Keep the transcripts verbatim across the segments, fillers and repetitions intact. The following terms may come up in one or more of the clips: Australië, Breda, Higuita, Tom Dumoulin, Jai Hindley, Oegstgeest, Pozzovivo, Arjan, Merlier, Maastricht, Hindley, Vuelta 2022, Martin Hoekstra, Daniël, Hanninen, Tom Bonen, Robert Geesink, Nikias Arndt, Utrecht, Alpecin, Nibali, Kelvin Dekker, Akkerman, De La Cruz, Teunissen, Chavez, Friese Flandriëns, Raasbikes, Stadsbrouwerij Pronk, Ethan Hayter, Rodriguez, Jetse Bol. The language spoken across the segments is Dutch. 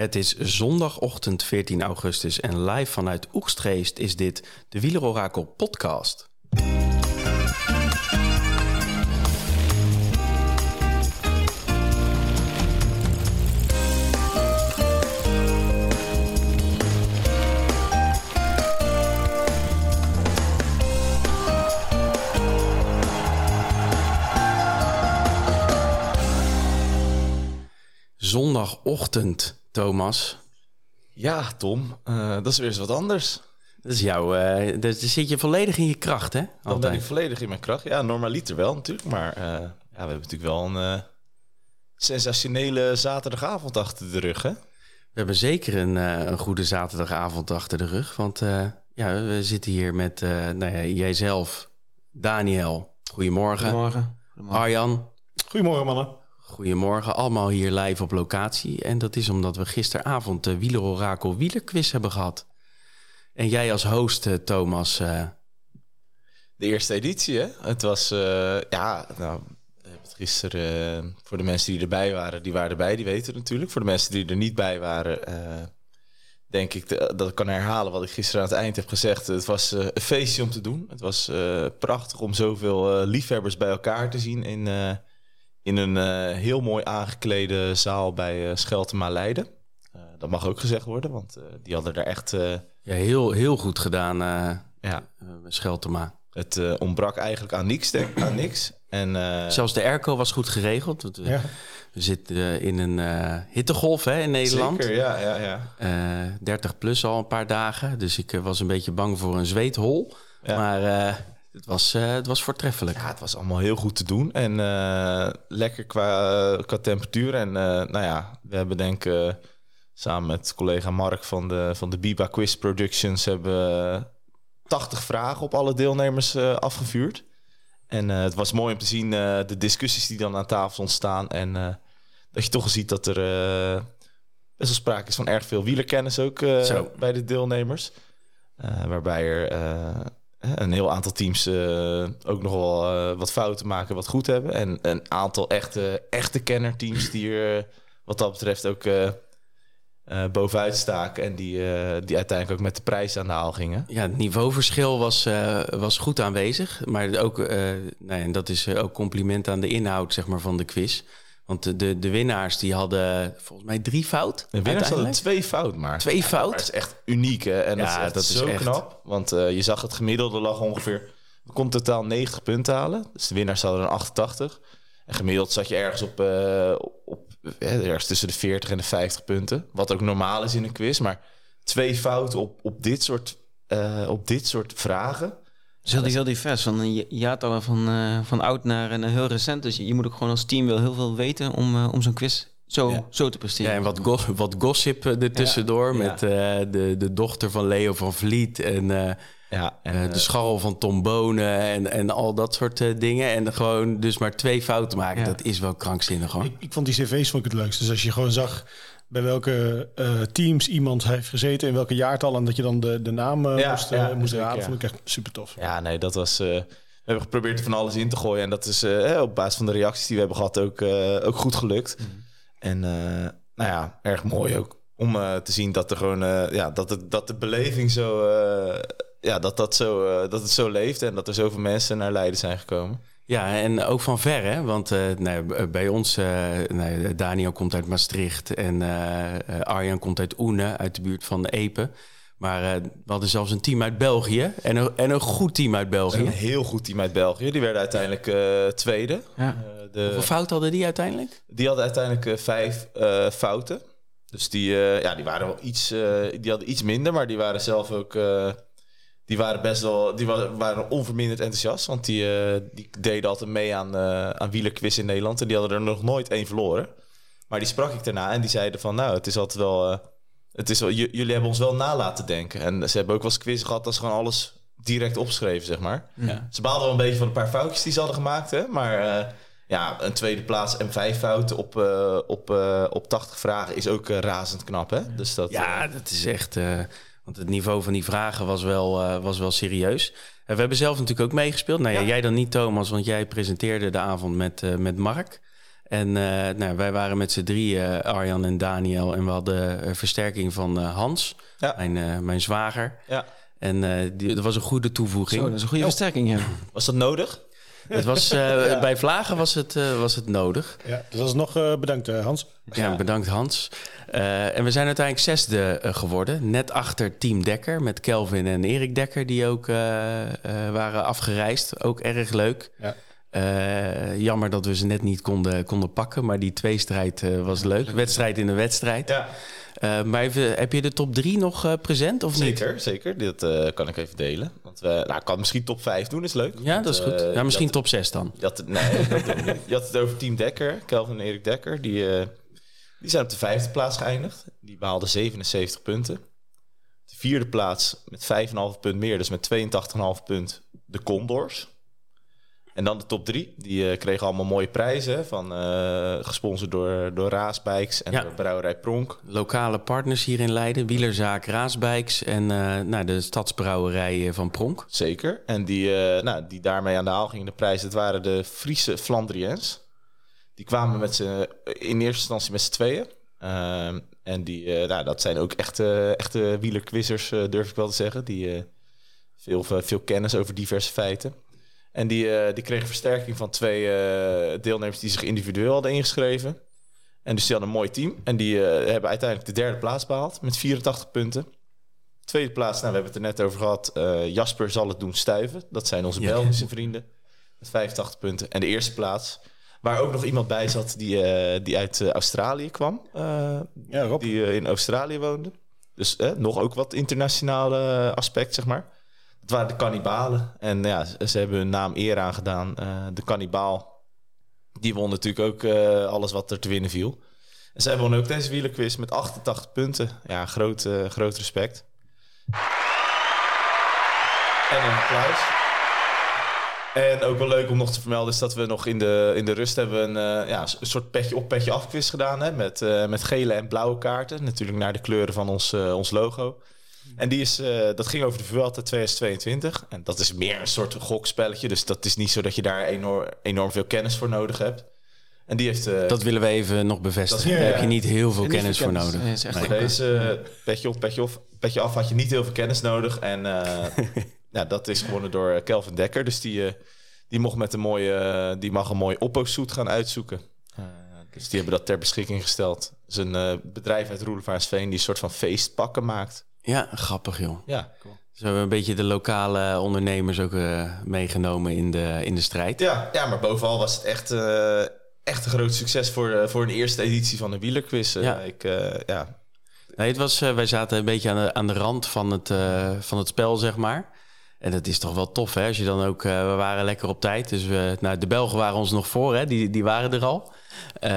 Het is zondagochtend veertien augustus en live vanuit Oegstgeest is dit de Wielerorakel podcast. Zondagochtend, Thomas. Ja, Tom. Uh, dat is weer eens wat anders. Dat is jouw... Uh, dat, dat zit je volledig in je kracht, hè? Altijd. Dan ben ik volledig in mijn kracht. Ja, normaliter wel natuurlijk. Maar uh, ja, we hebben natuurlijk wel een uh, sensationele zaterdagavond achter de rug, hè? We hebben zeker een, uh, een goede zaterdagavond achter de rug. Want uh, ja, we zitten hier met uh, nou ja, jijzelf, Daniel. Goedemorgen. Goedemorgen. Goedemorgen. Arjan. Goedemorgen, mannen. Goedemorgen, allemaal hier live op locatie. En dat is omdat we gisteravond de Wielerorakel wielerquiz hebben gehad. En jij als host, Thomas... Uh... De eerste editie, hè? Het was, uh, ja, nou, gisteren... Uh, voor de mensen die erbij waren, die waren erbij, die weten natuurlijk. Voor de mensen die er niet bij waren, uh, denk ik de, dat ik kan herhalen wat ik gisteren aan het eind heb gezegd. Het was uh, een feestje om te doen. Het was uh, prachtig om zoveel uh, liefhebbers bij elkaar te zien in... Uh, In een uh, heel mooi aangeklede zaal bij uh, Scheltema Leiden. Uh, dat mag ook gezegd worden, want uh, die hadden er echt... Uh, ja, heel, heel goed gedaan, uh, ja. uh, Scheltema. Het uh, ontbrak eigenlijk aan niks. Denk, aan niks. En, uh, Zelfs de airco was goed geregeld. Want we, ja. we zitten uh, in een uh, hittegolf, hè, in Nederland. Zeker, ja. ja, ja. Uh, dertig plus al een paar dagen. Dus ik uh, was een beetje bang voor een zweethol. Ja. Maar... Uh, Het was, uh, het was voortreffelijk. Ja, het was allemaal heel goed te doen. En uh, lekker qua, uh, qua temperatuur. En uh, nou ja, we hebben denk ik... Uh, samen met collega Mark van de, van de Biba Quiz Productions... hebben uh, tachtig vragen op alle deelnemers uh, afgevuurd. En uh, het was mooi om te zien uh, de discussies die dan aan tafel ontstaan. En uh, dat je toch ziet dat er uh, best wel sprake is van erg veel wielerkennis ook uh, bij de deelnemers. Uh, waarbij er... Uh, Een heel aantal teams uh, ook nog wel uh, wat fouten maken, wat goed hebben. En een aantal echte, echte kennerteams die er wat dat betreft ook uh, uh, bovenuit staken. En die, uh, die uiteindelijk ook met de prijs aan de haal gingen. Ja, het niveauverschil was, uh, was goed aanwezig. Maar ook, uh, nee, en dat is ook compliment aan de inhoud, zeg maar, van de quiz. Want de, de winnaars die hadden volgens mij drie fout. De winnaars hadden twee fout maar. Twee ja, fout? Dat is echt uniek, hè? En ja, dat is, dat is zo echt knap. Want uh, je zag het gemiddelde lag ongeveer... We kon totaal negentig punten halen. Dus de winnaars hadden een achtentachtig. En gemiddeld zat je ergens op... Uh, op eh, ergens tussen de veertig en de vijftig punten. Wat ook normaal is in een quiz. Maar twee fouten op, op, dit, soort, uh, op dit soort vragen... Het is heel, heel divers, van je, je had al van, uh, van oud naar uh, heel recent. Dus je, je moet ook gewoon als team wel heel veel weten om, uh, om zo'n quiz zo, ja. zo te presteren. Ja, en wat, go- wat gossip er tussendoor, ja, ja. met uh, de, de dochter van Leo van Vliet en, uh, ja, en uh, de scharrel van Tom Bonen en, en al dat soort uh, dingen. En gewoon dus maar twee fouten maken, ja. dat is wel krankzinnig, hoor. Ik, ik vond die cv's vond ik het leukste. Dus als je gewoon zag... bij welke uh, teams iemand heeft gezeten... in welke jaartal en dat je dan de, de naam uh, ja, moest, uh, ja, moest raden. Ja. Vond ik echt super tof. Ja, nee, dat was... Uh, we hebben geprobeerd van alles in te gooien... en dat is uh, op basis van de reacties die we hebben gehad... ook, uh, ook goed gelukt. Mm. En uh, nou ja, erg mooi ook om uh, te zien dat er gewoon... Uh, ja, dat, het, dat de beleving zo... Uh, ja, dat, dat, zo, uh, dat het zo leeft... en dat er zoveel mensen naar Leiden zijn gekomen. Ja, en ook van ver, hè? Want uh, nee, bij ons, uh, nee, Daniel komt uit Maastricht... en uh, Arjan komt uit Oene, uit de buurt van Epe. Maar uh, we hadden zelfs een team uit België. En een, en een goed team uit België. Een heel goed team uit België. Die werden uiteindelijk uh, tweede. Ja. Uh, de, Hoeveel fouten hadden die uiteindelijk? Die hadden uiteindelijk uh, vijf uh, fouten. Dus die, uh, ja, die waren wel iets, uh, die hadden iets minder, maar die waren zelf ook... Uh, Die waren best wel, die waren onverminderd enthousiast. Want die, uh, die deden altijd mee aan, uh, aan wielerquiz in Nederland. En die hadden er nog nooit één verloren. Maar die sprak ik daarna en die zeiden van... nou, het is altijd wel... Uh, het is wel j- jullie hebben ons wel na laten denken. En ze hebben ook wel eens quiz gehad... dat ze gewoon alles direct opschreven, zeg maar. Ja. Ze baalden wel een beetje van een paar foutjes die ze hadden gemaakt. Hè? Maar uh, ja, een tweede plaats en vijf fouten op, uh, op, uh, op tachtig vragen... is ook uh, razend knap, hè? Dus dat, ja, uh, dat is echt... Uh... Want het niveau van die vragen was wel, uh, was wel serieus. En we hebben zelf natuurlijk ook meegespeeld. Nou ja, ja, jij dan niet, Thomas, want jij presenteerde de avond met, uh, met Mark. En uh, nou, wij waren met z'n drieën, Arjan en Daniel. En we hadden versterking van uh, Hans, ja. mijn, uh, mijn zwager. Ja. En uh, die, dat was een goede toevoeging. Zo, dat is een goede oh. versterking, ja. Was dat nodig? Het was, uh, ja. Bij Vlagen was het, uh, was het nodig. Ja, dus alsnog uh, bedankt uh, Hans. Ja, bedankt Hans. Uh, en we zijn uiteindelijk zesde uh, geworden. Net achter Team Dekker met Kelvin en Erik Dekker. Die ook uh, uh, waren afgereisd. Ook erg leuk. Ja. Uh, jammer dat we ze net niet konden, konden pakken. Maar die tweestrijd uh, was leuk. Wedstrijd in de wedstrijd. Ja. Uh, maar even, heb je de top drie nog uh, present of zeker, niet? Zeker, zeker. Dat uh, kan ik even delen. Want uh, nou, ik kan misschien top vijf doen, is leuk. Ja, want, dat is goed. Uh, ja, misschien had, top zes dan. Je had het, nee, je had het over Team Dekker, Kelvin en Erik Dekker. Die, uh, die zijn op de vijfde plaats geëindigd. Die behaalden zevenenzeventig punten. De vierde plaats met vijf komma vijf punt meer, dus met tweeëntachtig komma vijf punt de Condors. En dan de top drie. Die uh, kregen allemaal mooie prijzen. Van, uh, gesponsord door, door Raasbikes en ja. door Brouwerij Pronk. Lokale partners hier in Leiden. Wielerzaak Raasbikes en uh, nou, de stadsbrouwerij van Pronk. Zeker. En die, uh, nou, die daarmee aan de haal gingen de prijzen. Dat waren de Friese Flandriëns. Die kwamen met z'n, in eerste instantie met z'n tweeën. Uh, en die, uh, nou, dat zijn ook echte, echte wielerquizzers, uh, durf ik wel te zeggen. Die uh, veel, veel kennis over diverse feiten. En die, uh, die kregen versterking van twee uh, deelnemers die zich individueel hadden ingeschreven. En dus die hadden een mooi team. En die uh, hebben uiteindelijk de derde plaats behaald met vierentachtig punten. Tweede plaats, nou, we hebben het er net over gehad. Uh, Jasper zal het doen stuiven. Dat zijn onze Belgische ja. vrienden. Met vijfentachtig punten. En de eerste plaats, waar ook nog iemand bij zat die, uh, die uit uh, Australië kwam. Uh, ja, Rob. Die uh, in Australië woonde. Dus uh, nog ook wat internationale uh, aspect, zeg maar. Het waren de kannibalen. En ja, ze hebben hun naam eer aangedaan. Uh, de kannibaal, die won natuurlijk ook uh, alles wat er te winnen viel. En zij won ook deze wielerquiz met achtentachtig punten. Ja, groot, uh, groot respect. En een applaus. En ook wel leuk om nog te vermelden is dat we nog in de, in de rust hebben een, uh, ja, een soort petje op petje af quiz gedaan. Hè, met, uh, met gele en blauwe kaarten. Natuurlijk naar de kleuren van ons, uh, ons logo. En die is, uh, dat ging over de Vuelta tweeduizend tweeëntwintig. En dat is meer een soort gokspelletje. Dus dat is niet zo dat je daar enorm, enorm veel kennis voor nodig hebt. En die heeft, uh, dat willen we even nog bevestigen. Ja, daar ja. heb je niet heel veel kennis, veel kennis voor nodig. Nee, is echt nee. Voor deze uh, petje op, petje op, petje af had je niet heel veel kennis nodig. En uh, ja, dat is gewonnen door Kelvin Dekker. Dus die, uh, die, mocht met een mooie, uh, die mag een mooie oppo-suit gaan uitzoeken. Uh, dus die hebben dat ter beschikking gesteld. Dat is een uh, bedrijf uit Roelevaarsveen die een soort van feestpakken maakt. Ja, grappig joh. Ja, cool. Dus we hebben een beetje de lokale ondernemers ook uh, meegenomen in de, in de strijd. Ja, ja, maar bovenal was het echt, uh, echt een groot succes voor, uh, voor een eerste editie van de wielerquiz. Uh, ja. Ik, uh, ja. Nee, het was, uh, wij zaten een beetje aan de, aan de rand van het, uh, van het spel, zeg maar. En dat is toch wel tof, hè? Als je dan ook, uh, we waren lekker op tijd. Dus we, nou, de Belgen waren ons nog voor, hè? Die, die waren er al. Uh,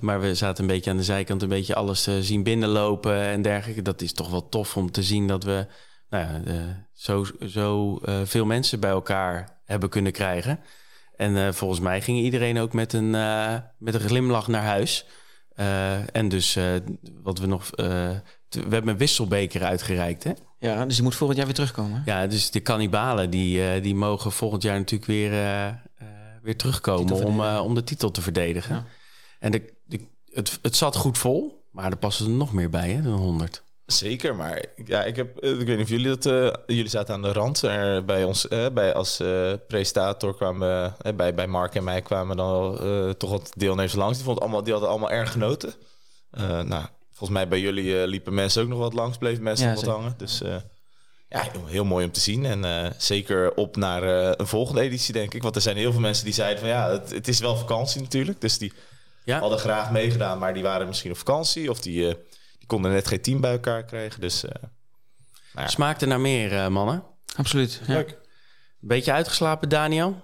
maar we zaten een beetje aan de zijkant, een beetje alles uh, zien binnenlopen en dergelijke. Dat is toch wel tof om te zien dat we nou ja, uh, zo, zo uh, veel mensen bij elkaar hebben kunnen krijgen. En uh, volgens mij ging iedereen ook met een, uh, met een glimlach naar huis. Uh, en dus uh, wat we nog... Uh, we hebben een wisselbeker uitgereikt, hè? Ja, dus die moet volgend jaar weer terugkomen. Ja, dus de kannibalen die, uh, die mogen volgend jaar natuurlijk weer, uh, uh, weer terugkomen om, uh, om de titel te verdedigen. Ja. En de, de, het, het zat goed vol, maar er passen er nog meer bij, hè, dan honderd. Zeker, maar ja, ik, heb, ik weet niet of jullie dat... Uh, jullie zaten aan de rand. Er bij ons, uh, bij, als uh, presentator kwamen... Uh, bij, bij Mark en mij kwamen dan uh, toch wat deelnemers langs. Die, vond allemaal, die hadden allemaal erg genoten. Uh, nou... Volgens mij bij jullie uh, liepen mensen ook nog wat langs, bleven mensen ja, wat zeker. hangen. Dus uh, ja, heel mooi om te zien. En uh, zeker op naar uh, een volgende editie, denk ik. Want er zijn heel veel mensen die zeiden van ja, het, het is wel vakantie natuurlijk. Dus die ja. hadden graag meegedaan, maar die waren misschien op vakantie. Of die, uh, die konden net geen team bij elkaar krijgen. Dus, uh, nou ja. Smaakte naar meer, uh, mannen. Absoluut. Leuk. Ja. Beetje uitgeslapen, Daniel?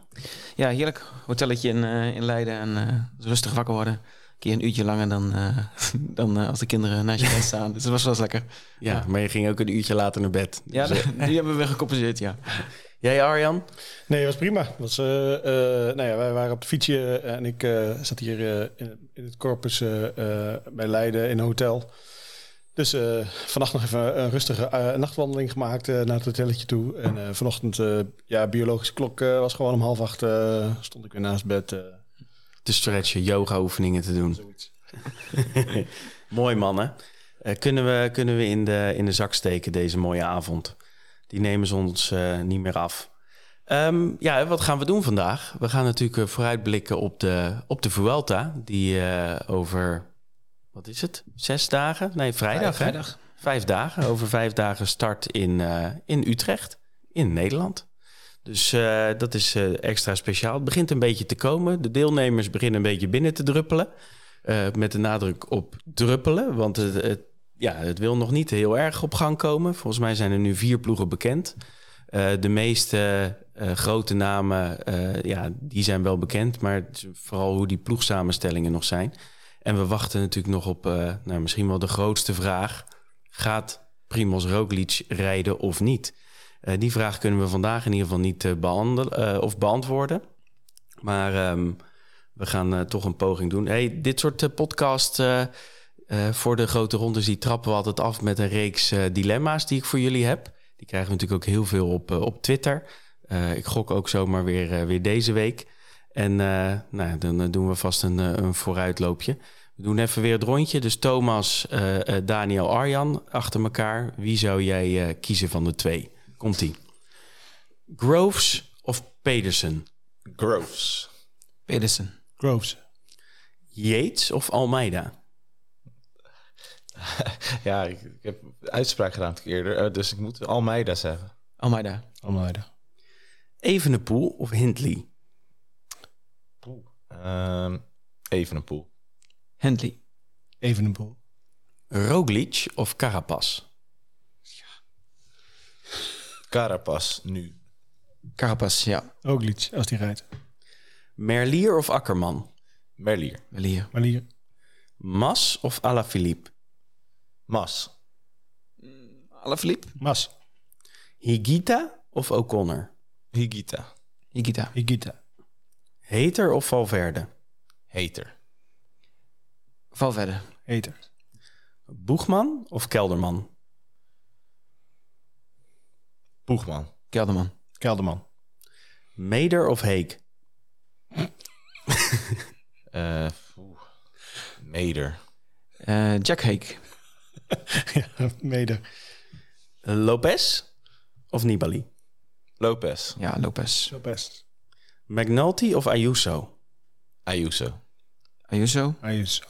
Ja, heerlijk. Hotelletje in, uh, in Leiden en uh, rustig wakker worden. Een keer een uurtje langer dan, uh, dan uh, als de kinderen naast je bed staan. Dus dat was wel eens lekker. Ja, ja, maar je ging ook een uurtje later naar bed. Ja, dus, die, die hebben we gecompenseerd, ja. Jij, Arjan? Nee, dat was prima. Dat was, uh, uh, nou ja, wij waren op het fietsje en ik uh, zat hier uh, in, in het corpus uh, uh, bij Leiden in een hotel. Dus uh, vannacht nog even een rustige uh, nachtwandeling gemaakt uh, naar het hotelletje toe. En uh, vanochtend, uh, ja, biologische klok uh, was gewoon om half acht. Uh, stond ik weer naast bed. Uh, te stretchen, yoga-oefeningen te doen. Mooi, mannen. Uh, kunnen we, kunnen we in, de, in de zak steken deze mooie avond? Die nemen ze ons uh, niet meer af. Um, ja, wat gaan we doen vandaag? We gaan natuurlijk vooruitblikken op de, op de Vuelta. Die uh, over, wat is het? Zes dagen? Nee, vrijdag. vrijdag, vrijdag. Vijf dagen. Over vijf dagen start in, uh, in Utrecht, in Nederland. Dus uh, dat is uh, extra speciaal. Het begint een beetje te komen. De deelnemers beginnen een beetje binnen te druppelen. Uh, met de nadruk op druppelen. Want het, het, ja, het wil nog niet heel erg op gang komen. Volgens mij zijn er nu vier ploegen bekend. Uh, de meeste uh, grote namen, uh, ja, die zijn wel bekend. Maar vooral hoe die ploegsamenstellingen nog zijn. En we wachten natuurlijk nog op uh, nou, misschien wel de grootste vraag. Gaat Primoz Roglic rijden of niet? Uh, die vraag kunnen we vandaag in ieder geval niet uh, behandelen, uh, of beantwoorden. Maar um, we gaan uh, toch een poging doen. Hey, dit soort uh, podcast uh, uh, voor de grote rondes, die trappen we altijd af met een reeks uh, dilemma's die ik voor jullie heb. Die krijgen we natuurlijk ook heel veel op, uh, op Twitter. Uh, ik gok ook zomaar weer, uh, weer deze week. En uh, nou, dan uh, doen we vast een, uh, een vooruitloopje. We doen even weer het rondje. Dus Thomas, uh, uh, Daniel, Arjan achter elkaar. Wie zou jij uh, kiezen van de twee? Komt-ie. Groves of Pedersen? Groves. Pedersen. Groves. Yates of Almeida? Ja, ik, ik heb uitspraak gedaan eerder, dus ik moet Almeida zeggen. Almeida. Almeida. Evenepoel of Hindley? Um, Evenepoel. Hindley. Evenepoel. Roglic of Carapaz? Carapaz nu. Carapaz, ja. Roglic, als die rijdt. Merlier of Akkerman? Merlier. Merlier. Merlier. Mas of Alaphilippe? Mas. Alaphilippe? Mas. Higuita of O'Connor? Higuita. Higuita. Higuita. Heter of Valverde? Heter. Valverde. Heter. Boegman of Kelderman? Boegman. Kelderman. Kelderman. Meder of Heek? uh, Meder. Uh, Jack Heek. Ja, Meder. Lopez of Nibali? Lopez. Ja, Lopez. Lopez. McNulty of Ayuso? Ayuso. Ayuso. Ayuso.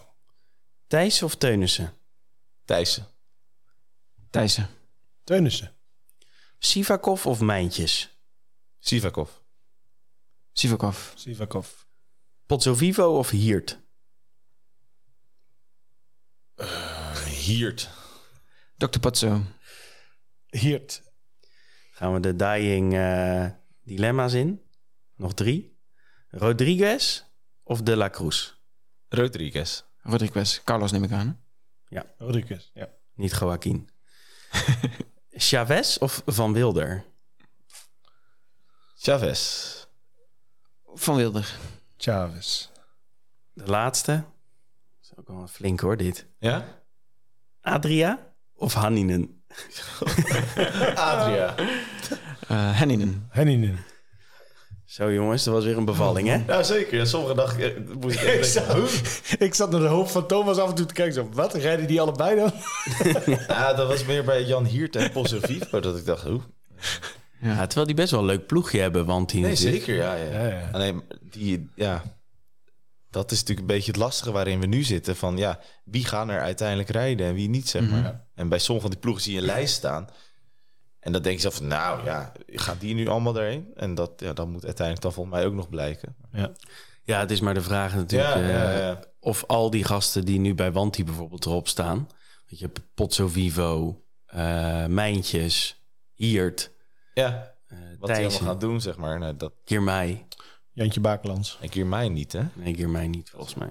Thijssen of Teunissen? Thijssen. Thijssen. Teunissen. Sivakov of Mijntjes? Sivakov. Sivakov. Sivakov. Pozzovivo of Hiert? Uh, Hiert. dokter Pozzo. Hiert. Gaan we de dying uh, dilemma's in. Nog drie. Rodriguez of De La Cruz? Rodriguez. Rodriguez. Carlos neem ik aan. Hè? Ja. Rodriguez, ja. Niet Joaquin. Chavez of Van Wilder? Chavez. Van Wilder. Chavez. De laatste. Dat is ook wel flink hoor, dit. Ja? Adria of Hanninen? Adria. Uh, Hanninen. Hanninen. Zo jongens, dat was weer een bevalling, hè? Ja, zeker. Ja, sommige dagen eh, moest ik... ik, zat, ik zat naar de hoofd van Thomas af en toe te kijken. Zo, wat? Rijden die allebei dan? Ja, dat was meer bij Jan Hiert en Pozzovivo dat ik dacht, hoe? Ja, terwijl die best wel een leuk ploegje hebben, want die... Nee, zeker, ja. ja. ja, ja. Alleen, die, ja, dat is natuurlijk een beetje het lastige waarin we nu zitten. Van, ja, wie gaan er uiteindelijk rijden en wie niet, zeg maar. Mm-hmm. En bij sommige van die ploegen zie je een lijst staan... En dan denk je zelf, nou ja, gaat die nu allemaal daarheen? En dat, ja, dat moet uiteindelijk dan volgens mij ook nog blijken. Ja, ja het is maar de vraag natuurlijk... Ja, ja, ja. Uh, of al die gasten die nu bij Wanty bijvoorbeeld erop staan... Weet je, Pozzovivo, uh, Mijntjes, Hiert... Ja, uh, wat Thijssen, die allemaal gaan doen, zeg maar. Nou, dat... Kiermij. Jantje Bakelands. En Kiermij niet, hè? Nee, Kiermij niet, volgens mij.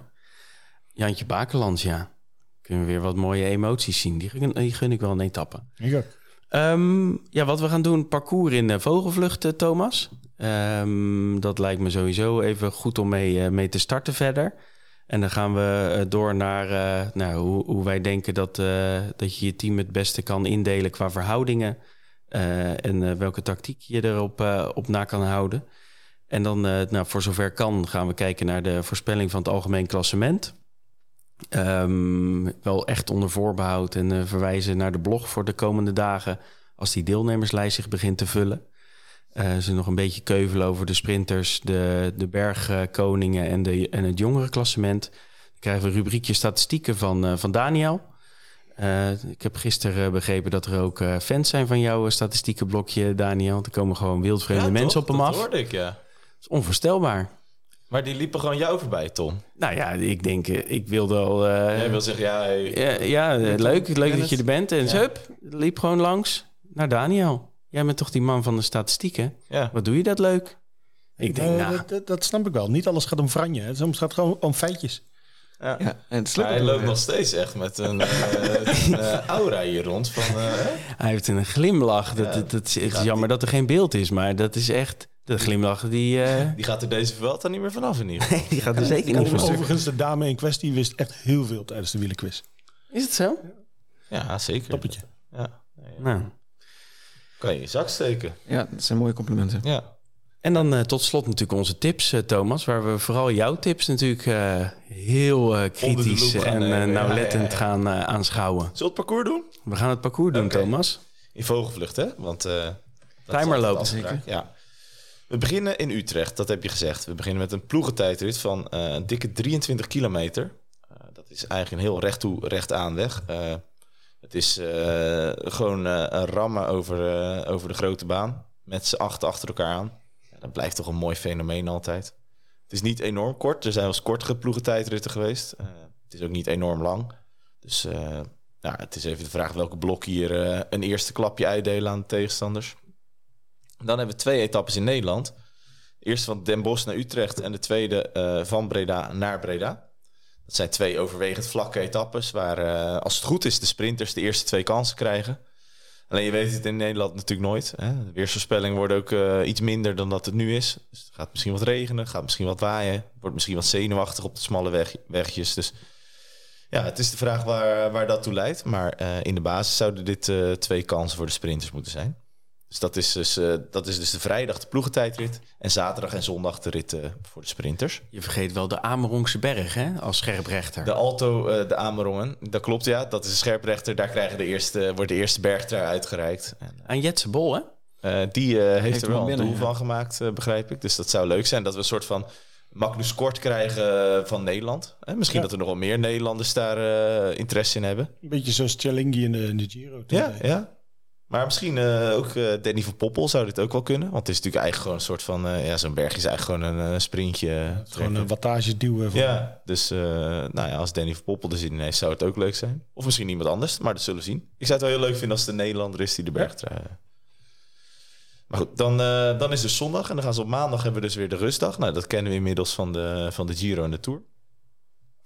Jantje Bakelands, ja. Kunnen we weer wat mooie emoties zien. Die gun, die gun ik wel een etappe. Ik ook. Um, ja, wat we gaan doen, parcours in de vogelvlucht, Thomas. Um, dat lijkt me sowieso even goed om mee, uh, mee te starten verder. En dan gaan we uh, door naar uh, nou, hoe, hoe wij denken dat, uh, dat je je team het beste kan indelen qua verhoudingen. Uh, en uh, welke tactiek je erop uh, op na kan houden. En dan, uh, nou, voor zover kan, gaan we kijken naar de voorspelling van het algemeen klassement. Um, wel echt onder voorbehoud en uh, verwijzen naar de blog voor de komende dagen als die deelnemerslijst zich begint te vullen. Uh, ze nog een beetje keuvelen over de sprinters, de, de bergkoningen en, de, en het jongerenklassement. Dan krijgen we een rubriekje statistieken van, uh, van Daniel. Uh, ik heb gisteren begrepen dat er ook uh, fans zijn van jouw statistiekenblokje, Daniel. Er komen gewoon wildvreemde ja, mensen toch? op hem af. Dat hoorde ik, ja. Dat is onvoorstelbaar. Maar die liepen gewoon jou voorbij, Tom. Nou ja, ik denk, ik wilde al... Uh, Jij wil zeggen, ja... Hey, ja, ja leuk, leuk dat je er bent. En ja. Hup, liep gewoon langs naar Daniel. Jij bent toch die man van de statistieken? Ja. Wat doe je dat leuk? Ik denk, uh, nou... Dat, dat, dat snap ik wel. Niet alles gaat om franje. Hè. Soms gaat het gewoon om feitjes. Ja. Ja, en het hij loopt nog steeds echt met een, uh, een uh, aura hier rond. Van, uh, hij heeft een glimlach. Dat, ja, dat, dat is echt ja, jammer die... dat er geen beeld is, maar dat is echt... De glimlach, die... Uh... Die gaat er deze veld dan niet meer vanaf in ieder geval. Nee, die gaat er zeker niet meer vanaf. Overigens, de dame in kwestie wist echt heel veel tijdens de wielerquiz. Is het zo? Ja, zeker. Toppetje. Ja. Nee, ja. Nou. Kan je je zak steken. Ja, dat zijn mooie complimenten. Ja. En dan uh, tot slot natuurlijk onze tips, uh, Thomas. Waar we vooral jouw tips natuurlijk uh, heel uh, kritisch en uh, nauwlettend ja, ja, ja, ja. gaan uh, aanschouwen. Zullen we het parcours doen? We gaan het parcours okay. doen, Thomas. In vogelvlucht, hè? Want... Uh, timer loopt zeker. Ja. We beginnen in Utrecht, dat heb je gezegd. We beginnen met een ploegentijdrit van uh, een dikke drieëntwintig kilometer. Uh, dat is eigenlijk een heel recht toe, recht aan weg. Uh, het is uh, gewoon uh, een rammen over, uh, over de grote baan. Met z'n acht achter elkaar aan. Ja, dat blijft toch een mooi fenomeen altijd. Het is niet enorm kort. Er zijn wel eens kortere ploegentijdritten geweest. Uh, het is ook niet enorm lang. Dus uh, nou, het is even de vraag welke blok hier uh, een eerste klapje uitdelen aan de tegenstanders. Dan hebben we twee etappes in Nederland. De eerste van Den Bosch naar Utrecht en de tweede uh, van Breda naar Breda. Dat zijn twee overwegend vlakke etappes waar, uh, als het goed is, de sprinters de eerste twee kansen krijgen. Alleen je weet het in Nederland natuurlijk nooit. Hè? De weersvoorspellingen worden ook uh, iets minder dan dat het nu is. Dus het gaat misschien wat regenen, gaat misschien wat waaien. Wordt misschien wat zenuwachtig op de smalle weg, wegjes. Dus ja, het is de vraag waar, waar dat toe leidt. Maar uh, in de basis zouden dit uh, twee kansen voor de sprinters moeten zijn. Dus dat is dus, uh, dat is dus de vrijdag de ploegentijdrit. En zaterdag en zondag de rit uh, voor de sprinters. Je vergeet wel de Amerongse berg, hè? Als scherprechter. De Alto, uh, de Amerongen. Dat klopt, ja. Dat is de scherprechter. Daar krijgen de eerste, wordt de eerste bergtrui uitgereikt. En, uh, Aan Jetse Bol, hè? Uh, die uh, heeft, heeft er wel een doel ja. van gemaakt, uh, begrijp ik. Dus dat zou leuk zijn. Dat we een soort van Magnus Kort krijgen uh, van Nederland. Uh, misschien ja. dat er nog wel meer Nederlanders daar uh, interesse in hebben. Een beetje zoals Cialinghi in de, in de Giro. Ja, de, ja. Maar misschien uh, ook uh, Danny van Poppel zou dit ook wel kunnen. Want het is natuurlijk eigenlijk gewoon een soort van... Uh, ja, zo'n berg is eigenlijk gewoon een uh, sprintje. Ja, gewoon een wattage duwen. Voor ja, me. dus uh, nou ja, als Danny van Poppel er zin in heeft, zou het ook leuk zijn. Of misschien iemand anders, maar dat zullen we zien. Ik zou het wel heel leuk vinden als de Nederlander is die de berg draait. Maar goed, dan, uh, dan is het zondag. En dan gaan ze op maandag hebben we dus weer de rustdag. Nou, dat kennen we inmiddels van de, van de Giro en de Tour. En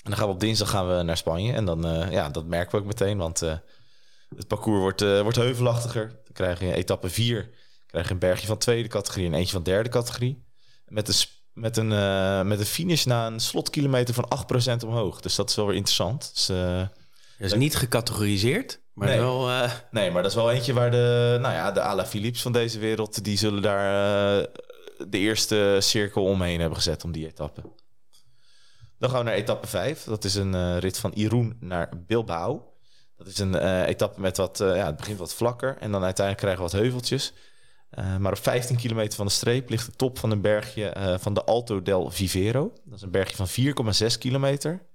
dan gaan we op dinsdag gaan we naar Spanje. En dan, uh, ja, dat merken we ook meteen, want... Uh, Het parcours wordt, uh, wordt heuvelachtiger. Dan krijg je in etappe vier krijg je een bergje van tweede categorie en eentje van derde categorie. Met een, met een, uh, met een finish na een slotkilometer van acht procent omhoog. Dus dat is wel weer interessant. Dus, uh, dat is niet gecategoriseerd, maar nee. wel... Uh... Nee, maar dat is wel eentje waar de, nou ja, de Alaphilippes van deze wereld... die zullen daar uh, de eerste cirkel omheen hebben gezet om die etappe. Dan gaan we naar etappe vijf. Dat is een uh, rit van Irún naar Bilbao. Dat is een uh, etappe met wat, uh, ja, het begint wat vlakker en dan uiteindelijk krijgen we wat heuveltjes. Uh, maar op vijftien kilometer van de streep ligt de top van een bergje uh, van de Alto del Vivero. Dat is een bergje van vier komma zes kilometer,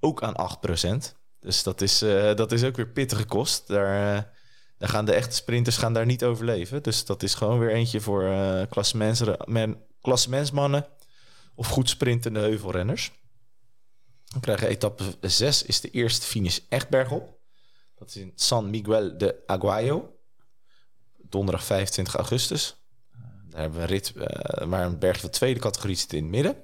ook aan acht procent. Dus dat is, uh, dat is ook weer pittige kost. Daar, uh, daar gaan de echte sprinters gaan daar niet overleven. Dus dat is gewoon weer eentje voor uh, klassementsmannen of goed sprintende heuvelrenners. Dan krijgen we etappe zes, is de eerste finish echt bergop. Dat is in San Miguel de Aguayo. Donderdag vijfentwintig augustus. Daar hebben we een rit uh, waar een berg van tweede categorie zit in het midden.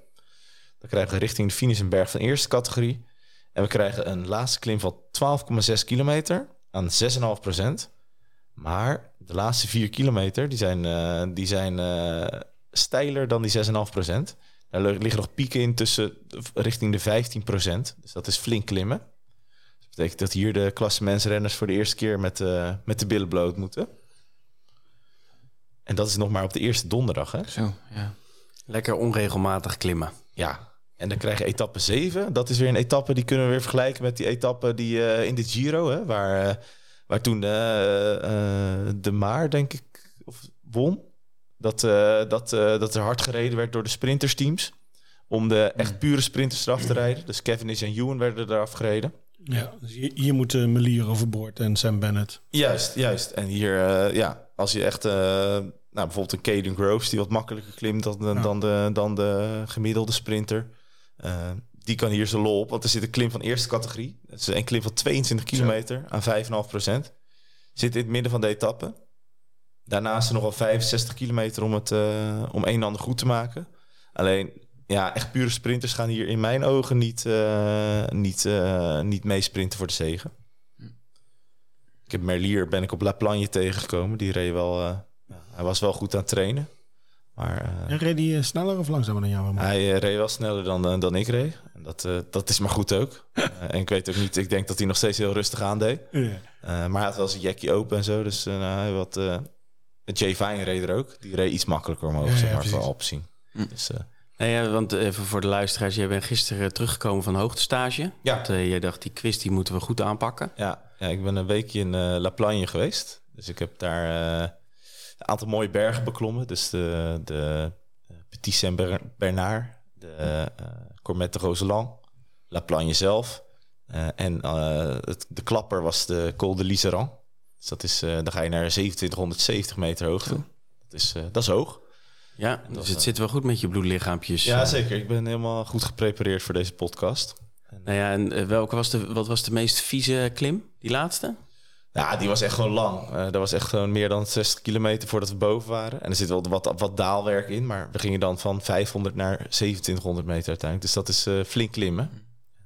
Dan krijgen we richting de finish een berg van eerste categorie. En we krijgen een laatste klim van twaalf komma zes kilometer aan zes komma vijf procent. Maar de laatste vier kilometer die zijn, uh, die zijn uh, steiler dan die zes komma vijf procent. Daar liggen nog pieken in tussen richting de vijftien procent. Dus dat is flink klimmen. Dat betekent dat hier de klassementsrenners voor de eerste keer met, uh, met de billen bloot moeten. En dat is nog maar op de eerste donderdag, hè? Zo, ja. Lekker onregelmatig klimmen. Ja. En dan krijg je etappe zeven. Dat is weer een etappe die kunnen we weer vergelijken met die etappe die uh, in de Giro, hè, waar, uh, waar toen uh, uh, De Maar, denk ik, of won. Dat, uh, dat, uh, dat er hard gereden werd door de sprintersteams. Om de echt pure sprinters eraf te rijden. Dus Cavendish en Ewan werden eraf gereden. Ja, dus hier moeten Merlier overboord en Sam Bennett. Juist, juist. En hier, uh, ja, als je echt... Uh, Nou, bijvoorbeeld een Caden Groves die wat makkelijker klimt dan, ja. dan, de, dan de gemiddelde sprinter. Uh, die kan hier zijn lol op, want er zit een klim van eerste categorie. Dat is een klim van tweeëntwintig kilometer aan vijf komma vijf procent. Zit in het midden van de etappe. Daarnaast er nog wel vijfenzestig kilometer om, het, uh, om een en ander goed te maken. Alleen, ja, echt pure sprinters gaan hier in mijn ogen niet, uh, niet, uh, niet meesprinten voor de zege. Ik heb Merlier, ben ik op La Plagne tegengekomen. Die reed wel... Uh, Hij was wel goed aan het trainen. Maar, uh, en reed hij uh, sneller of langzamer dan jou? Hij uh, reed wel sneller dan, uh, dan ik reed. Dat, uh, dat is maar goed ook. uh, en ik weet ook niet, ik denk dat hij nog steeds heel rustig aandeed. Yeah. Uh, maar hij had wel zijn jackie open en zo. Dus uh, hij had, uh, Jay Vine reed er ook. Die reed iets makkelijker omhoog, ja, zeg maar, ja, op zien. Mm. Dus, uh, nee, ja, want even voor de luisteraars. Jij bent gisteren teruggekomen van hoogtestage. Ja. Want, uh, jij dacht, die quiz die moeten we goed aanpakken. Ja, ja, ik ben een weekje in uh, La Plagne geweest. Dus ik heb daar... Uh, een aantal mooie bergen beklommen. Dus de, de Petit Saint-Bernard, de uh, Cormet de Roseland, La Plagne zelf. Uh, en uh, het, de klapper was de Col de Liseran. Dus dat is, uh, dan ga je naar zevenentwintighonderdzeventig meter hoogte. Ja. Dat, is, uh, dat is hoog. Ja, dus dat, het uh, zit wel goed met je bloedlichaampjes. Ja, zeker. Ik ben helemaal goed geprepareerd voor deze podcast. En, nou ja, en uh, welke was de, wat was de meest vieze klim? Die laatste? Ja, die was echt gewoon lang. Uh, dat was echt gewoon meer dan zestig kilometer voordat we boven waren. En er zit wel wat, wat daalwerk in, maar we gingen dan van vijfhonderd naar zevenentwintighonderd meter uiteindelijk. Dus dat is uh, flink klimmen.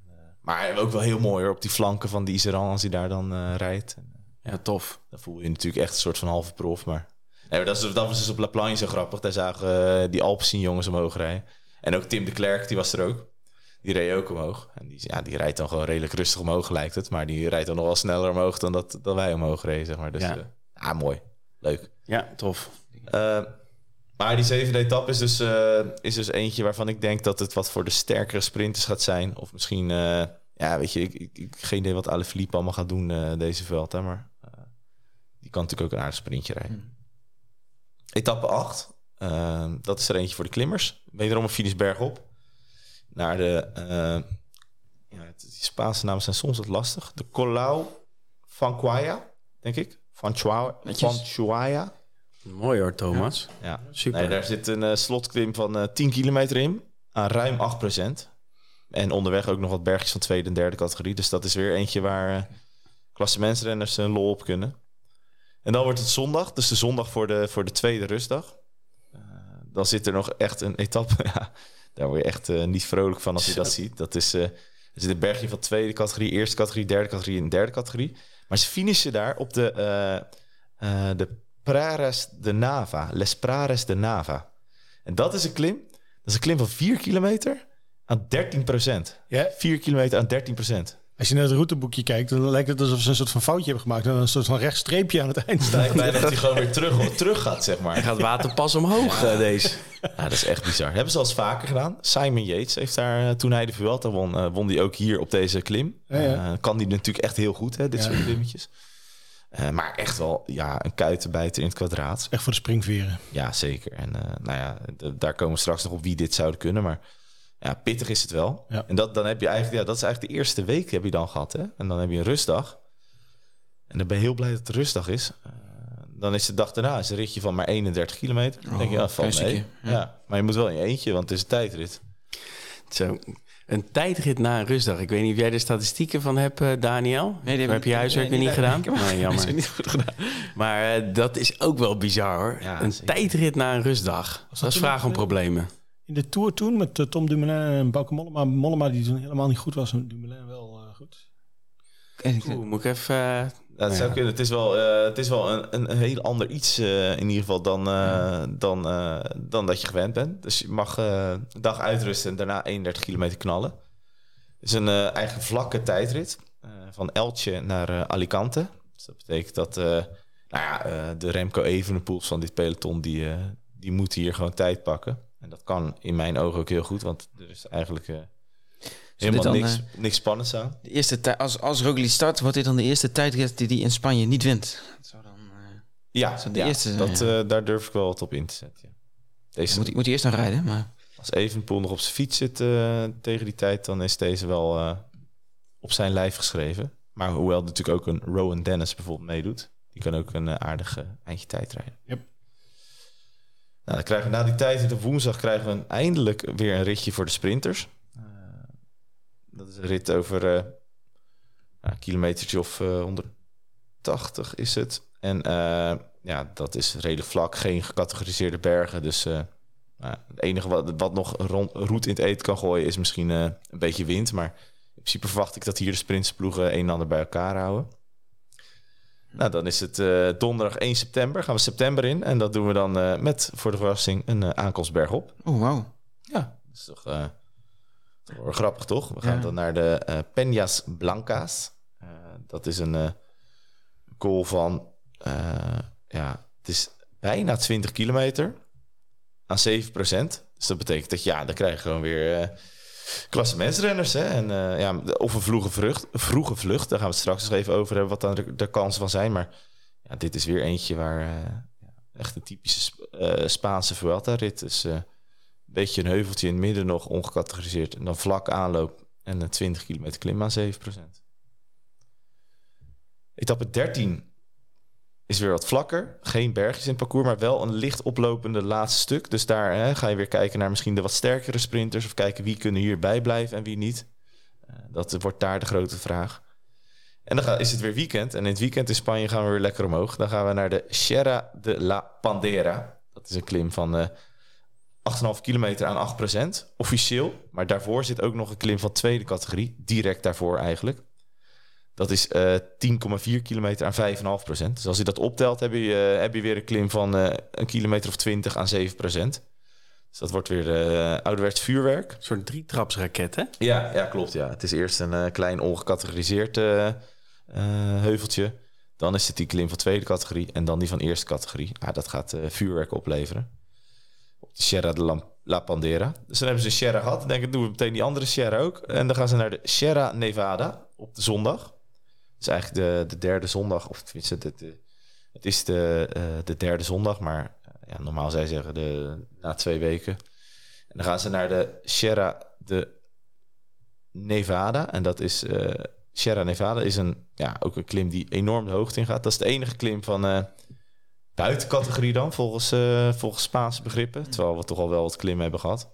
Uh, maar ook wel heel mooi hoor, op die flanken van de Iseran als hij daar dan uh, rijdt. Ja, tof. Dan voel je, je natuurlijk echt een soort van halve prof. Maar, nee, maar dat, is, dat was dus op La Plagne zo grappig. Daar zagen uh, die Alpecin jongens omhoog rijden. En ook Tim de Klerk, die was er ook. Die reed ook omhoog. En die, ja, die rijdt dan gewoon redelijk rustig omhoog, lijkt het. Maar die rijdt dan nog wel sneller omhoog dan, dat, dan wij omhoog reden, zeg maar. Dus ja, uh, ah, mooi. Leuk. Ja, tof. Uh, maar die zevende etappe is dus, uh, is dus eentje waarvan ik denk dat het wat voor de sterkere sprinters gaat zijn. Of misschien, uh, ja, weet je, ik, ik, ik geen idee wat Alaphilippe allemaal gaat doen uh, deze veld. Hè, maar uh, die kan natuurlijk ook een aardig sprintje rijden. Hmm. Etappe acht. Uh, dat is er eentje voor de klimmers. Wederom een finish bergop. Naar de, uh, ja, die Spaanse namen zijn soms wat lastig. De Colau van Chuaya, denk ik. Van Chuaya. Van Chuaya. Mooi hoor, Thomas. Ja, ja. Super. Nee, daar zit een uh, slotklim van uh, tien kilometer in. Aan ruim acht procent. En onderweg ook nog wat bergjes van tweede en derde categorie. Dus dat is weer eentje waar uh, klassementsrenners hun uh, lol op kunnen. En dan wordt het zondag. Dus de zondag voor de, voor de tweede rustdag. Uh, dan zit er nog echt een etappe... Ja. Daar word je echt uh, niet vrolijk van als je dat ziet. Dat is, uh, er zit een bergje van tweede categorie, eerste categorie, derde categorie en derde categorie. Maar ze finishen daar op de, uh, uh, de Prares de Nava. Les Prares de Nava. En dat is een klim. Dat is een klim van vier kilometer aan dertien procent. Yeah. vier kilometer aan dertien procent. Als je naar het routeboekje kijkt, dan lijkt het alsof ze een soort van foutje hebben gemaakt. En een soort van rechtstreepje aan het eind staat. Bij dat hij gewoon weer terug, terug gaat, zeg maar. Hij gaat waterpas omhoog, ja. uh, deze. Ja, dat is echt bizar. Dat hebben ze al eens vaker gedaan. Simon Yates heeft daar, toen hij de Vuelta won, uh, won die ook hier op deze klim. Ja, ja. Uh, kan die natuurlijk echt heel goed, hè, dit ja. soort klimmetjes. Uh, maar echt wel, ja, een kuitenbijter in het kwadraat. Echt voor de springveren. Ja, zeker. En uh, nou ja, d- daar komen we straks nog op wie dit zouden kunnen, maar... Ja, pittig is het wel. Ja. En dat, dan heb je eigenlijk, ja, dat is eigenlijk de eerste week heb je dan gehad. Hè? En dan heb je een rustdag. En dan ben je heel blij dat het rustdag is. Uh, dan is de dag daarna is een ritje van maar eenendertig kilometer. Dan oh, denk je, ah, van nee. Ja. Ja, maar je moet wel in je eentje, want het is een tijdrit. Zo, een tijdrit na een rustdag. Ik weet niet of jij de statistieken van hebt, uh, Daniel. Nee, heb, heb je huiswerk weer niet gedaan? Ik heb nee, jammer. Niet goed gedaan. Maar uh, dat is ook wel bizar hoor. Ja, een zeker. Tijdrit na een rustdag. Dat, dat is vraag om problemen. In de Tour toen met uh, Tom Dumoulin en Bauke Mollema. Mollema die toen helemaal niet goed was. Dumoulin wel uh, goed. Oeh, moet ik even... Uh, ja, het, ja. Kunnen. Het is wel, uh, het is wel een, een, een heel ander iets uh, in ieder geval dan, uh, ja. dan, uh, dan dat je gewend bent. Dus je mag uh, een dag uitrusten en daarna eenendertig kilometer knallen. Het is een uh, eigen vlakke tijdrit. Uh, van Elche naar uh, Alicante. Dus dat betekent dat uh, nou ja, uh, de Remco Evenepoels van dit peloton... die, uh, die moeten hier gewoon tijd pakken. En dat kan in mijn ogen ook heel goed, want er is eigenlijk uh, helemaal dan, niks, uh, niks spannends aan. De eerste tij- als, als Roglic start, wordt dit dan de eerste tijdrit die hij in Spanje niet wint? Dat zou dan, uh, ja, dat zou de ja, eerste zijn, dat, ja. Uh, daar durf ik wel wat op in te zetten. Ja. Deze moet, moet hij eerst nog rijden, maar... Als Evenepoel nog op zijn fiets zit uh, tegen die tijd, dan is deze wel uh, op zijn lijf geschreven. Maar hoewel natuurlijk ook een Rowan Dennis bijvoorbeeld meedoet, die kan ook een uh, aardige eindje tijd rijden. Yep. Nou, dan krijgen we na die tijd, de woensdag, krijgen we een, eindelijk weer een ritje voor de sprinters. Uh, dat is een rit over uh, een kilometertje of uh, honderdtachtig is het. En uh, ja, dat is redelijk vlak, geen gecategoriseerde bergen, dus... Uh, Uh, het enige wat, wat nog rond, roet in het eten kan gooien is misschien uh, een beetje wind. Maar in principe verwacht ik dat hier de sprintsploegen een en ander bij elkaar houden. Nou, dan is het uh, donderdag één september. Gaan we september in. En dat doen we dan uh, met, voor de verrassing, een uh, aankomstberg op. Oh, wauw. Ja, dat is toch, uh, toch wel grappig, toch? We gaan ja. dan naar de uh, Peñas Blancas. Uh, dat is een uh, goal van... Uh, ja, het is bijna twintig kilometer... aan zeven procent. Dus dat betekent dat ja, dan krijg je gewoon weer uh, klassementsrenners. Hè? En, uh, ja, of een vroege vlucht, vroege vlucht. Daar gaan we het straks nog even over hebben, wat dan de, de kansen van zijn. Maar ja, dit is weer eentje waar uh, echt een typische Sp- uh, Spaanse Vuelta-rit. Dus uh, een beetje een heuveltje in het midden nog, ongecategoriseerd. En dan vlak aanloop en een twintig kilometer klim aan zeven procent. Etappe dertien. Is weer wat vlakker. Geen bergjes in het parcours, maar wel een licht oplopende laatste stuk. Dus daar hè, ga je weer kijken naar misschien de wat sterkere sprinters. Of kijken wie kunnen hierbij blijven en wie niet. Uh, dat wordt daar de grote vraag. En dan ga, is het weer weekend. En in het weekend in Spanje gaan we weer lekker omhoog. Dan gaan we naar de Sierra de la Pandera. Dat is een klim van uh, acht komma vijf kilometer aan acht procent. Officieel. Maar daarvoor zit ook nog een klim van tweede categorie. Direct daarvoor eigenlijk. Dat is uh, tien komma vier kilometer aan vijf komma vijf procent. Dus als je dat optelt, heb je, uh, heb je weer een klim van uh, een kilometer of twintig aan zeven procent. Dus dat wordt weer uh, ouderwets vuurwerk. Een soort drietrapsraket, hè? Ja, ja, klopt. Ja. Het is eerst een uh, klein ongecategoriseerd uh, uh, heuveltje. Dan is het die klim van tweede categorie en dan die van eerste categorie. Ah, dat gaat uh, vuurwerk opleveren. Op de Sierra de Lam- La Pandera. Dus dan hebben ze een Sierra gehad. Dan denk ik, doen we meteen die andere Sierra ook. En dan gaan ze naar de Sierra Nevada op de zondag. Het is eigenlijk de, de derde zondag, of tenminste, de, de, het is de, uh, de derde zondag, maar ja, normaal zij zeggen de, na twee weken. En dan gaan ze naar de Sierra de Nevada. En dat is, uh, Sierra Nevada is een, ja, ook een klim die enorm de hoogte in gaat. Dat is de enige klim van uh, buitencategorie dan, volgens, uh, volgens Spaanse begrippen. Terwijl we toch al wel wat klimmen hebben gehad.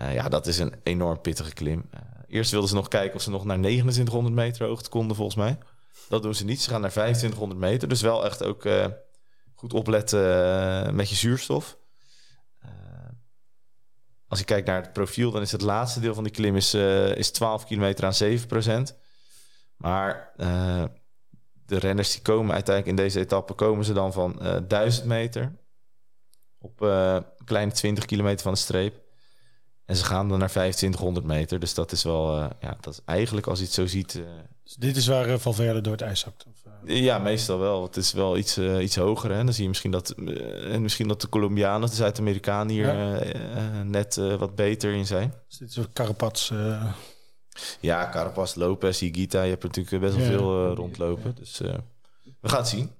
Uh, ja, dat is een enorm pittige klim. Uh, eerst wilden ze nog kijken of ze nog naar negenentwintighonderd meter hoogte konden, volgens mij. Dat doen ze niet. Ze gaan naar vijfentwintighonderd meter. Dus wel echt ook uh, goed opletten uh, met je zuurstof. Uh, als je kijkt naar het profiel, dan is het laatste deel van die klim is, uh, is twaalf kilometer aan zeven procent. Maar uh, de renners die komen uiteindelijk in deze etappe, komen ze dan van uh, duizend meter. Op uh, een kleine twintig kilometer van de streep. En ze gaan dan naar vijfentwintighonderd meter. Dus dat is wel... Uh, ja, dat is eigenlijk, als je het zo ziet... Uh... Dus dit is waar uh, Valverde door het ijs zakt? Of, uh... Ja, meestal wel. Het is wel iets, uh, iets hoger. Hè? Dan zie je misschien dat, uh, misschien dat de Colombianen, de Zuid-Amerikanen hier ja. uh, uh, net uh, wat beter in zijn. Dus dit is een Carapaz... Uh... Ja, Carapaz, Lopez, Higuita. Je hebt er natuurlijk best wel ja, veel uh, rondlopen. Ja. Dus uh, we gaan het zien.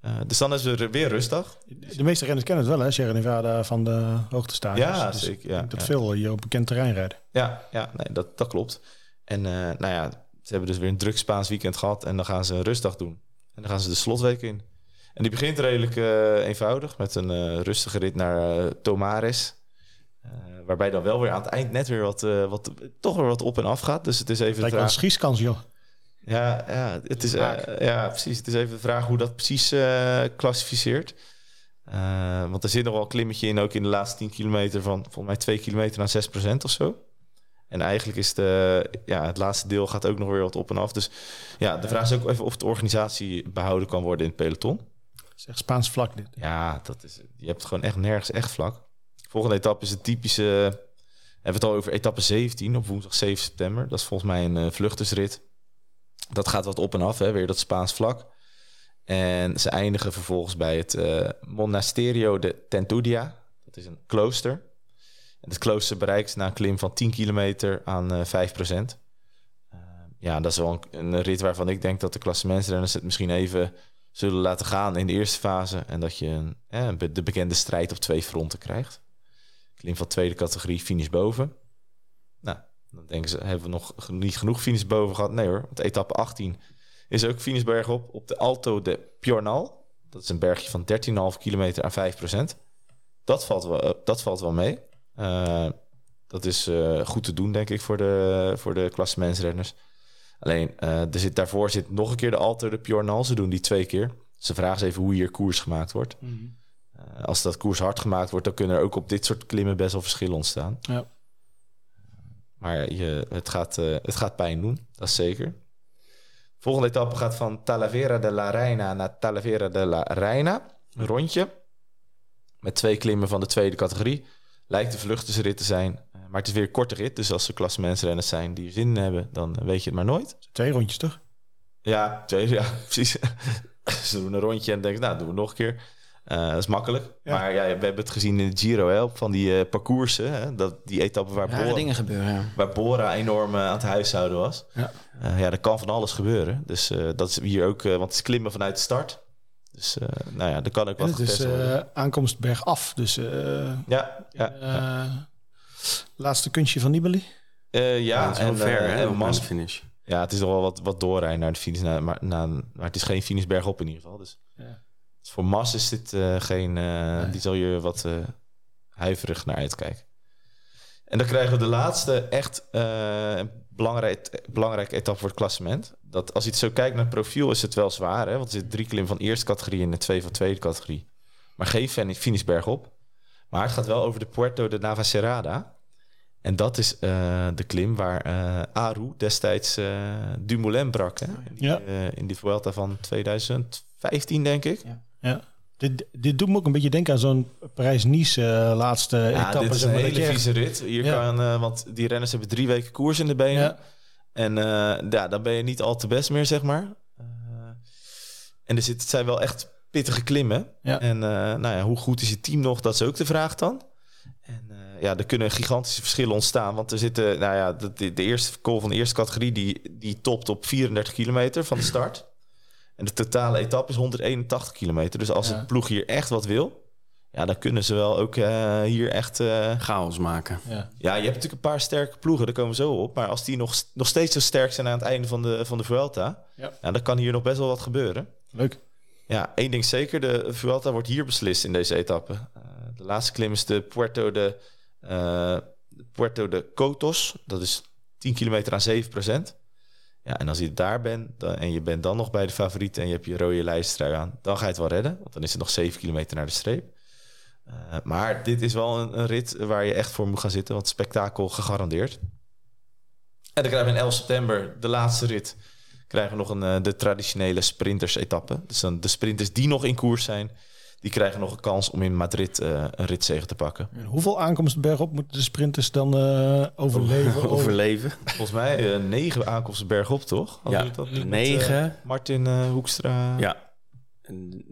Uh, dus dan is er weer rustig. De meeste renners kennen het wel, hè? Sierra Nevada van de hoogtestadiers. Ja, dus zeker. Ja, dat ja. veel hier op bekend terrein rijden. Ja, ja nee, dat, dat klopt. En uh, nou ja, ze hebben dus weer een druk Spaans weekend gehad. En dan gaan ze een rustdag doen. En dan gaan ze de slotweek in. En die begint redelijk uh, eenvoudig. Met een uh, rustige rit naar uh, Tomares. Uh, waarbij dan wel weer aan het eind net weer wat, uh, wat, toch weer wat op en af gaat. Dus het is even... Lijkt wel een schieskans, joh. Ja, ja, het is, uh, ja, precies. Het is even de vraag hoe dat precies uh, klassificeert. Uh, want er zit nog wel een klimmetje in, ook in de laatste tien kilometer van volgens mij twee kilometer aan zes procent of zo. En eigenlijk is de, ja, het laatste deel gaat ook nog weer wat op en af. Dus ja, de vraag is ook even of de organisatie behouden kan worden in het peloton. Het is echt Spaans vlak dit. Ja, dat is, je hebt gewoon echt nergens echt vlak. De volgende etappe is het typische, uh, hebben we het al over etappe zeventien op woensdag zeven september. Dat is volgens mij een uh, vluchtersrit. Dat gaat wat op en af, hè? Weer dat Spaans vlak. En ze eindigen vervolgens bij het uh, Monasterio de Tentudia. Dat is een klooster. Het klooster bereikt na een klim van tien kilometer aan uh, vijf procent. Uh, ja, dat is wel een, een rit waarvan ik denk dat de klassementsrenners het misschien even zullen laten gaan in de eerste fase. En dat je een, eh, de bekende strijd op twee fronten krijgt. Klim van tweede categorie, finish boven. Nou, dan denken ze, hebben we nog niet genoeg finish boven gehad? Nee hoor, want etappe achttien is ook finish bergop op de Alto de Piornal. Dat is een bergje van dertien komma vijf kilometer aan vijf procent. Dat valt wel, dat valt wel mee. Uh, dat is uh, goed te doen, denk ik, voor de, voor de klassementsrenners. Alleen, uh, er zit, daarvoor zit nog een keer de Alto de Piornal. Ze doen die twee keer. Ze vragen ze even hoe hier koers gemaakt wordt. Mm-hmm. Uh, als dat koers hard gemaakt wordt, dan kunnen er ook op dit soort klimmen best wel verschillen ontstaan. Ja. Maar je, het, gaat, uh, het gaat pijn doen, dat is zeker. Volgende etappe gaat van Talavera de la Reina naar Talavera de la Reina. Een rondje. Met twee klimmen van de tweede categorie. Lijkt de vluchtersrit te zijn. Maar het is weer een korte rit. Dus als er klassementsrenners zijn die er zin in hebben, dan weet je het maar nooit. Twee rondjes toch? Ja, twee, ja precies. Ze doen een rondje en denken, nou, doen we nog een keer. Uh, dat is makkelijk. Ja. Maar ja, we hebben het gezien in de Giro, hè, van die uh, parcoursen. Hè, dat, die etappen waar, Bora, dingen gebeuren, ja. waar Bora enorm uh, aan het huishouden was. Ja, uh, ja, er kan van alles gebeuren. Dus uh, dat is hier ook, uh, want het is klimmen vanuit de start. Dus uh, nou ja, er kan ook wat ja, getest worden. Het is uh, aankomst bergaf. Dus uh, ja, ja, uh, ja. Laatste kunstje van Nibali. Uh, ja, ja en ver, uh, hè, een Mas finish. Ja, het is nog wel wat, wat doorrijden naar de finish. Na, maar, na, maar het is geen finish bergop in ieder geval. Dus. Ja. Voor Mas is dit uh, geen... Uh, nee. Die zal je wat uh, huiverig naar uitkijken. En dan krijgen we de laatste echt uh, belangrijk, belangrijke etappe voor het klassement. Dat als je het zo kijkt naar het profiel is het wel zwaar. Hè? Want er zit drie klim van eerste categorie en twee van tweede categorie. Maar geen finish bergop. Maar het gaat wel over de Puerto de Navacerrada. En dat is uh, de klim waar uh, Aru destijds uh, Dumoulin brak. Hè? In, die, ja. uh, in die Vuelta van tweeduizend vijftien, denk ik. Ja. Ja. Dit, dit doet me ook een beetje denken aan zo'n Parijs-Nice uh, laatste ja, etappe. Dit is een hele vieze rit. Hier ja. kan, uh, want die renners hebben drie weken koers in de benen. Ja. En uh, ja, dan ben je niet al te best meer, zeg maar. Uh, en er zit, het zijn wel echt pittige klimmen. Ja. En uh, nou ja, hoe goed is je team nog? Dat is ook de vraag dan. En uh, ja, er kunnen gigantische verschillen ontstaan. Want er zitten, nou ja, de, de eerste call van de eerste categorie... die, die topt op vierendertig kilometer van de start... En de totale etappe is honderdeenentachtig kilometer. Dus als ja. het ploeg hier echt wat wil... Ja, dan kunnen ze wel ook uh, hier echt... Uh... chaos maken. Ja. ja, je hebt natuurlijk een paar sterke ploegen. Daar komen we zo op. Maar als die nog, nog steeds zo sterk zijn aan het einde van de, van de Vuelta... Ja. Ja, dan kan hier nog best wel wat gebeuren. Leuk. Ja, één ding zeker. De Vuelta wordt hier beslist in deze etappe. Uh, de laatste klim is de Puerto de, uh, Puerto de Cotos. Dat is tien kilometer aan zeven procent. Ja, en als je daar bent dan, en je bent dan nog bij de favorieten... en je hebt je rode lijsttrui aan, dan ga je het wel redden. Want dan is het nog zeven kilometer naar de streep. Uh, maar dit is wel een, een rit waar je echt voor moet gaan zitten... want spektakel gegarandeerd. En dan krijgen we in elf september de laatste rit... krijgen we nog een, de traditionele sprinters-etappe. Dus dan de sprinters die nog in koers zijn... die krijgen nog een kans om in Madrid uh, een ritzege te pakken. En hoeveel aankomsten bergop moeten de sprinters dan uh, overleven? overleven? Volgens mij uh, negen aankomsten bergop, toch? Had ja, dat negen. Met, uh, Martin uh, Hoekstra. Ja,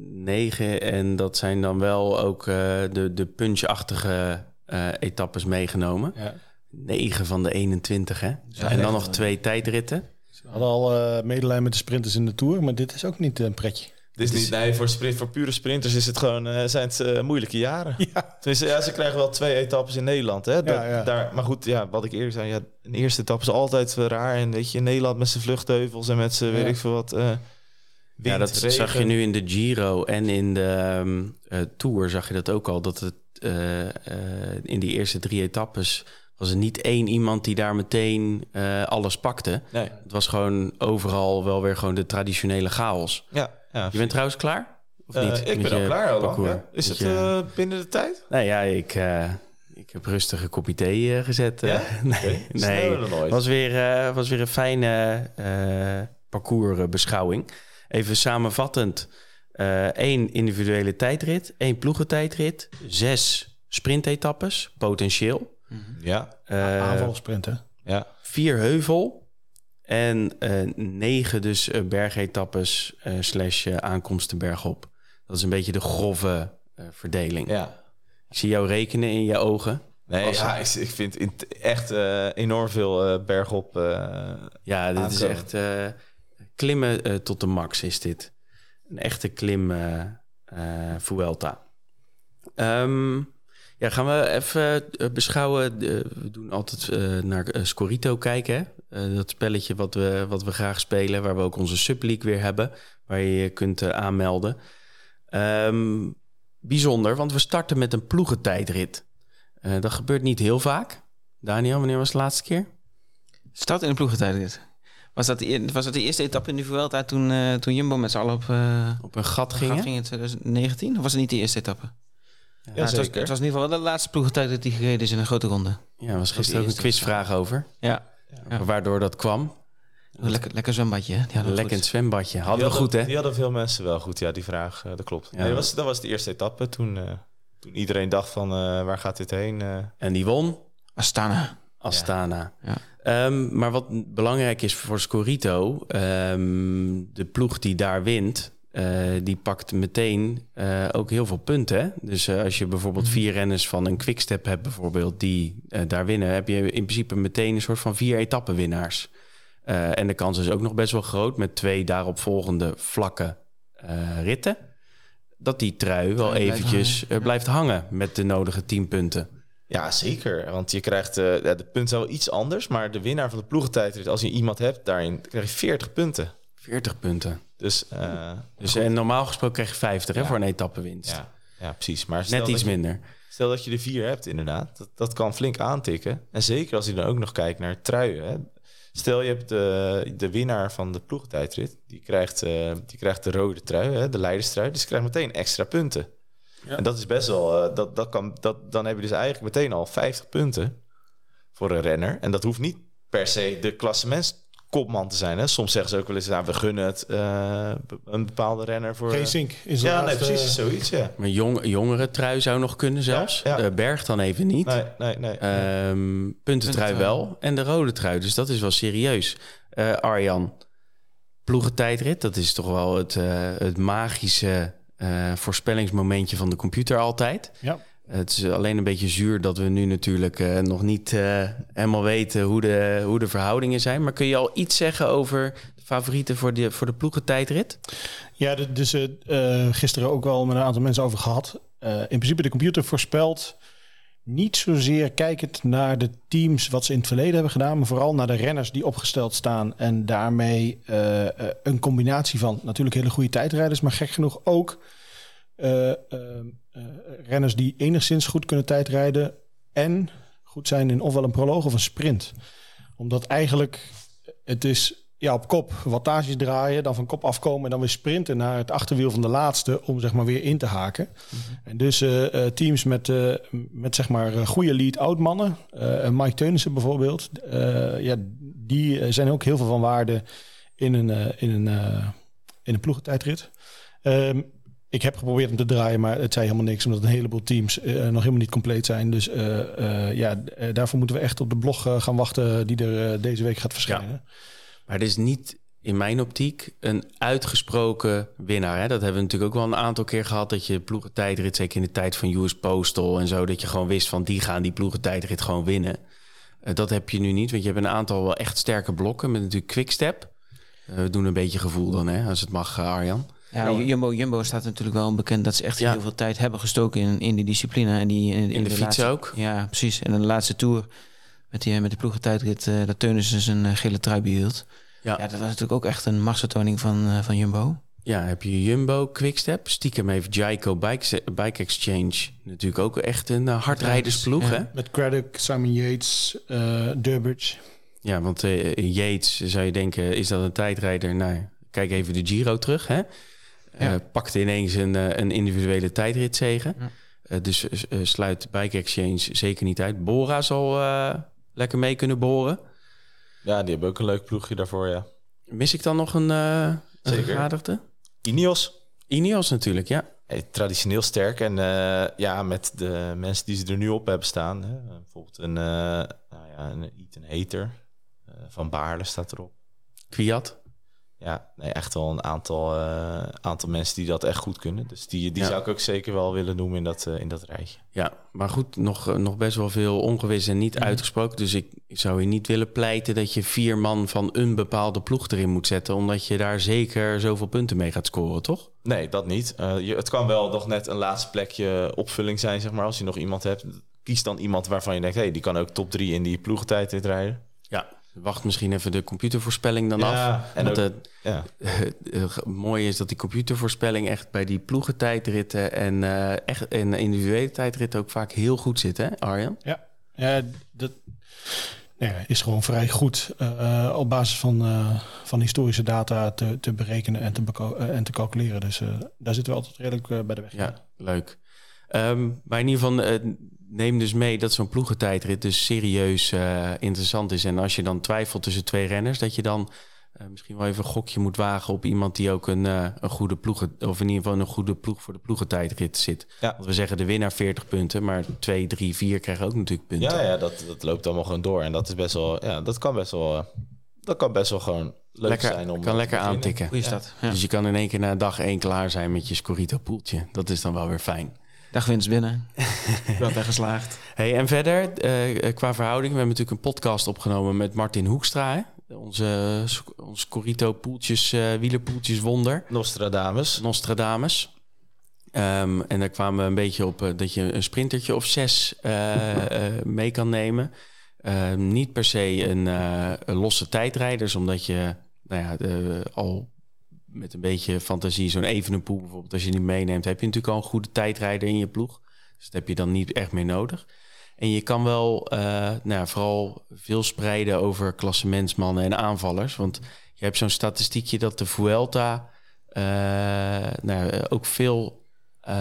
negen. En dat zijn dan wel ook uh, de, de punchachtige uh, etappes meegenomen. Ja. Negen van de eenentwintig, hè? Ja, en dan nog twee tijdritten. Ze hadden al uh, medelijden met de sprinters in de Tour, maar dit is ook niet een pretje. Dit is niet, nee, voor, sprint, voor pure sprinters is het gewoon, uh, zijn het uh, moeilijke jaren. Ja. Dus, ja, ze krijgen wel twee etappes in Nederland. Hè? Dat, ja, ja. Daar, maar goed, ja, wat ik eerder zei, ja, een eerste etappe is altijd uh, raar. En weet je, in Nederland met zijn vluchtheuvels en met zijn, ja. weet ik veel wat, uh, wind, ja, dat regen. Zag je nu in de Giro en in de um, uh, Tour zag je dat ook al. Dat het uh, uh, in die eerste drie etappes was er niet één iemand die daar meteen uh, alles pakte. Nee. Het was gewoon overal wel weer gewoon de traditionele chaos. Ja. Ja, je bent trouwens klaar? Of uh, niet? Ik met ben al klaar. Al ja. Is met het uh, binnen de tijd? Nou ja, ik, uh, ik heb rustig een kopje thee uh, gezet. Ja? nee, okay. nee. Het was, uh, was weer een fijne uh, parcoursbeschouwing. Even samenvattend. Uh, één individuele tijdrit. één ploegentijdrit. Zes sprintetappes. Potentieel. Mm-hmm. Ja. Uh, Aanvalsprint, hè? Ja. Vier heuvel. En uh, negen dus uh, bergetappes uh, slash uh, aankomsten bergop. Dat is een beetje de grove uh, verdeling. Ja. Ik zie jou rekenen in je ogen. Nee, ja, ik, ik vind echt uh, enorm veel uh, bergop uh, Ja, dit aankomen. Is echt uh, klimmen uh, tot de max is dit. Een echte klim uh, uh, Vuelta. Um, ja, gaan we even uh, beschouwen. Uh, we doen altijd uh, naar uh, Scorito kijken. Hè? Uh, dat spelletje wat we, wat we graag spelen, waar we ook onze subleague weer hebben, waar je je kunt uh, aanmelden. Um, bijzonder, want we starten met een ploegentijdrit. Uh, dat gebeurt niet heel vaak. Daniel, wanneer was de laatste keer? Start in de ploegentijdrit. Was dat de, was dat de eerste etappe in de Vuelta toen, uh, toen Jumbo met z'n allen op, uh, op een gat ging? Gat ging in twintig negentien? Of was het niet de eerste etappe? Ja, ja, het, was, het was in ieder geval wel de laatste ploegentijdrit die gereden is in een grote ronde. Ja, er was gisteren ook een quizvraag over. Ja. Ja. Waardoor dat kwam. Lekker, lekker zwembadje, hè? Ja, lekker een zwembadje. Hadden die we hadden, goed, hè? Die hadden veel mensen wel goed, ja, die vraag. Uh, dat klopt. Ja. Nee, dat, was, dat was de eerste etappe toen... Uh, Toen iedereen dacht van, uh, waar gaat dit heen? Uh... En die won? Astana. Astana. Ja. Ja. Um, maar wat belangrijk is voor Scorito... Um, de ploeg die daar wint... Uh, die pakt meteen uh, ook heel veel punten. Hè? Dus uh, als je bijvoorbeeld vier renners van een quickstep hebt... bijvoorbeeld die uh, daar winnen... heb je in principe meteen een soort van vier etappenwinnaars. Uh, en de kans is ook nog best wel groot... met twee daaropvolgende vlakke uh, ritten... dat die trui wel eventjes blijft hangen, blijft hangen met de nodige tien punten. Ja, zeker. Want je krijgt uh, de punten wel iets anders... maar de winnaar van de ploegentijdrit, als je iemand hebt daarin... krijg je veertig punten. veertig punten. Dus, uh, dus en normaal gesproken krijg je vijftig, ja, hè, voor een etappenwinst. Ja, ja, precies. Maar net iets je, minder. Stel dat je de vier hebt, inderdaad. Dat, dat kan flink aantikken. En zeker als je dan ook nog kijkt naar truien. Hè. Stel je hebt de, de winnaar van de ploegentijdrit, die krijgt, uh, die krijgt de rode trui, hè, de leiderstrui, dus krijgt meteen extra punten. Ja. En dat is best wel, uh, dat, dat kan, dat, dan heb je dus eigenlijk meteen al vijftig punten voor een renner. En dat hoeft niet per se de klassementskopman te zijn. Hè. Soms zeggen ze ook wel eens, nou, we gunnen het uh, een bepaalde renner voor. Geen zink. Is ja, laatste... nee, precies, zoiets. Ja. Maar jong, jongere trui zou nog kunnen zelfs. Ja, ja. De berg dan even niet. Nee, nee, nee. nee. Um, puntentrui wel en de rode trui. Dus dat is wel serieus. Uh, Arjan, ploegentijdrit, dat is toch wel het, uh, het magische uh, voorspellingsmomentje van de computer altijd. Ja. Het is alleen een beetje zuur dat we nu natuurlijk uh, nog niet uh, helemaal weten hoe de, hoe de verhoudingen zijn. Maar kun je al iets zeggen over de favorieten voor de, voor de ploegentijdrit? Ja, dus uh, uh, gisteren ook wel met een aantal mensen over gehad. Uh, in principe de computer voorspelt niet zozeer kijkend naar de teams wat ze in het verleden hebben gedaan. Maar vooral naar de renners die opgesteld staan. En daarmee uh, uh, een combinatie van natuurlijk hele goede tijdrijders. Maar gek genoeg ook... Uh, uh, uh, renners die enigszins goed kunnen tijdrijden en goed zijn in ofwel een proloog of een sprint. Omdat eigenlijk het is, ja, op kop wattages draaien, dan van kop afkomen en dan weer sprinten naar het achterwiel van de laatste om, zeg maar, weer in te haken. Mm-hmm. En dus uh, teams met, uh, met zeg maar goede lead-out mannen, uh, Mike Teunissen bijvoorbeeld, uh, ja, die zijn ook heel veel van waarde in een, uh, in een, uh, in een ploegentijdrit. Um, Ik heb geprobeerd hem te draaien, maar het zei helemaal niks... omdat een heleboel teams uh, nog helemaal niet compleet zijn. Dus uh, uh, ja, d- daarvoor moeten we echt op de blog uh, gaan wachten... die er uh, deze week gaat verschijnen. Ja. Maar het is niet, in mijn optiek, een uitgesproken winnaar. Hè? Dat hebben we natuurlijk ook wel een aantal keer gehad... dat je ploegentijdrit, zeker in de tijd van U S Postal en zo... dat je gewoon wist van die gaan die ploegentijdrit gewoon winnen. Uh, dat heb je nu niet, want je hebt een aantal wel echt sterke blokken... met natuurlijk Quickstep. Uh, we doen een beetje gevoel dan, hè, als het mag, uh, Arjan. Ja, Jumbo, Jumbo staat natuurlijk wel bekend dat ze echt, ja, heel veel tijd hebben gestoken in, in die discipline. En die, in, in, in de, de fiets laatste, ook. Ja, precies. En in de laatste tour met, die, met de ploegentijdrit uh, dat Teunissen zijn uh, gele trui behield. Ja. Ja, dat was natuurlijk ook echt een massatoning van, uh, van Jumbo. Ja, heb je Jumbo, Quickstep. Stiekem heeft Jayco Bike, Bike Exchange natuurlijk ook echt een uh, hardrijdersploeg. Ja, hè? Met Craddock, Simon Yates, uh, Durbridge. Ja, want uh, Yates, zou je denken, is dat een tijdrijder? Nou, kijk even de Giro terug, hè? Ja. Uh, pakte ineens een, uh, een individuele tijdritzegen. Ja. Uh, dus uh, sluit Bike Exchange zeker niet uit. Bora zal uh, lekker mee kunnen boren. Ja, die hebben ook een leuk ploegje daarvoor, ja. Mis ik dan nog een, uh, een gegadigde? Ineos. Ineos natuurlijk, ja. Hey, traditioneel sterk. En uh, ja, met de mensen die ze er nu op hebben staan. Hè. Bijvoorbeeld een, uh, nou ja, een Ethan Hater. Uh, Van Baarle staat erop. Kwiat. ja, nee, echt wel een aantal, uh, aantal mensen die dat echt goed kunnen. Dus die, die ja. zou ik ook zeker wel willen noemen in dat, uh, in dat rijtje. Ja, maar goed, nog, nog best wel veel ongewis en niet mm. uitgesproken. Dus ik, ik zou je niet willen pleiten dat je vier man van een bepaalde ploeg erin moet zetten, omdat je daar zeker zoveel punten mee gaat scoren, toch? Nee, dat niet. Uh, je, het kan wel nog net een laatste plekje opvulling zijn, zeg maar. Als je nog iemand hebt, kies dan iemand waarvan je denkt, hey, die kan ook top drie in die ploegentijd rijden. Ja. Wacht misschien even de computervoorspelling dan ja, af. En want ook, het, ja. het mooie is dat die computervoorspelling echt bij die ploegentijdritten en, uh, echt, en individuele tijdritten ook vaak heel goed zit, hè, Arjan? Ja, ja dat ja, is gewoon vrij goed uh, op basis van, uh, van historische data te, te berekenen en te, beco- uh, en te calculeren. Dus uh, daar zitten we altijd redelijk uh, bij de weg. Ja, leuk. Um, maar in ieder geval, uh, neem dus mee dat zo'n ploegentijdrit dus serieus uh, interessant is. En als je dan twijfelt tussen twee renners, dat je dan uh, misschien wel even een gokje moet wagen op iemand die ook een, uh, een goede ploeg, of in ieder geval een goede ploeg voor de ploegentijdrit zit. Ja. Want we zeggen de winnaar veertig punten, maar twee, drie, vier krijgen ook natuurlijk punten. Ja, ja dat, dat loopt allemaal gewoon door. En dat is best wel, ja, dat kan best wel. Uh... Dat kan best wel gewoon leuk lekker, zijn. om kan lekker aantikken. Hoe is dat? Ja. Dus je kan in één keer na dag één klaar zijn met je Scorito-poeltje. Dat is dan wel weer fijn. Dagwinst binnen. Ik ben daar geslaagd. Hey, en verder, uh, qua verhouding. We hebben natuurlijk een podcast opgenomen met Martin Hoekstra. Hè? Onze uh, sc- ons Scorito-poeltjes, uh, wielerpoeltjes wonder. Nostradamus. Nostradamus. Um, en daar kwamen we een beetje op uh, dat je een sprintertje of zes uh, uh, mee kan nemen. Uh, niet per se een, uh, een losse tijdrijders, omdat je nou ja, uh, al met een beetje fantasie zo'n Evenepoel bijvoorbeeld, als je die meeneemt, heb je natuurlijk al een goede tijdrijder in je ploeg. Dus dat heb je dan niet echt meer nodig. En je kan wel uh, nou ja, vooral veel spreiden over klassementsmannen en aanvallers. Want je hebt zo'n statistiekje dat de Vuelta uh, nou ja, ook veel... Uh,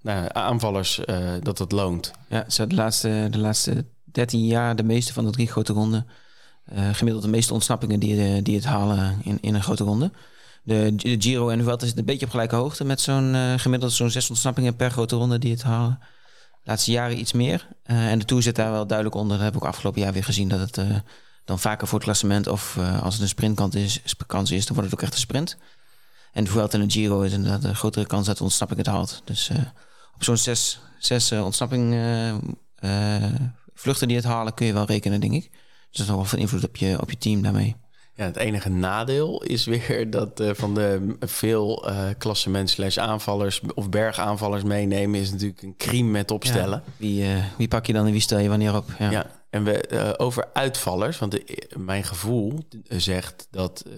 nou ja, aanvallers, uh, dat dat loont. Ja, zo de laatste... De laatste... dertien jaar de meeste van de drie grote ronden. Uh, gemiddeld de meeste ontsnappingen die, die het halen in, in een grote ronde. De, de Giro en de Vuelta zitten een beetje op gelijke hoogte met zo'n uh, gemiddeld zo'n zes ontsnappingen per grote ronde die het halen. De laatste jaren iets meer. Uh, en de Tour zit daar wel duidelijk onder. Dat heb ik ook afgelopen jaar weer gezien dat het uh, dan vaker voor het klassement of uh, als het een sprintkans is, kans is, dan wordt het ook echt een sprint. En de Vuelta en de Giro is inderdaad een grotere kans dat de ontsnapping het haalt. Dus uh, op zo'n zes, zes uh, ontsnappingen uh, uh, vluchten die het halen kun je wel rekenen, denk ik. Dus dat is wel veel invloed op je, op je team daarmee. Ja, het enige nadeel is weer dat uh, van de veel uh, klassementen slash aanvallers of bergaanvallers meenemen is natuurlijk een crime met opstellen. Ja, wie, uh, wie pak je dan en wie stel je wanneer op? Ja, ja en we, uh, over uitvallers, want de, mijn gevoel zegt dat uh,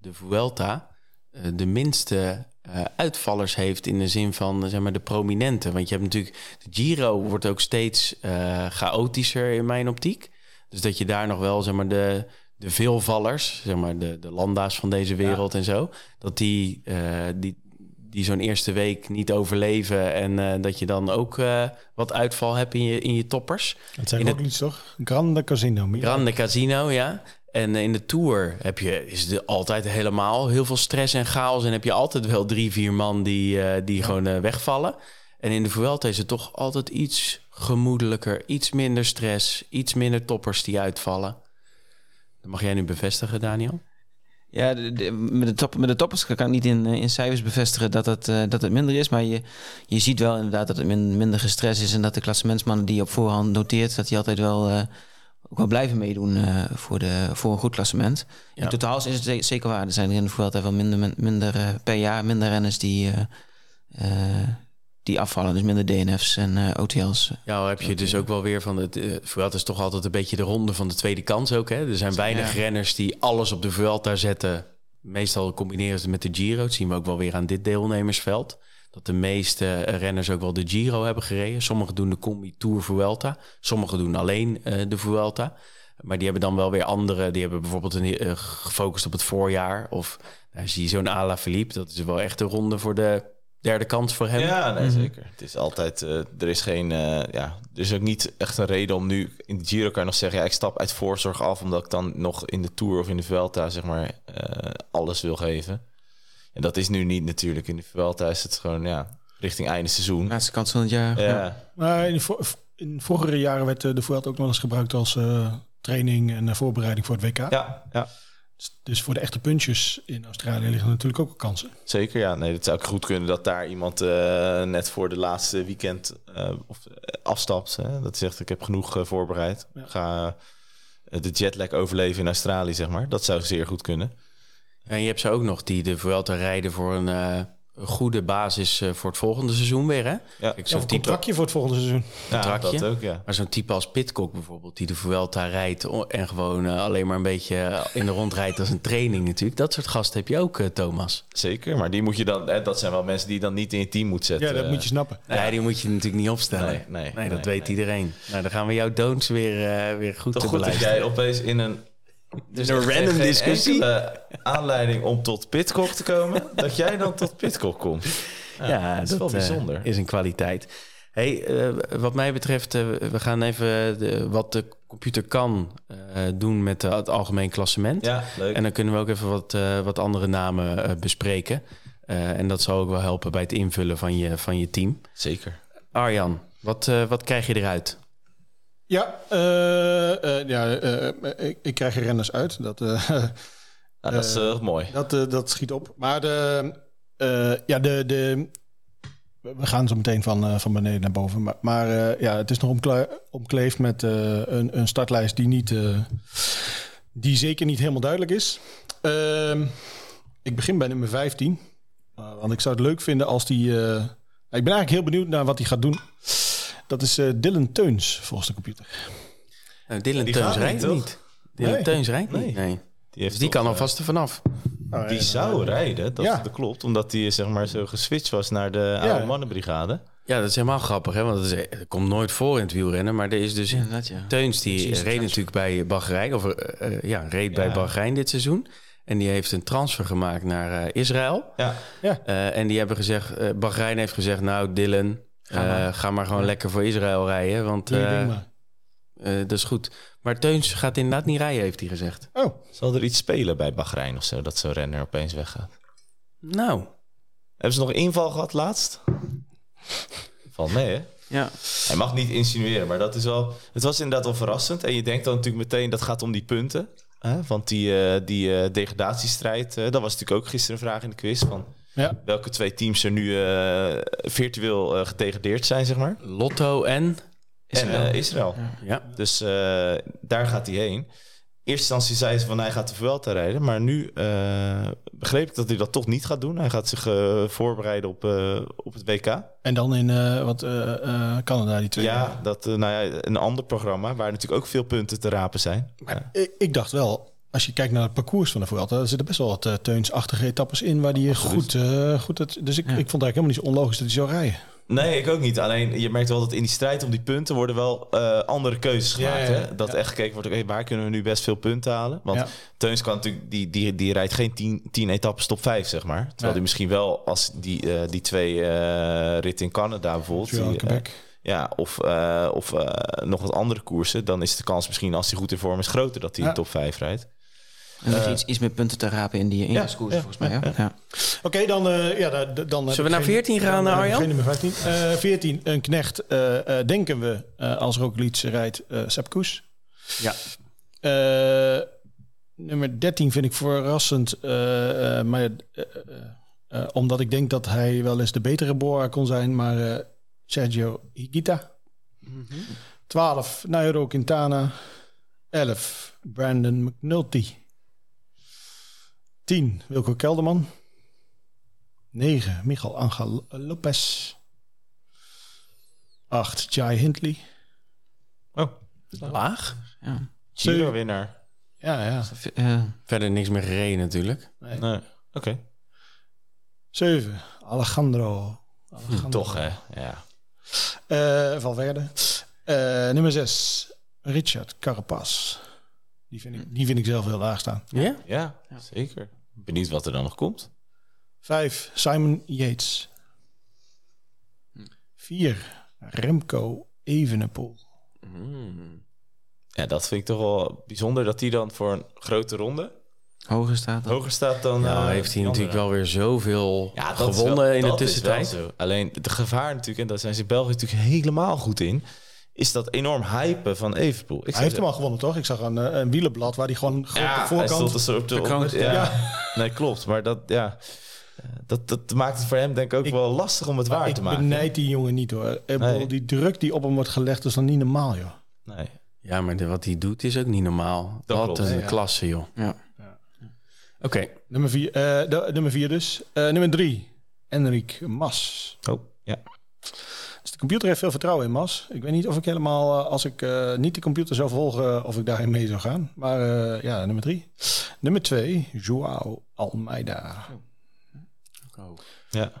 de Vuelta uh, de minste Uh, uitvallers heeft in de zin van zeg maar, de prominente. Want je hebt natuurlijk... De Giro wordt ook steeds uh, chaotischer in mijn optiek. Dus dat je daar nog wel zeg maar, de, de veelvallers... Zeg maar, de, de landa's van deze wereld ja. en zo... dat die, uh, die, die zo'n eerste week niet overleven... en uh, dat je dan ook uh, wat uitval hebt in je, in je toppers. Dat zijn in ook iets, toch? Grande Casino. Meer. Grande Casino, ja. En in de Tour heb je, is er altijd helemaal heel veel stress en chaos. En heb je altijd wel drie, vier man die, uh, die ja. gewoon uh, wegvallen. En in de Vuelta is het toch altijd iets gemoedelijker. Iets minder stress, iets minder toppers die uitvallen. Dat mag jij nu bevestigen, Daniel? Ja, de, de, met, de top, met de toppers kan ik niet in, in cijfers bevestigen dat het, uh, dat het minder is. Maar je, je ziet wel inderdaad dat het min, minder gestrest is. En dat de klassementsmannen die je op voorhand noteert, dat die altijd wel... Uh, ook wel blijven meedoen uh, voor, de, voor een goed klassement. Ja. In totaal is het z- zeker waar. Er zijn er in de Vuelta wel minder, minder uh, per jaar minder renners die, uh, uh, die afvallen. Dus minder D N F's en uh, O T L's. Ja, heb je dus ook wel weer van... Het, uh, Vuelta is toch altijd een beetje de ronde van de tweede kans ook. Hè? Er zijn weinig ja. renners die alles op de Vuelta zetten. Meestal combineren ze het met de Giro. Dat zien we ook wel weer aan dit deelnemersveld. Dat de meeste renners ook wel de Giro hebben gereden. Sommigen doen de combi Tour Vuelta. Sommigen doen alleen uh, de Vuelta. Maar die hebben dan wel weer andere... Die hebben bijvoorbeeld een, uh, gefocust op het voorjaar. Of nou, zie je zo'n Alaphilippe. Dat is wel echt een ronde voor de derde kans voor hem. Ja, nee, mm-hmm. zeker. Het is altijd... Uh, er is geen... Uh, ja, er is ook niet echt een reden om nu... In de Giro kan je nog zeggen... Ja, ik stap uit voorzorg af... Omdat ik dan nog in de Tour of in de Vuelta... Zeg maar uh, alles wil geven. En dat is nu niet natuurlijk. In de Vuelta is het gewoon ja, richting einde seizoen. Laatste kans van het jaar. Ja. Ja. In, vo- in vorige jaren werd de Vuelta ook nog eens gebruikt als uh, training en voorbereiding voor het W K. Ja, ja. Dus voor de echte punchers in Australië liggen natuurlijk ook kansen. Zeker, ja. Nee, dat zou ook goed kunnen dat daar iemand uh, net voor de laatste weekend uh, of, uh, afstapt. Hè? Dat zegt, ik heb genoeg uh, voorbereid. Ja. Ga uh, de jetlag overleven in Australië, zeg maar. Dat zou zeer goed kunnen. En je hebt ze ook nog die de Vuelta rijden voor een uh, goede basis uh, voor het volgende seizoen weer, hè? Ja, Kijk, zo'n ja een contractje type... voor het volgende seizoen. Ja, contractje. Dat ook, ja. Maar zo'n type als Pidcock bijvoorbeeld, die de Vuelta rijdt en gewoon uh, alleen maar een beetje in de rond rijdt als een training natuurlijk. Dat soort gasten heb je ook, uh, Thomas. Zeker, maar die moet je dan, hè, dat zijn wel mensen die je dan niet in je team moet zetten. Ja, dat uh, moet je snappen. Nee, ja. Die moet je natuurlijk niet opstellen. Nee, nee, nee, nee dat nee, weet nee. iedereen. Nou, dan gaan we jouw don'ts weer, uh, weer goed Toch te goed beluisteren. Dat jij opeens in een... Dus een random discussie. Aanleiding om tot Pidcock te komen, dat jij dan tot Pidcock komt. Ja, ja, dat is dat wel bijzonder. Is een kwaliteit. Hey, uh, wat mij betreft, uh, we gaan even de, wat de computer kan uh, doen met uh, het algemeen klassement. Ja, leuk. En dan kunnen we ook even wat, uh, wat andere namen uh, bespreken. Uh, en dat zal ook wel helpen bij het invullen van je, van je team. Zeker. Arjan, wat, uh, wat krijg je eruit? Ja, uh, uh, ja uh, ik, ik krijg er renners uit. Dat, uh, ja, dat is uh, mooi. Dat, uh, dat schiet op. Maar de, uh, ja, de, de, we gaan zo meteen van, uh, van beneden naar boven. Maar, maar uh, ja, het is nog omkle- omkleefd met uh, een, een startlijst die, niet, uh, die zeker niet helemaal duidelijk is. Uh, ik begin bij nummer vijftien. Uh, want ik zou het leuk vinden als die... Uh, ik ben eigenlijk heel benieuwd naar wat hij gaat doen. Dat is uh, Dylan Teuns, volgens de computer. Nou, Dylan Teuns rijdt niet. Dylan nee. Teuns rijdt nee. niet. Nee. Die heeft dus die toch, kan alvast er vanaf. Nou, die zou uh, rijden, dat, ja. dat klopt. Omdat die zeg maar zo geswitcht was naar de ja. oude mannenbrigade. Ja, dat is helemaal grappig. Hè? Want dat, is, dat komt nooit voor in het wielrennen. Maar er is dus... Ja, dat, ja. Teuns, die reed transfer. natuurlijk bij Bahrein. Of uh, uh, ja, reed ja. bij Bahrein dit seizoen. En die heeft een transfer gemaakt naar uh, Israël. Ja. Ja. Uh, en die hebben gezegd... Uh, Bahrein heeft gezegd, nou Dylan... Ga maar. Uh, ga maar gewoon ja. lekker voor Israël rijden, want uh, uh, dat is goed. Maar Teuns gaat inderdaad niet rijden, heeft hij gezegd. Oh, zal er iets spelen bij Bahrein of zo, dat zo'n renner opeens weggaat? Nou. Hebben ze nog inval gehad laatst? Valt mee, hè? Ja. Hij mag niet insinueren, maar dat is wel... Het was inderdaad wel verrassend. En je denkt dan natuurlijk meteen, dat gaat om die punten. Hè? Want die, uh, die uh, degradatiestrijd, uh, dat was natuurlijk ook gisteren een vraag in de quiz van... Ja. Welke twee teams er nu uh, virtueel uh, gedegradeerd zijn, zeg maar. Lotto en Israël. En, uh, Israël. Ja. Ja. Dus uh, daar gaat hij heen. In eerste instantie zei ze van hij gaat de Vuelta rijden. Maar nu uh, begreep ik dat hij dat toch niet gaat doen. Hij gaat zich uh, voorbereiden op, uh, op het W K. En dan in uh, wat, uh, uh, Canada, die twee. Ja, dat, uh, nou ja, een ander programma waar natuurlijk ook veel punten te rapen zijn. Maar ja. ik, ik dacht wel... Als je kijkt naar het parcours van de Vuelta, er zitten best wel wat uh, Teunsachtige etappes in waar die goed, uh, goed het, dus ik, ja. ik vond het eigenlijk helemaal niet zo onlogisch dat hij zou rijden. Nee, ik ook niet. Alleen je merkt wel dat in die strijd om die punten worden wel uh, andere keuzes gemaakt. Ja, ja, ja. Hè? Dat ja. echt gekeken wordt, okay, waar kunnen we nu best veel punten halen? Want ja. Teuns kan natuurlijk, die, die, die rijdt geen tien, tien etappes top vijf, zeg maar. Terwijl ja. die misschien wel als die, uh, die twee uh, ritten in Canada bijvoorbeeld. Die, uh, ja, of uh, of uh, nog wat andere koersen, dan is de kans misschien als hij goed in vorm is groter dat hij ja. in top vijf rijdt. En nog uh, iets, iets met punten te rapen in die ingangskoers, ja, ja, volgens mij. Ja, ja. ja. Oké, okay, dan, uh, ja, dan... Zullen we geen, naar veertien gaan, Arjan? Uh, geen nummer vijftien. Uh, veertien, een knecht, uh, uh, denken we, uh, als Roglic rijdt, uh, Sepp Kuss. Ja. Uh, nummer dertien vind ik verrassend, uh, uh, maar, uh, uh, uh, omdat ik denk dat hij wel eens de betere boer kon zijn, maar uh, Sergio Higuita. Mm-hmm. twaalf, Nairo Quintana. elf, Brandon McNulty. tien, Wilco Kelderman. negen, Miguel Angel Lopez. acht, Jai Hindley. Oh, laag. Ja. Giro-winnaar. Ja, ja. Uh, Verder niks meer gereden natuurlijk. Nee. nee. Oké. Okay. zeven, Alejandro. Alejandro. Toch, hè? Ja. Uh, Valverde. Uh, nummer zes, Richard Carapaz. Die vind, ik, die vind ik zelf heel laag staan. Ja? Ja, zeker. Benieuwd wat er dan nog komt. Vijf, Simon Yates. Vier, Remco Evenepoel. Mm. Ja, dat vind ik toch wel bijzonder dat hij dan voor een grote ronde... Hoger staat dan. Hoger staat dan ja, uh, heeft hij natuurlijk andere. wel weer zoveel ja, gewonnen wel, in de tussentijd. Alleen de gevaar natuurlijk, en daar zijn ze in België natuurlijk helemaal goed in... is dat enorm hypen van Evenepoel. Ik hij heeft hem al gewonnen, toch? Ik zag een, een wielenblad waar hij gewoon ja, op de voorkant... Hij stond op de, op, ja. ja, nee, klopt. Maar dat, ja, dat, dat maakt het voor hem denk ik ook ik, wel lastig om het waar te maken. Ik benijd die jongen niet, hoor. Nee. Die druk die op hem wordt gelegd is dan niet normaal, joh. Nee. Ja, maar de, wat hij doet is ook niet normaal. Dat wat klopt, een ja. klasse, joh. Ja. Ja. Oké. Okay. Nummer vier, uh, de, nummer vier dus. Uh, nummer drie, Enric Mas. Oh, ja. Dus de computer heeft veel vertrouwen in Mas. Ik weet niet of ik helemaal, als ik uh, niet de computer zou volgen, of ik daarin mee zou gaan. Maar uh, ja, nummer drie. Nummer twee, João Almeida. Oh. Oh. Ja.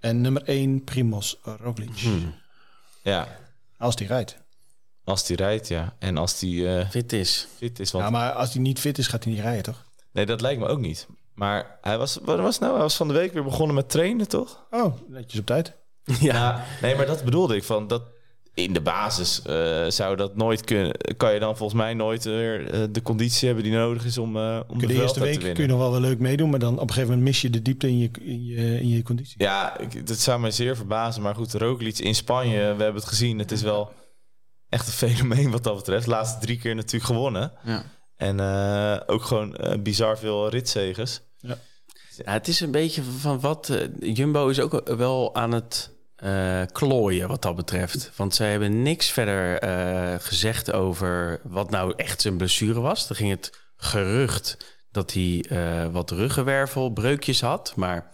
En nummer één, Primoz Roglic. Hmm. Ja. Als die rijdt. Als die rijdt, ja. En als die uh, fit is. Fit is want... Ja, maar als die niet fit is, gaat hij niet rijden, toch? Nee, dat lijkt me ook niet. Maar hij was, wat was nou? Hij was van de week weer begonnen met trainen, toch? Oh, netjes op tijd. Ja, nee, maar dat bedoelde ik. Van dat in de basis uh, zou dat nooit kunnen. Kan je dan volgens mij nooit weer uh, de conditie hebben die nodig is om, uh, om de, de eerste week te winnen. Kun je nog wel wel leuk meedoen, maar dan op een gegeven moment mis je de diepte in je, in je, in je conditie. Ja, ik, dat zou mij zeer verbazen. Maar goed, Roglic in Spanje, we hebben het gezien. Het is wel echt een fenomeen wat dat betreft. De laatste drie keer natuurlijk gewonnen. Ja. En uh, ook gewoon uh, bizar veel ritzegers. Ja. Ja, het is een beetje van wat... Uh, Jumbo is ook wel aan het uh, klooien wat dat betreft. Want zij hebben niks verder uh, gezegd over wat nou echt zijn blessure was. Er ging het gerucht dat hij uh, wat ruggenwervelbreukjes had. Maar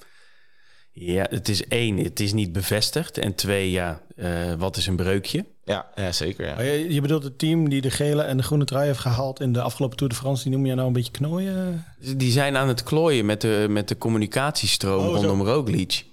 ja, het is één, het is niet bevestigd. En twee, ja, uh, wat is een breukje? Ja, ja zeker. Ja. Je, je bedoelt het team die de gele en de groene trui heeft gehaald in de afgelopen Tour de France, die noem je nou een beetje knooien? Die zijn aan het klooien met de, met de communicatiestroom oh, rondom Roglic.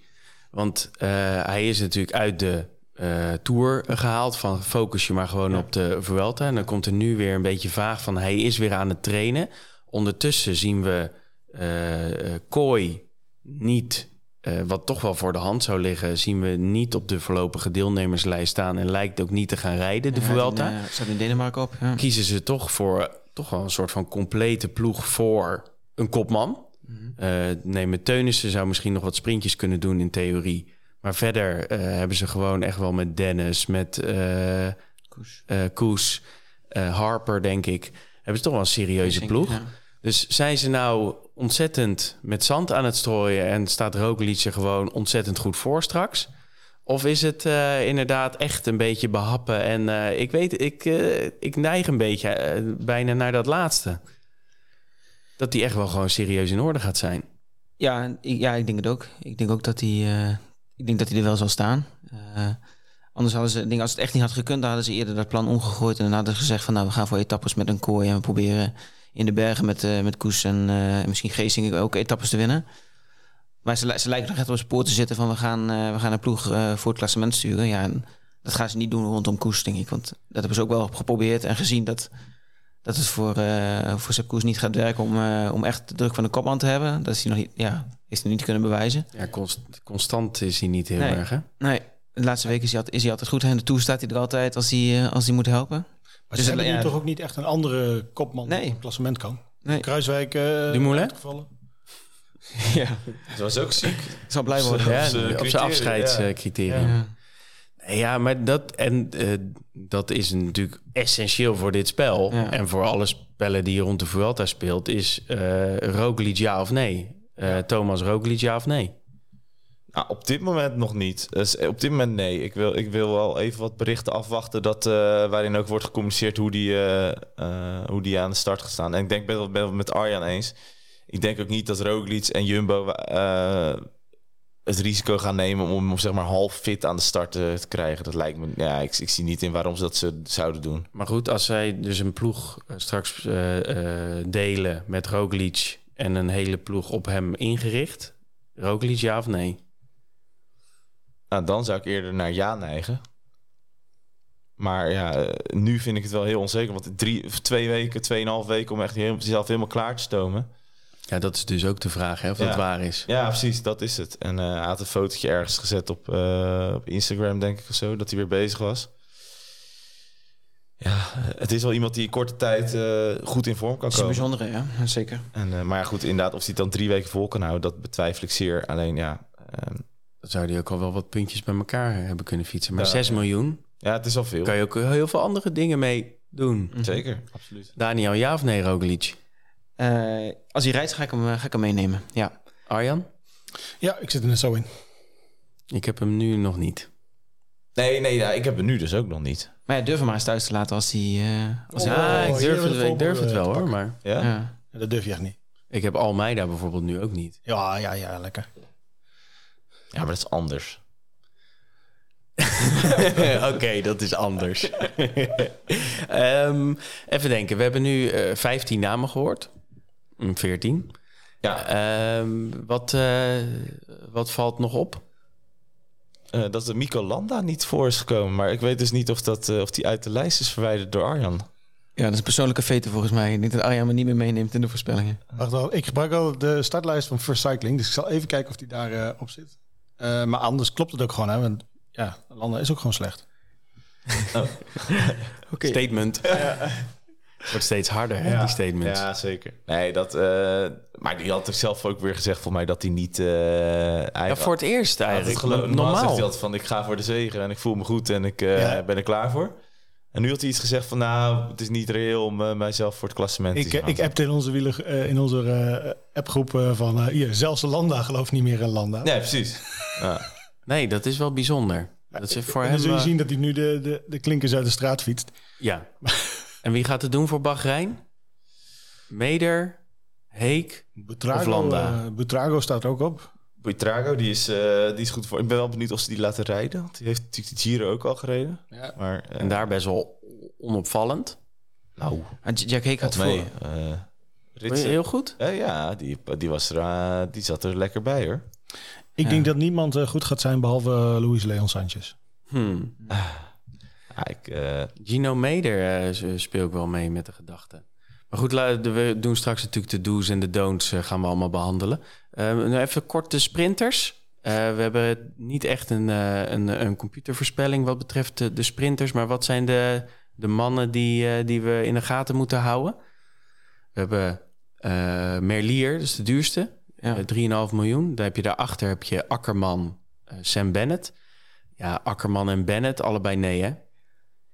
Want uh, hij is natuurlijk uit de uh, Tour gehaald van focus je maar gewoon ja. op de Vuelta. En dan komt er nu weer een beetje vaag van hij is weer aan het trainen. Ondertussen zien we uh, Kooi niet... Uh, wat toch wel voor de hand zou liggen, zien we niet op de voorlopige deelnemerslijst staan en lijkt ook niet te gaan rijden, de ja, Vuelta. Ja, staat in Denemarken op. Ja. Kiezen ze toch voor toch wel een soort van complete ploeg voor een kopman. Mm-hmm. Uh, nemen Teunissen zou misschien nog wat sprintjes kunnen doen in theorie. Maar verder uh, hebben ze gewoon echt wel met Dennis, met uh, Koes, uh, Koes uh, Harper, denk ik, hebben ze toch wel een serieuze ja, ploeg. Ik, ja. Dus zijn ze nou ontzettend met zand aan het strooien en staat Roglic er gewoon ontzettend goed voor straks? Of is het uh, inderdaad echt een beetje behappen? En uh, ik weet, ik, uh, ik neig een beetje uh, bijna naar dat laatste. Dat die echt wel gewoon serieus in orde gaat zijn. Ja, ik, ja, ik denk het ook. Ik denk ook dat hij uh, ik denk dat hij er wel zal staan. Uh, Anders hadden ze, ik denk, als het echt niet had gekund, dan hadden ze eerder dat plan omgegooid. En dan hadden ze gezegd van nou, we gaan voor etappes met een kooi en we proberen in de bergen met, uh, met Koes en uh, misschien Geesink ook etappes te winnen. Maar ze, ze lijken nog echt op het spoor te zitten van we gaan, uh, we gaan een ploeg uh, voor het klassement sturen. Ja, en dat gaan ze niet doen rondom Koes, denk ik. Want dat hebben ze ook wel geprobeerd en gezien dat, dat het voor, uh, voor Sepp Koes niet gaat werken om, uh, om echt de druk van de kopman te hebben. Dat is hij nog niet, ja, is hij niet kunnen bewijzen. Ja, const, constant is hij niet heel nee, erg, hè? Nee, de laatste weken is hij, is hij altijd goed. En de Tour staat hij er altijd als hij, als hij moet helpen. Maar dus ze hebben nu ja, toch ook niet echt een andere kopman nee. op het klassement kan? Nee. Kruiswijk uh, Dumoulin? Ja. Dat was ook ziek. Ik zou blij worden. Ja, ja, op zijn afscheidscriterium. Ja. Ja. Ja. ja, maar dat, en, uh, dat is natuurlijk essentieel voor dit spel. Ja. En voor alle spellen die je rond de Vuelta speelt, is uh, Roglic ja of nee? Uh, Thomas Roglic ja of nee? Nou, op dit moment nog niet. Dus op dit moment nee. Ik wil, ik wil wel even wat berichten afwachten dat, uh, waarin ook wordt gecommuniceerd hoe die, uh, uh, hoe die aan de start gaat staan. En ik denk, ben het wel met Arjan eens. Ik denk ook niet dat Roglic en Jumbo uh, het risico gaan nemen om hem zeg maar, half fit aan de start uh, te krijgen. Dat lijkt me, ja, ik, ik zie niet in waarom ze dat ze zouden doen. Maar goed, als zij dus een ploeg straks uh, uh, delen met Roglic en een hele ploeg op hem ingericht. Roglic ja of nee? Nou, dan zou ik eerder naar ja neigen. Maar ja, nu vind ik het wel heel onzeker. Want drie, twee weken, tweeënhalf weken om echt jezelf helemaal klaar te stomen. Ja, dat is dus ook de vraag, hè, of ja. dat waar is. Ja, precies, dat is het. En uh, hij had een fotootje ergens gezet op, uh, op Instagram, denk ik, of zo. Dat hij weer bezig was. Ja, het is wel iemand die in korte tijd uh, goed in vorm kan komen. Dat is een bijzondere, ja, zeker. En, uh, maar ja, goed, inderdaad, of hij het dan drie weken vol kan houden, dat betwijfel ik zeer. Alleen, ja... Uh, zou die ook al wel wat puntjes bij elkaar hebben kunnen fietsen. Maar ja, zes miljoen. Ja, het is al veel. Kan je ook heel veel andere dingen mee doen. Zeker, mm-hmm. Absoluut. Daniel, ja of nee, Roglic? Uh, als hij rijdt, ga ik hem, ga ik hem meenemen, ja. Arjan? Ja, ik zit er zo in. Ik heb hem nu nog niet. Nee, nee, ja, ik heb hem nu dus ook nog niet. Maar ja, durf hem maar eens thuis te laten als hij... Uh, als oh, hij oh, ik durf, het, ik durf het wel, hoor, maar... Ja? Ja. Ja, dat durf je echt niet. Ik heb Almeida bijvoorbeeld nu ook niet. Ja, ja, ja, lekker. Ja, maar dat is anders. Oké, okay, dat is anders. um, even denken. We hebben nu uh, vijftien namen gehoord. veertien. Ja. Um, wat, uh, wat valt nog op? Uh, dat de Mico Landa niet voor is gekomen. Maar ik weet dus niet of, dat, uh, of die uit de lijst is verwijderd door Arjan. Ja, dat is persoonlijke vete volgens mij. Niet dat Arjan me niet meer meeneemt in de voorspellingen. Wacht, ik gebruik al de startlijst van First Cycling. Dus ik zal even kijken of die daar uh, op zit. Uh, maar anders klopt het ook gewoon, hè? Want ja, Landa is ook gewoon slecht. Oh. Okay. Statement. Ja. Het wordt steeds harder, ja. Hè, die statements. Ja, zeker. Nee, dat, uh, maar die had toch zelf ook weer gezegd, volgens mij, dat hij niet... Uh, eigenlijk... Ja, voor het eerst eigenlijk. Ja, normaal. normaal zegt hij altijd van, ik ga voor de zege en ik voel me goed en ik uh, ja. ben er klaar voor. En nu had hij iets gezegd van, nou, het is niet reëel om uh, mijzelf voor het klassement ik, te gaan. Ik appte in onze, wielig, uh, in onze uh, appgroep uh, van, uh, hier, zelfs Landa gelooft niet meer in Landa. Nee, precies. Ja. Nee, dat is wel bijzonder. Ja, dat is voor en hem, dan zul je zien dat hij nu de, de, de klinkers uit de straat fietst. Ja. En wie gaat het doen voor Bahrein? Meder, Heek Butrago, of Landa? Uh, Butrago staat er ook op. Butrago, die is, uh, die is goed voor... Ik ben wel benieuwd of ze die laten rijden. Want die heeft natuurlijk de Giro ook al gereden. Ja. Maar, uh, en daar best wel onopvallend. Nou, Jack Heek had voor. Mee, uh, Ritsen. Heel goed? Uh, ja, die, die, was er, uh, die zat er lekker bij, hoor. Ik ja. denk dat niemand uh, goed gaat zijn behalve uh, Luis Leon Sanchez. Hmm. Ah, ik, uh... Gino Meder uh, speelt wel mee met de gedachten. Maar goed, we doen straks natuurlijk de do's en de don'ts. Uh, gaan we allemaal behandelen. Uh, nou even kort de sprinters. Uh, we hebben niet echt een, uh, een, een computervoorspelling wat betreft de, de sprinters. Maar wat zijn de, de mannen die, uh, die we in de gaten moeten houden? We hebben uh, Merlier, dat is de duurste. Ja. drie komma vijf miljoen. Daar heb je daarachter heb je Akkerman, uh, Sam Bennett. Ja, Akkerman en Bennett, allebei nee, hè?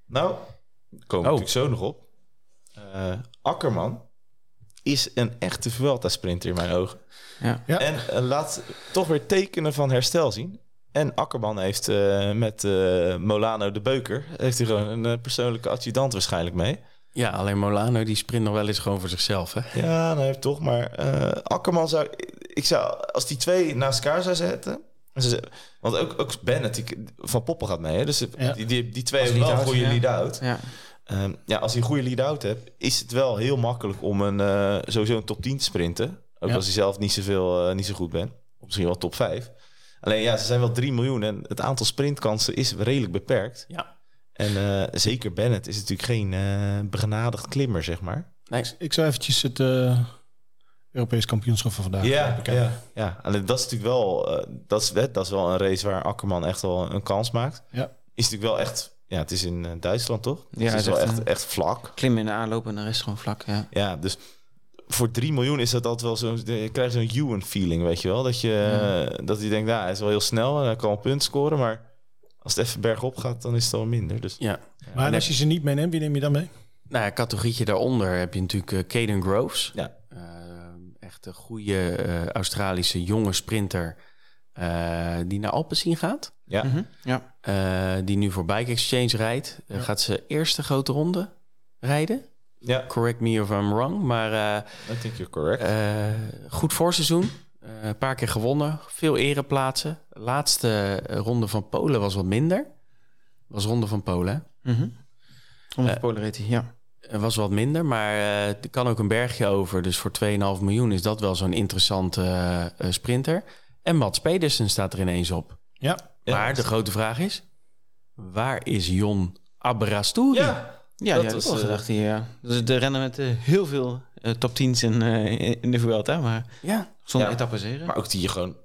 Nou, daar komen we oh. natuurlijk zo nog op. Uh, Akkerman is een echte Vuelta-sprinter in mijn ogen. Ja. Ja. En uh, laat toch weer tekenen van herstel zien. En Akkerman heeft uh, met uh, Molano de Beuker... heeft hij gewoon een uh, persoonlijke adjudant waarschijnlijk mee... Ja, alleen Molano die sprint nog wel eens gewoon voor zichzelf, hè? Ja, nee, toch. Maar uh, Akkerman zou... Ik zou... Als die twee naast elkaar zou zetten... Ze, want ook, ook Bennett die, van Poppen gaat mee, hè? Dus ja. die, die, die twee hebben wel een goede ja. lead-out. Ja. Um, ja, als je een goede lead-out hebt... is het wel heel makkelijk om een, uh, sowieso een top tien te sprinten. Ook ja. als je zelf niet, zoveel, uh, niet zo goed bent. Of misschien wel top vijf. Alleen ja, ze zijn wel drie miljoen... en het aantal sprintkansen is redelijk beperkt. Ja. En uh, zeker Bennett is natuurlijk geen uh, begenadigd klimmer, zeg maar. Nee. Ik, ik zou eventjes het uh, Europees kampioenschap van vandaag ja, bekijken. Ja, ja. En dat is natuurlijk wel, uh, dat, is, dat is wel een race waar Akkerman echt wel een kans maakt. Ja. Is natuurlijk wel echt, ja, het is in Duitsland toch? Dus ja, het is, het is wel echt, echt vlak. Klimmen in de aanloop en de rest gewoon vlak, ja. Ja, dus voor drie miljoen is dat altijd wel zo. Je krijgt zo'n Ewan-feeling, weet je wel? Dat je, ja. dat je denkt, nou, hij is wel heel snel en hij kan een punt scoren, maar... Als het even bergop gaat, dan is het al minder. Dus. Ja. Maar en als je ze niet meeneemt, wie neem je dan mee? Nou, categorietje daaronder heb je natuurlijk Caden Groves. Ja. Uh, echt een goede uh, Australische jonge sprinter uh, die naar Alpecin gaat. Ja. Mm-hmm. Ja. Uh, die nu voor Bike Exchange rijdt. Uh, ja. Gaat ze eerste grote ronde rijden? Ja. Correct me if I'm wrong, maar... Uh, I think you're correct. Uh, goed voorseizoen. Uh, een paar keer gewonnen, veel ereplaatsen. Laatste uh, ronde van Polen was wat minder. Was ronde van Polen, hè? Mm-hmm. Ronde van Polen reed hij, ja. Uh, was wat minder, maar uh, er kan ook een bergje over. Dus voor twee komma vijf miljoen is dat wel zo'n interessante uh, uh, sprinter. En Mats Pedersen staat er ineens op. Ja. Maar ja, de grote vraag is... Waar is Jon Aberasturi? Ja, ja, dat, ja, dat was dacht hij, ja. Dus de renner met uh, heel veel uh, top tien's in, uh, in de Vuelta, maar... Ja. Zonder ja, etappezeren. Maar ook die je gewoon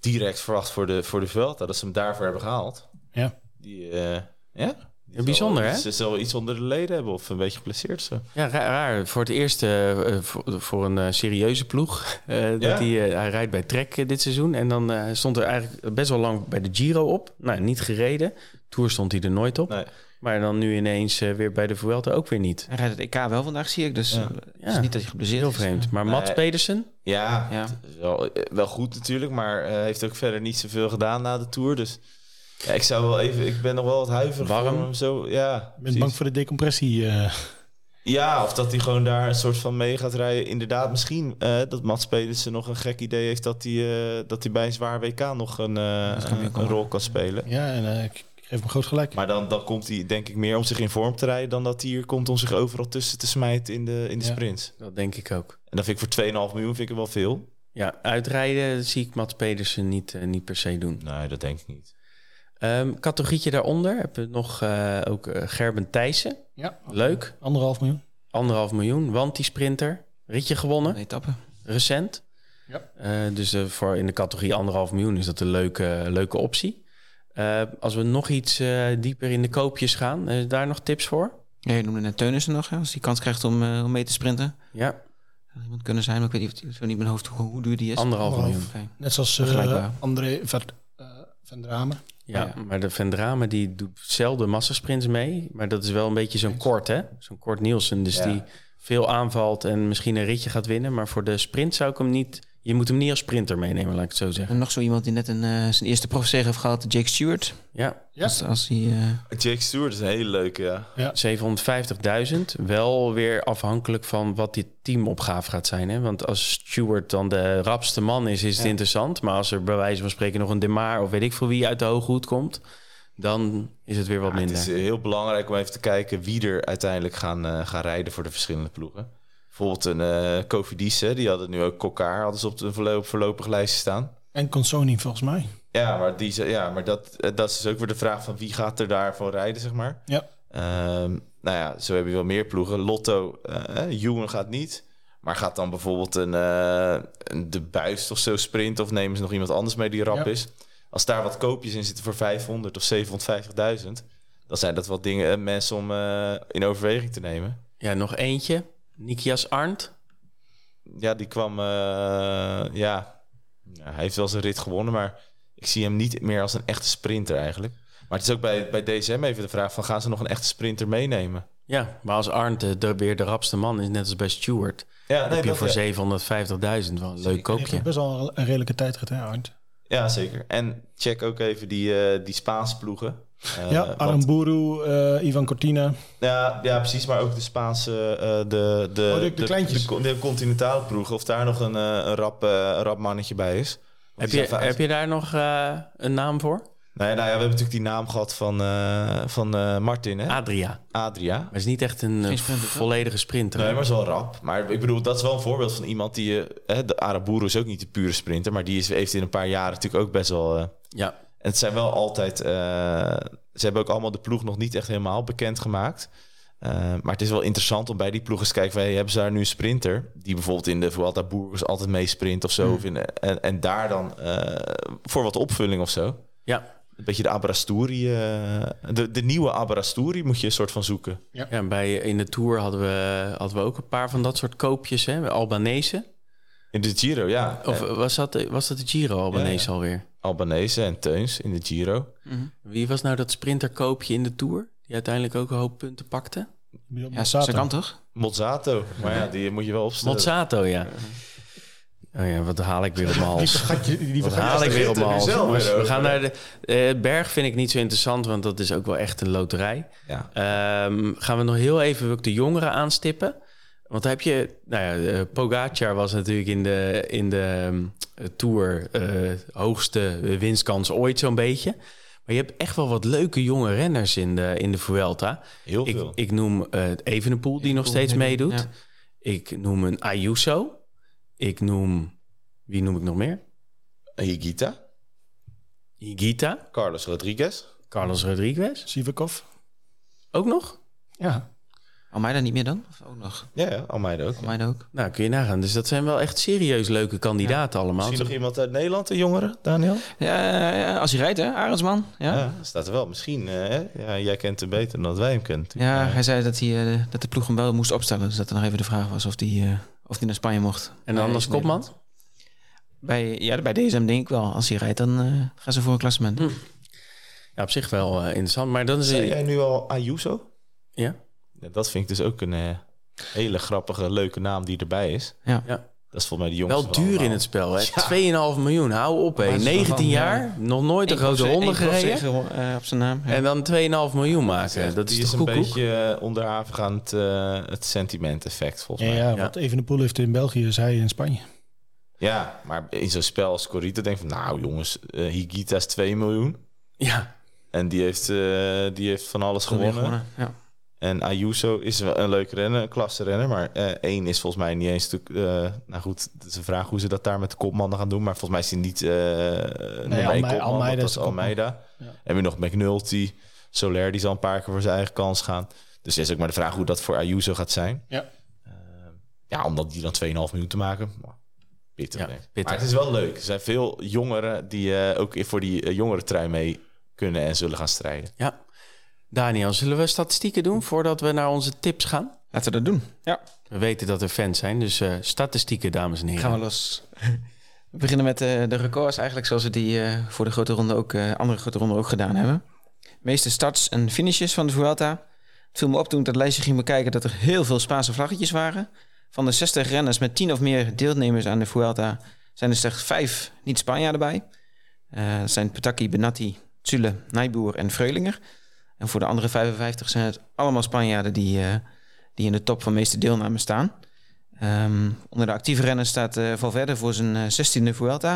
direct verwacht voor de, voor de Vuelta. Dat ze hem daarvoor hebben gehaald. Ja. Die, uh, ja? En bijzonder, hè? Ze zal iets onder de leden hebben of een beetje geplaceerd. Zo. Ja, raar, raar. Voor het eerst uh, voor, voor een uh, serieuze ploeg. Uh, ja. dat die, uh, hij rijdt bij Trek uh, dit seizoen. En dan uh, stond er eigenlijk best wel lang bij de Giro op. Nou, niet gereden. Tour stond hij er nooit op. Nee. Maar dan nu ineens uh, weer bij de Vuelta ook weer niet. Hij rijdt het E K wel vandaag, zie ik. Dus ja. Ja. Het is niet dat hij geblesseerd is. Heel vreemd. Maar nee. Mats Pedersen? Ja, ja. Wel, wel goed natuurlijk. Maar uh, heeft ook verder niet zoveel gedaan na de Tour. Dus... Ja, ik zou wel even... Ik ben nog wel wat huiverig. Warm. Voor hem, zo, ja. Ik ben bang voor de decompressie. Uh. Ja, of dat hij gewoon daar een soort van mee gaat rijden. Inderdaad, misschien uh, dat Mats Pedersen nog een gek idee heeft... dat hij, uh, dat hij bij een zwaar W K nog een, uh, een, een rol kan spelen. Ja, en uh, ik geef hem groot gelijk. Maar dan, dan komt hij denk ik meer om zich in vorm te rijden... dan dat hij hier komt om zich overal tussen te smijten in de, in de ja, sprint. Dat denk ik ook. En dat vind ik voor twee komma vijf miljoen vind ik wel veel. Ja, uitrijden zie ik Mats Pedersen niet, uh, niet per se doen. Nee, dat denk ik niet. Um, categorietje daaronder hebben we nog uh, ook uh, Gerben Thijssen. Ja, leuk. Anderhalf miljoen. Anderhalf miljoen, want die sprinter. Ritje gewonnen. Een etappe. Recent. Ja. Uh, dus uh, voor in de categorie anderhalf miljoen is dat een leuke, leuke optie. Uh, als we nog iets uh, dieper in de koopjes gaan, uh, daar nog tips voor? Ja, je noemde net Teunissen nog, ja, als die kans krijgt om, uh, om mee te sprinten. Ja. Iemand kunnen zijn, maar ik weet niet, ik weet niet in mijn hoofd hoe, hoe duur die is. Anderhalf, anderhalf miljoen. Okay. Net zoals uh, André van, uh, van Dramen. Ja, maar de Van Dramen die doet zelden massasprints mee. Maar dat is wel een beetje zo'n Kort, hè? Zo'n Kort Nielsen. Dus ja, die veel aanvalt en misschien een ritje gaat winnen. Maar voor de sprint zou ik hem niet... Je moet hem niet als sprinter meenemen, laat ik het zo zeggen. En nog zo iemand die net een, uh, zijn eerste profzege heeft gehad, Jake Stewart. Ja. ja. Als, als hij, uh... Jake Stewart is een hele leuke, ja. ja. zevenhonderdvijftigduizend. Wel weer afhankelijk van wat die teamopgave gaat zijn. Hè? Want als Stewart dan de rapste man is, is het ja. interessant. Maar als er bij wijze van spreken nog een Demar of weet ik veel wie uit de hooghoed komt... dan is het weer wat ja, minder. Het is heel belangrijk om even te kijken wie er uiteindelijk gaan, uh, gaan rijden voor de verschillende ploegen. Bijvoorbeeld een uh, Covidice, die hadden nu ook Kokkaar, hadden ze op de voorlopig, voorlopig lijstje staan. En Consoni volgens mij. Ja, maar, die, ja, maar dat, dat is dus ook weer de vraag van wie gaat er daarvoor rijden, zeg maar. Ja. Um, nou ja, zo heb je wel meer ploegen. Lotto, uh, Juwen gaat niet. Maar gaat dan bijvoorbeeld een, uh, een De Buist of zo sprint, of nemen ze nog iemand anders mee die rap ja. is. Als daar wat koopjes in zitten voor vijfhonderd of zevenhonderdvijftigduizend, dan zijn dat wat dingen, mensen om uh, in overweging te nemen. Ja, nog eentje. Nikias Arndt? Ja, die kwam... Uh, ja, hij heeft wel zijn rit gewonnen, maar ik zie hem niet meer als een echte sprinter eigenlijk. Maar het is ook bij, bij D S M even de vraag van, gaan ze nog een echte sprinter meenemen? Ja, maar als Arndt de, weer de rapste man is, net als bij Stewart... Ja, nee, heb je voor ja. zevenhonderdvijftigduizend wel een leuk koopje. Het best wel een redelijke tijdrit, hè Arndt? Ja, zeker. En check ook even die, uh, die Spaanse ploegen... Uh, ja, Aramburu, uh, Ivan Cortina. Ja, ja, precies, maar ook de Spaanse, uh, de, de, oh, de, de, kleintjes. de, de, de continentale ploegen, of daar nog een, uh, een, rap, uh, een rap mannetje bij is. Heb je, heb je daar nog uh, een naam voor? Nee, nou ja, we hebben natuurlijk die naam gehad van, uh, van uh, Martin, hè? Adria. Adria. Maar is niet echt een sprinter, volledige sprinter. Nee, maar is wel rap. Maar ik bedoel, dat is wel een voorbeeld van iemand die... Uh, de Aramburu is ook niet de pure sprinter, maar die is, heeft in een paar jaren natuurlijk ook best wel... Uh, ja. En het zijn wel altijd... Uh, ze hebben ook allemaal de ploeg nog niet echt helemaal bekendgemaakt. Uh, maar het is wel interessant om bij die ploegen te kijken... Van, hey, hebben ze daar nu een sprinter? Die bijvoorbeeld in de Vuelta Burgos altijd meesprint of zo. Mm. Of in, en, en daar dan uh, voor wat opvulling of zo. Ja. Een beetje de Aberasturi. Uh, de, de nieuwe Aberasturi moet je een soort van zoeken. Ja, ja, bij, in de Tour hadden we, hadden we ook een paar van dat soort koopjes. Hè? Albanese. In de Giro, ja. Of was dat, was dat de Giro Albanese ja, ja. alweer? Albanese en Teuns in de Giro. Mm-hmm. Wie was nou dat sprinterkoopje in de Tour? Die uiteindelijk ook een hoop punten pakte? Ja, ze kan toch? Mozzato. Maar ja, die moet je wel opstellen. Mozzato, ja. Oh ja, wat haal ik weer op mijn hals. Die vergat je, die wat haal ik weer op mijn hals. We gaan naar de... Uh, berg vind ik niet zo interessant, want dat is ook wel echt een loterij. Ja. Um, gaan we nog heel even ook de jongeren aanstippen. Want heb je... Nou ja, Pogacar was natuurlijk in de, in de um, Tour uh, hoogste winstkans ooit zo'n beetje. Maar je hebt echt wel wat leuke jonge renners in de, in de Vuelta. Heel veel. Ik, ik noem uh, Evenepoel, die Evenepoel nog steeds meedoet. Ja. Ik noem een Ayuso. Ik noem... Wie noem ik nog meer? Higuita. Higuita. Carlos Rodriguez. Carlos Rodriguez. Sivakov. Ook nog? Ja. Almeida niet meer dan? Of ook nog? Ja, ja, Almeida ook. Almeida ook. Nou, kun je nagaan. Dus dat zijn wel echt serieus leuke kandidaten ja. allemaal. Misschien nog iemand uit Nederland, een jongere, Daniel? Ja, ja, als hij rijdt, hè? Arendsman. Ja, ja staat er wel. Misschien, hè? Ja, jij kent hem beter dan wij hem kent. Ja, ja, hij zei dat, hij, uh, dat de ploeg hem wel moest opstellen. Dus dat er nog even de vraag was of hij uh, naar Spanje mocht. En dan als kopman? Bij, ja, bij D S M denk ik wel. Als hij rijdt, dan uh, gaan ze voor een klassement. Hm. Ja, op zich wel uh, interessant. Maar dan is... Zei jij nu al Ayuso? Ja. Ja, dat vind ik dus ook een uh, hele grappige, leuke naam die erbij is. Ja. Ja. Dat is volgens mij de jongste. Wel duur in het spel, hè? Ja. twee komma vijf miljoen, hou op, hè? negentien jaar, ja. nog nooit een grote ronde gereden. Uh, op zijn naam. Ja. En dan twee komma vijf miljoen maken. Ja, dat is, is een beetje uh, onderhavig aan het, uh, het sentiment-effect, volgens ja, mij. Ja, ja, want Evenepoel heeft in België, is hij in Spanje. Ja, maar in zo'n spel als Corita denk ik van... Nou, jongens, uh, Higuita is twee miljoen. Ja. En die heeft, uh, die heeft van alles gewonnen. gewonnen. Ja. En Ayuso is wel een leuk renner, een klasse renner. Maar uh, één is volgens mij niet eens... Uh, nou goed, het is een vraag hoe ze dat daar met de kopmannen gaan doen. Maar volgens mij is hij niet... Uh, nee, Almeida, kopman, Almeida is Almeida. Ja. Heb je nog McNulty. Soler, die zal een paar keer voor zijn eigen kans gaan. Dus is ook maar de vraag hoe dat voor Ayuso gaat zijn. Ja, uh, ja omdat die dan twee komma vijf miljoen te maken. Pittig, ja, pittig. Maar het is wel leuk. Er zijn veel jongeren die uh, ook voor die uh, jongere trui mee kunnen en zullen gaan strijden. Ja. Daniel, zullen we statistieken doen voordat we naar onze tips gaan? Laten we dat doen. Ja. We weten dat er fans zijn, dus uh, statistieken, dames en heren. Gaan we los. We beginnen met uh, de records eigenlijk zoals we die uh, voor de grote ronde ook, uh, andere grote ronde ook gedaan hebben. De meeste starts en finishes van de Vuelta. Het viel me op toen ik dat lijstje ging bekijken dat er heel veel Spaanse vlaggetjes waren. Van de zestig renners met tien of meer deelnemers aan de Vuelta zijn er slechts vijf niet-Spanjaarden bij. Uh, dat zijn Pataki, Benatti, Zule, Nijboer en Vreulinger. En voor de andere vijfenvijftig zijn het allemaal Spanjaarden die, uh, die in de top van meeste deelname staan. Um, onder de actieve renners staat uh, Valverde voor zijn uh, zestiende Vuelta.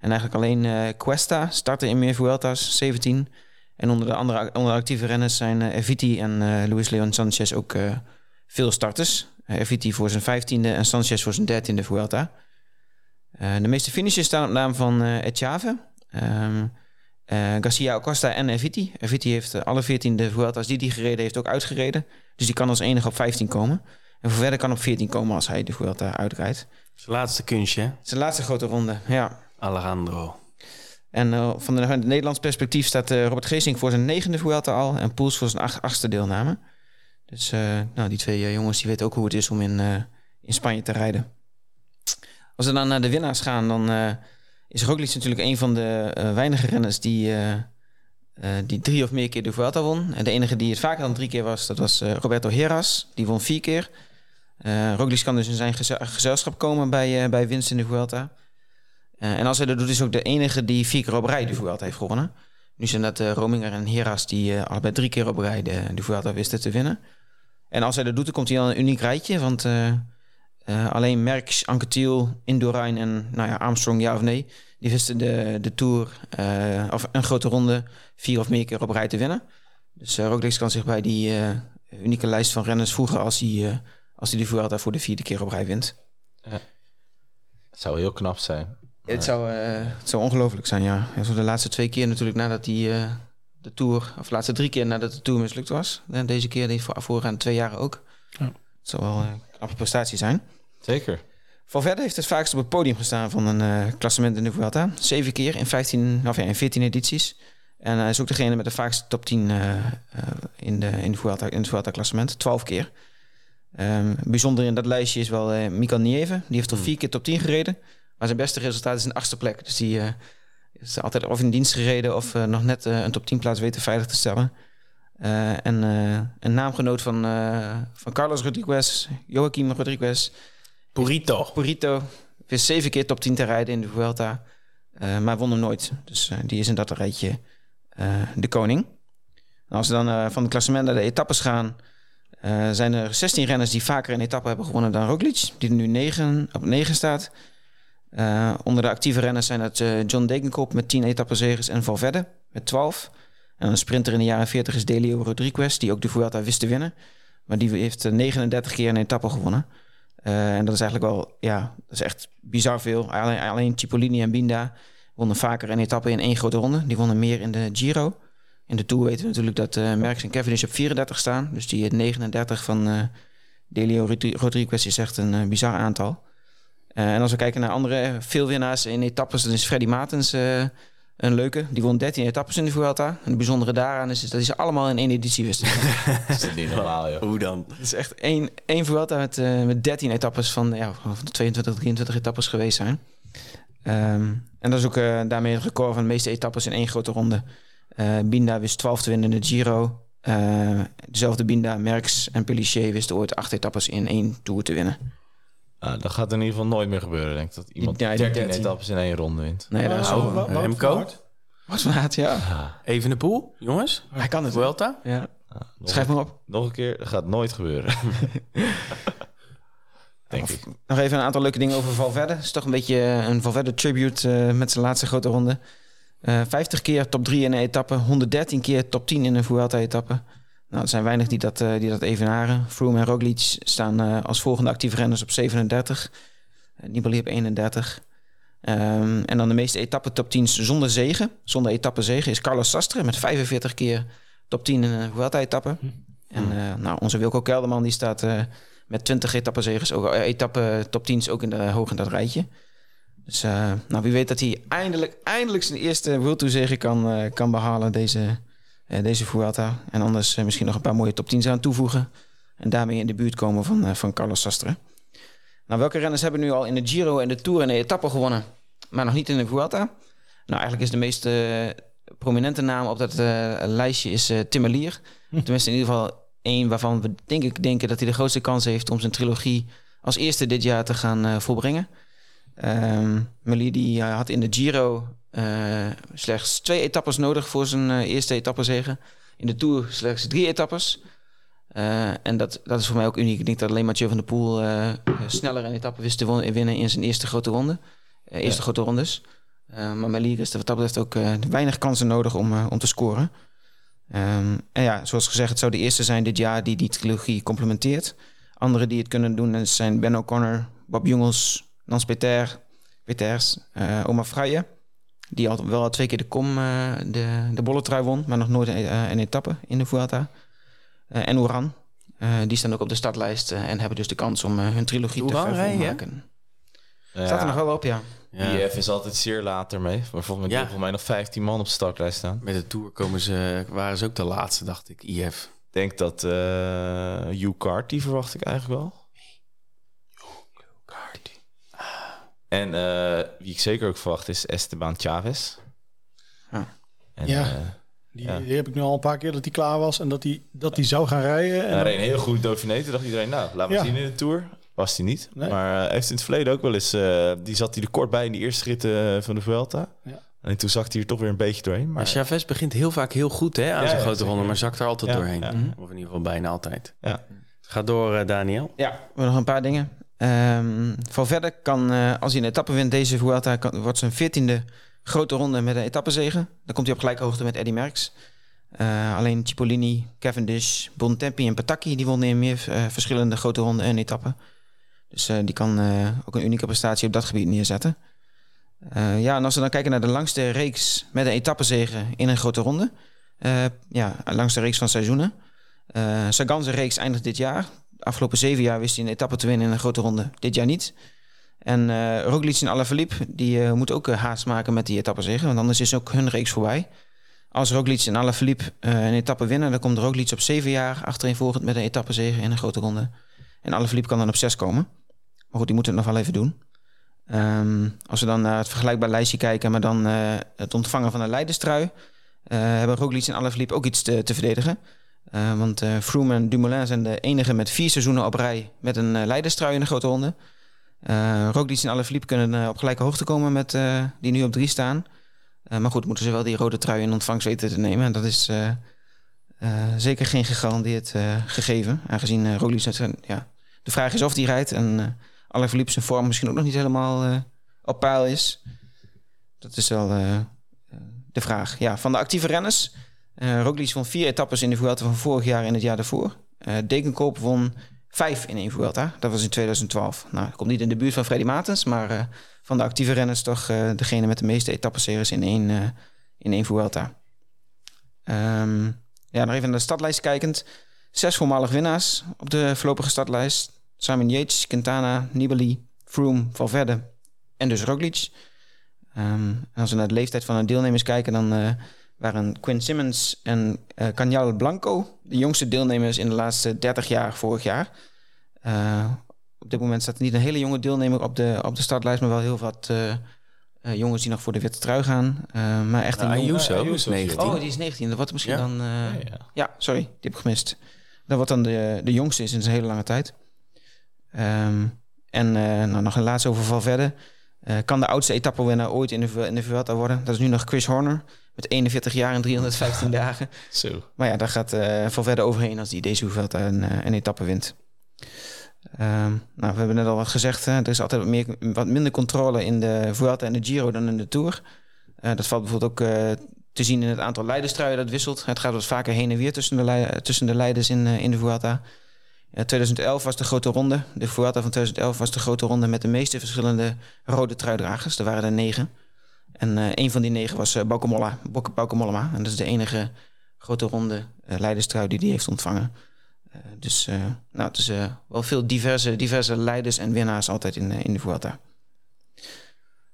En eigenlijk alleen uh, Cuesta startte in meer Vueltas, zeventien. En onder de, andere, onder de actieve renners zijn uh, Erviti en uh, Luis Leon Sanchez ook uh, veel starters. Uh, Erviti voor zijn vijftiende en Sanchez voor zijn dertiende Vuelta. Uh, de meeste finishes staan op naam van uh, Echave. Um, Uh, Garcia Acosta en Erviti. Erviti heeft uh, alle veertien de Vuelta's die hij gereden heeft ook uitgereden. Dus die kan als enige op vijftien komen. En voor verder kan op veertien komen als hij de Vuelta uitrijdt. Zijn laatste kunstje, hè? Zijn laatste grote ronde, ja. Alejandro. En uh, van het Nederlands perspectief staat uh, Robert Geesink voor zijn negende Vuelta al. En Poels voor zijn acht, achtste deelname. Dus uh, nou, die twee uh, jongens die weten ook hoe het is om in, uh, in Spanje te rijden. Als we dan naar de winnaars gaan, dan... Uh, is Roglic natuurlijk een van de uh, weinige renners die, uh, uh, die drie of meer keer de Vuelta won. En de enige die het vaker dan drie keer was, dat was uh, Roberto Heras. Die won vier keer. Uh, Roglic kan dus in zijn gez- gezelschap komen bij, uh, bij winst in de Vuelta. Uh, en als hij dat doet, is ook de enige die vier keer op rij de Vuelta heeft gewonnen. Nu zijn dat uh, Rominger en Heras die uh, allebei drie keer op rij de, de Vuelta wisten te winnen. En als hij dat doet, dan komt hij aan een uniek rijtje, want... Uh, Uh, alleen Merckx, Anquetil, Indurain en nou ja, Armstrong, ja of nee... die wisten de, de Tour uh, of een grote ronde vier of meer keer op rij te winnen. Dus uh, Roglic kan zich bij die uh, unieke lijst van renners voegen... als hij, uh, als hij de Vuelta voor de vierde keer op rij wint. Ja. Het zou heel knap zijn. Maar... Het zou, uh, het zou ongelooflijk zijn, ja. ja. Zo de laatste twee keer natuurlijk nadat hij uh, de Tour... of de laatste drie keer nadat de Tour mislukt was. En deze keer, die voorgaande twee jaren ook. Ja. Het zou wel een knappe prestatie zijn. Zeker. Valverde heeft het vaakst op het podium gestaan van een uh, klassement in de Vuelta. Zeven keer in, vijftien, of ja, in veertien edities. En hij is ook degene met de vaakste top tien uh, uh, in, de, in, de Vuelta, in het Vuelta-klassement. Twaalf keer. Um, bijzonder in dat lijstje is wel uh, Mikel Nieve. Die heeft al vier keer top tien gereden. Maar zijn beste resultaat is een achtste plek. Dus die uh, is altijd of in dienst gereden of uh, nog net uh, een top tien plaats weten veilig te stellen. Uh, en uh, een naamgenoot van, uh, van Carlos Rodriguez, Joaquim Rodriguez... Purito. Purito. Wist zeven keer top tien te rijden in de Vuelta. Uh, maar won hem nooit. Dus uh, die is in dat rijtje uh, de koning. En als we dan uh, van het klassement naar de etappes gaan... Uh, zijn er zestien renners die vaker een etappe hebben gewonnen dan Roglic. Die er nu negen, op negen staat. Uh, onder de actieve renners zijn dat uh, John Degenkop met tien etappenzegers... en Valverde met twaalf. En een sprinter in de jaren veertig is Delio Rodriguez... die ook de Vuelta wist te winnen. Maar die heeft negenendertig keer een etappe gewonnen... Uh, en dat is eigenlijk wel, ja, dat is echt bizar veel. Alleen, alleen Cipollini en Binda wonnen vaker een etappe in één grote ronde. Die wonnen meer in de Giro. In de Tour weten we natuurlijk dat uh, Merckx en Cavendish op vierendertig staan. Dus die negenendertig van uh, Delio Rodriguez is echt een uh, bizar aantal. Uh, en als we kijken naar andere veelwinnaars in etappes, dan is Freddy Maartens uh, een leuke. Die won dertien etappes in de Vuelta. En het bijzondere daaraan is, is dat hij ze allemaal in één editie wist. Dat is niet normaal, joh. Hoe dan? Het is echt één, één Vuelta met, uh, met dertien etappes van, ja, van tweeëntwintig, drieëntwintig etappes geweest zijn. Um, en dat is ook uh, daarmee het record van de meeste etappes in één grote ronde. Uh, Binda wist twaalf te winnen in de Giro. Uh, dezelfde Binda, Merckx en Pélissier wisten ooit acht etappes in één Tour te winnen. Uh, dat gaat in ieder geval nooit meer gebeuren, denk ik. Dat iemand ja, dertien etappes in één ronde wint. Nee, dat is zo. Oh, uh, Remco? Wat van haat, ja. Uh, Evenepoel, jongens. Hij kan het. Vuelta. Ja. Uh, Schrijf me op. Nog een keer, dat gaat nooit gebeuren. Denk ik. Nog even een aantal leuke dingen over Valverde. Het is toch een beetje een Valverde-tribute uh, met zijn laatste grote ronde. Uh, vijftig keer top drie in een etappe. honderddertien keer top tien in een Vuelta-etappe. Nou, er zijn weinig die dat, uh, die dat evenaren. Froome en Roglic staan uh, als volgende actieve renners op zevenendertig. Uh, Nibali op eenendertig. Um, en dan de meeste etappe top tien zonder zegen. Zonder etappezegen is Carlos Sastre met vijfenveertig keer top tien in een Vuelta-etappe. Hm. En uh, nou, onze Wilco Kelderman die staat uh, met twintig etappezegers. Ook uh, etappe top tien's ook in de, hoog in dat rijtje. Dus uh, nou, wie weet dat hij eindelijk, eindelijk zijn eerste World Tour-zege kan, uh, kan behalen deze, uh, deze Vuelta. En anders uh, misschien nog een paar mooie top tien's aan toevoegen. En daarmee in de buurt komen van, uh, van Carlos Sastre. Nou, welke renners hebben nu al in de Giro en de Tour en de etappe gewonnen, maar nog niet in de Vuelta? Nou, eigenlijk is de meest uh, prominente naam op dat uh, lijstje is uh, Tim Merlier. Hm. Tenminste, in ieder geval één waarvan we denk ik denken dat hij de grootste kans heeft om zijn trilogie als eerste dit jaar te gaan uh, volbrengen. Um, Merlier die uh, had in de Giro uh, slechts twee etappes nodig voor zijn uh, eerste etappezege. In de Tour slechts drie etappes. Uh, en dat, dat is voor mij ook uniek. Ik denk dat alleen Mathieu van der Poel uh, sneller een etappe wist te won- winnen in zijn eerste grote ronde. Uh, eerste ja. grote rondes. Uh, maar Merlier is wat dat betreft ook uh, weinig kansen nodig om, uh, om te scoren. Um, en ja, zoals gezegd, het zou de eerste zijn dit jaar die die trilogie complementeert. Anderen die het kunnen doen zijn Ben O'Connor, Bob Jungels, Nans Peter, Peters, uh, Omar Fraije, die al, wel al twee keer de kom, uh, de, de bolletrui won, maar nog nooit een, uh, een etappe in de Vuelta. Uh, en Oeran, uh, die staan ook op de startlijst uh, en hebben dus de kans om uh, hun trilogie Oeran te vervolmaken. Ja. Staat er nog wel op, ja. Ja. I F is altijd zeer laat ermee. Maar volgens mij, ja. volgens mij nog vijftien man op de startlijst staan. Met de Tour komen ze, waren ze ook de laatste, dacht ik, I F. Ik denk dat uh, Hugh Carty verwacht ik eigenlijk wel. En uh, wie ik zeker ook verwacht is Esteban Chavez. Ja, en, ja, uh, die, ja, die heb ik nu al een paar keer dat hij klaar was en dat hij dat hij zou gaan rijden. En hij reed een heel goed Dauphiné. Toen dacht iedereen, nou, laat maar ja. zien in de Tour. Was hij niet. Nee. Maar hij uh, heeft in het verleden ook wel eens... Uh, die zat hij er kort bij in die eerste ritten uh, van de Vuelta. Ja. En toen zakte hij er toch weer een beetje doorheen. Maar ja, Chavez begint heel vaak heel goed hè, aan ja, zijn ja, grote ronde, maar zakt er altijd ja, doorheen. Ja. Mm-hmm. Of in ieder geval bijna altijd. Ja. Ja. Ga door, uh, Daniel. Ja, we hebben nog een paar dingen. Um, Valverde kan, uh, als hij een etappe wint deze Vuelta, kan, wordt zijn veertiende grote ronde met een etappezege. Dan komt hij op gelijke hoogte met Eddy Merckx. Uh, alleen Cipollini, Cavendish, Bontempi en Pataki, die wonnen in meer uh, verschillende grote ronden en etappen. Dus uh, die kan uh, ook een unieke prestatie op dat gebied neerzetten. Uh, ja, en als we dan kijken naar de langste reeks met een etappezege in een grote ronde. Uh, ja, langste reeks van seizoenen. Uh, Sagan's reeks eindigt dit jaar. Afgelopen zeven jaar wist hij een etappe te winnen in een grote ronde. Dit jaar niet. En uh, Roglic en Alaphilippe, die uh, moeten ook uh, haast maken met die etappezege. Want anders is ook hun reeks voorbij. Als Roglic en Alaphilippe uh, een etappe winnen, dan komt Roglic op zeven jaar achtereenvolgend met een etappezege in een grote ronde. En Alaphilippe kan dan op zes komen. Maar goed, die moeten het nog wel even doen. Um, als we dan naar het vergelijkbaar lijstje kijken, maar dan uh, het ontvangen van een leiderstrui, uh, hebben Roglic en Alaphilippe ook iets te, te verdedigen. Uh, want uh, Froome en Dumoulin zijn de enige met vier seizoenen op rij met een uh, leiderstrui in de grote ronde. Uh, Roglic en Alaphilippe kunnen uh, op gelijke hoogte komen met uh, die nu op drie staan. Uh, maar goed, moeten ze wel die rode trui in ontvangst weten te nemen. En dat is uh, uh, zeker geen gegarandeerd uh, gegeven. Aangezien uh, Roglic, zijn, ja, de vraag is of die rijdt. En uh, Alaphilippe zijn vorm misschien ook nog niet helemaal uh, op peil is. Dat is wel uh, de vraag. Ja, van de actieve renners. Uh, Roglic won vier etappes in de Vuelta van vorig jaar en het jaar daarvoor. Uh, Degenkolb won vijf in één Vuelta. Dat was in tweeduizend twaalf. Nou, komt niet in de buurt van Freddy Maartens, maar uh, van de actieve renners toch uh, degene met de meeste etappeseries in één, uh, in één Vuelta. Um, ja, nog even naar de startlijst kijkend. Zes voormalig winnaars op de voorlopige startlijst. Simon Yates, Quintana, Nibali, Froome, Valverde en dus Roglic. Um, en als we naar de leeftijd van de deelnemers kijken, dan uh, waren Quinn Simmons en uh, Canyal Blanco de jongste deelnemers in de laatste dertig jaar vorig jaar. Uh, op dit moment staat er niet een hele jonge deelnemer op de, op de startlijst, maar wel heel wat uh, uh, jongens die nog voor de witte trui gaan. Uh, maar echt nou, een jonge... Ayuso, Ayuso is negentien. Oh, die is negentien. Dat wordt misschien ja. dan... Uh, ja, ja. ja, sorry, die heb ik gemist. Dat wordt dan de, de jongste is in zijn hele lange tijd. Um, en uh, nou, nog een laatste over Valverde. Uh, kan de oudste etappewinnaar ooit in de, in de Vuelta worden? Dat is nu nog Chris Horner. Met eenenveertig jaar en driehonderdvijftien dagen. Zo. Maar ja, daar gaat uh, Valverde overheen als hij deze Vuelta een, een etappe wint. Um, nou, we hebben net al wat gezegd. Hè? Er is altijd wat, meer, wat minder controle in de Vuelta en de Giro dan in de Tour. Uh, dat valt bijvoorbeeld ook uh, te zien in het aantal leiderstruien dat wisselt. Het gaat wat vaker heen en weer tussen de, le- tussen de leiders in, uh, in de Vuelta. twintig elf was de grote ronde. De Vuelta van twintig elf was de grote ronde met de meeste verschillende rode truidragers. Er waren er negen. En uh, een van die negen was uh, Bauke Mollema. Bauke Mollema. En dat is de enige grote ronde uh, leiderstrui die hij heeft ontvangen. Uh, dus uh, nou, het is uh, wel veel diverse, diverse leiders en winnaars altijd in, uh, in de Vuelta. Laten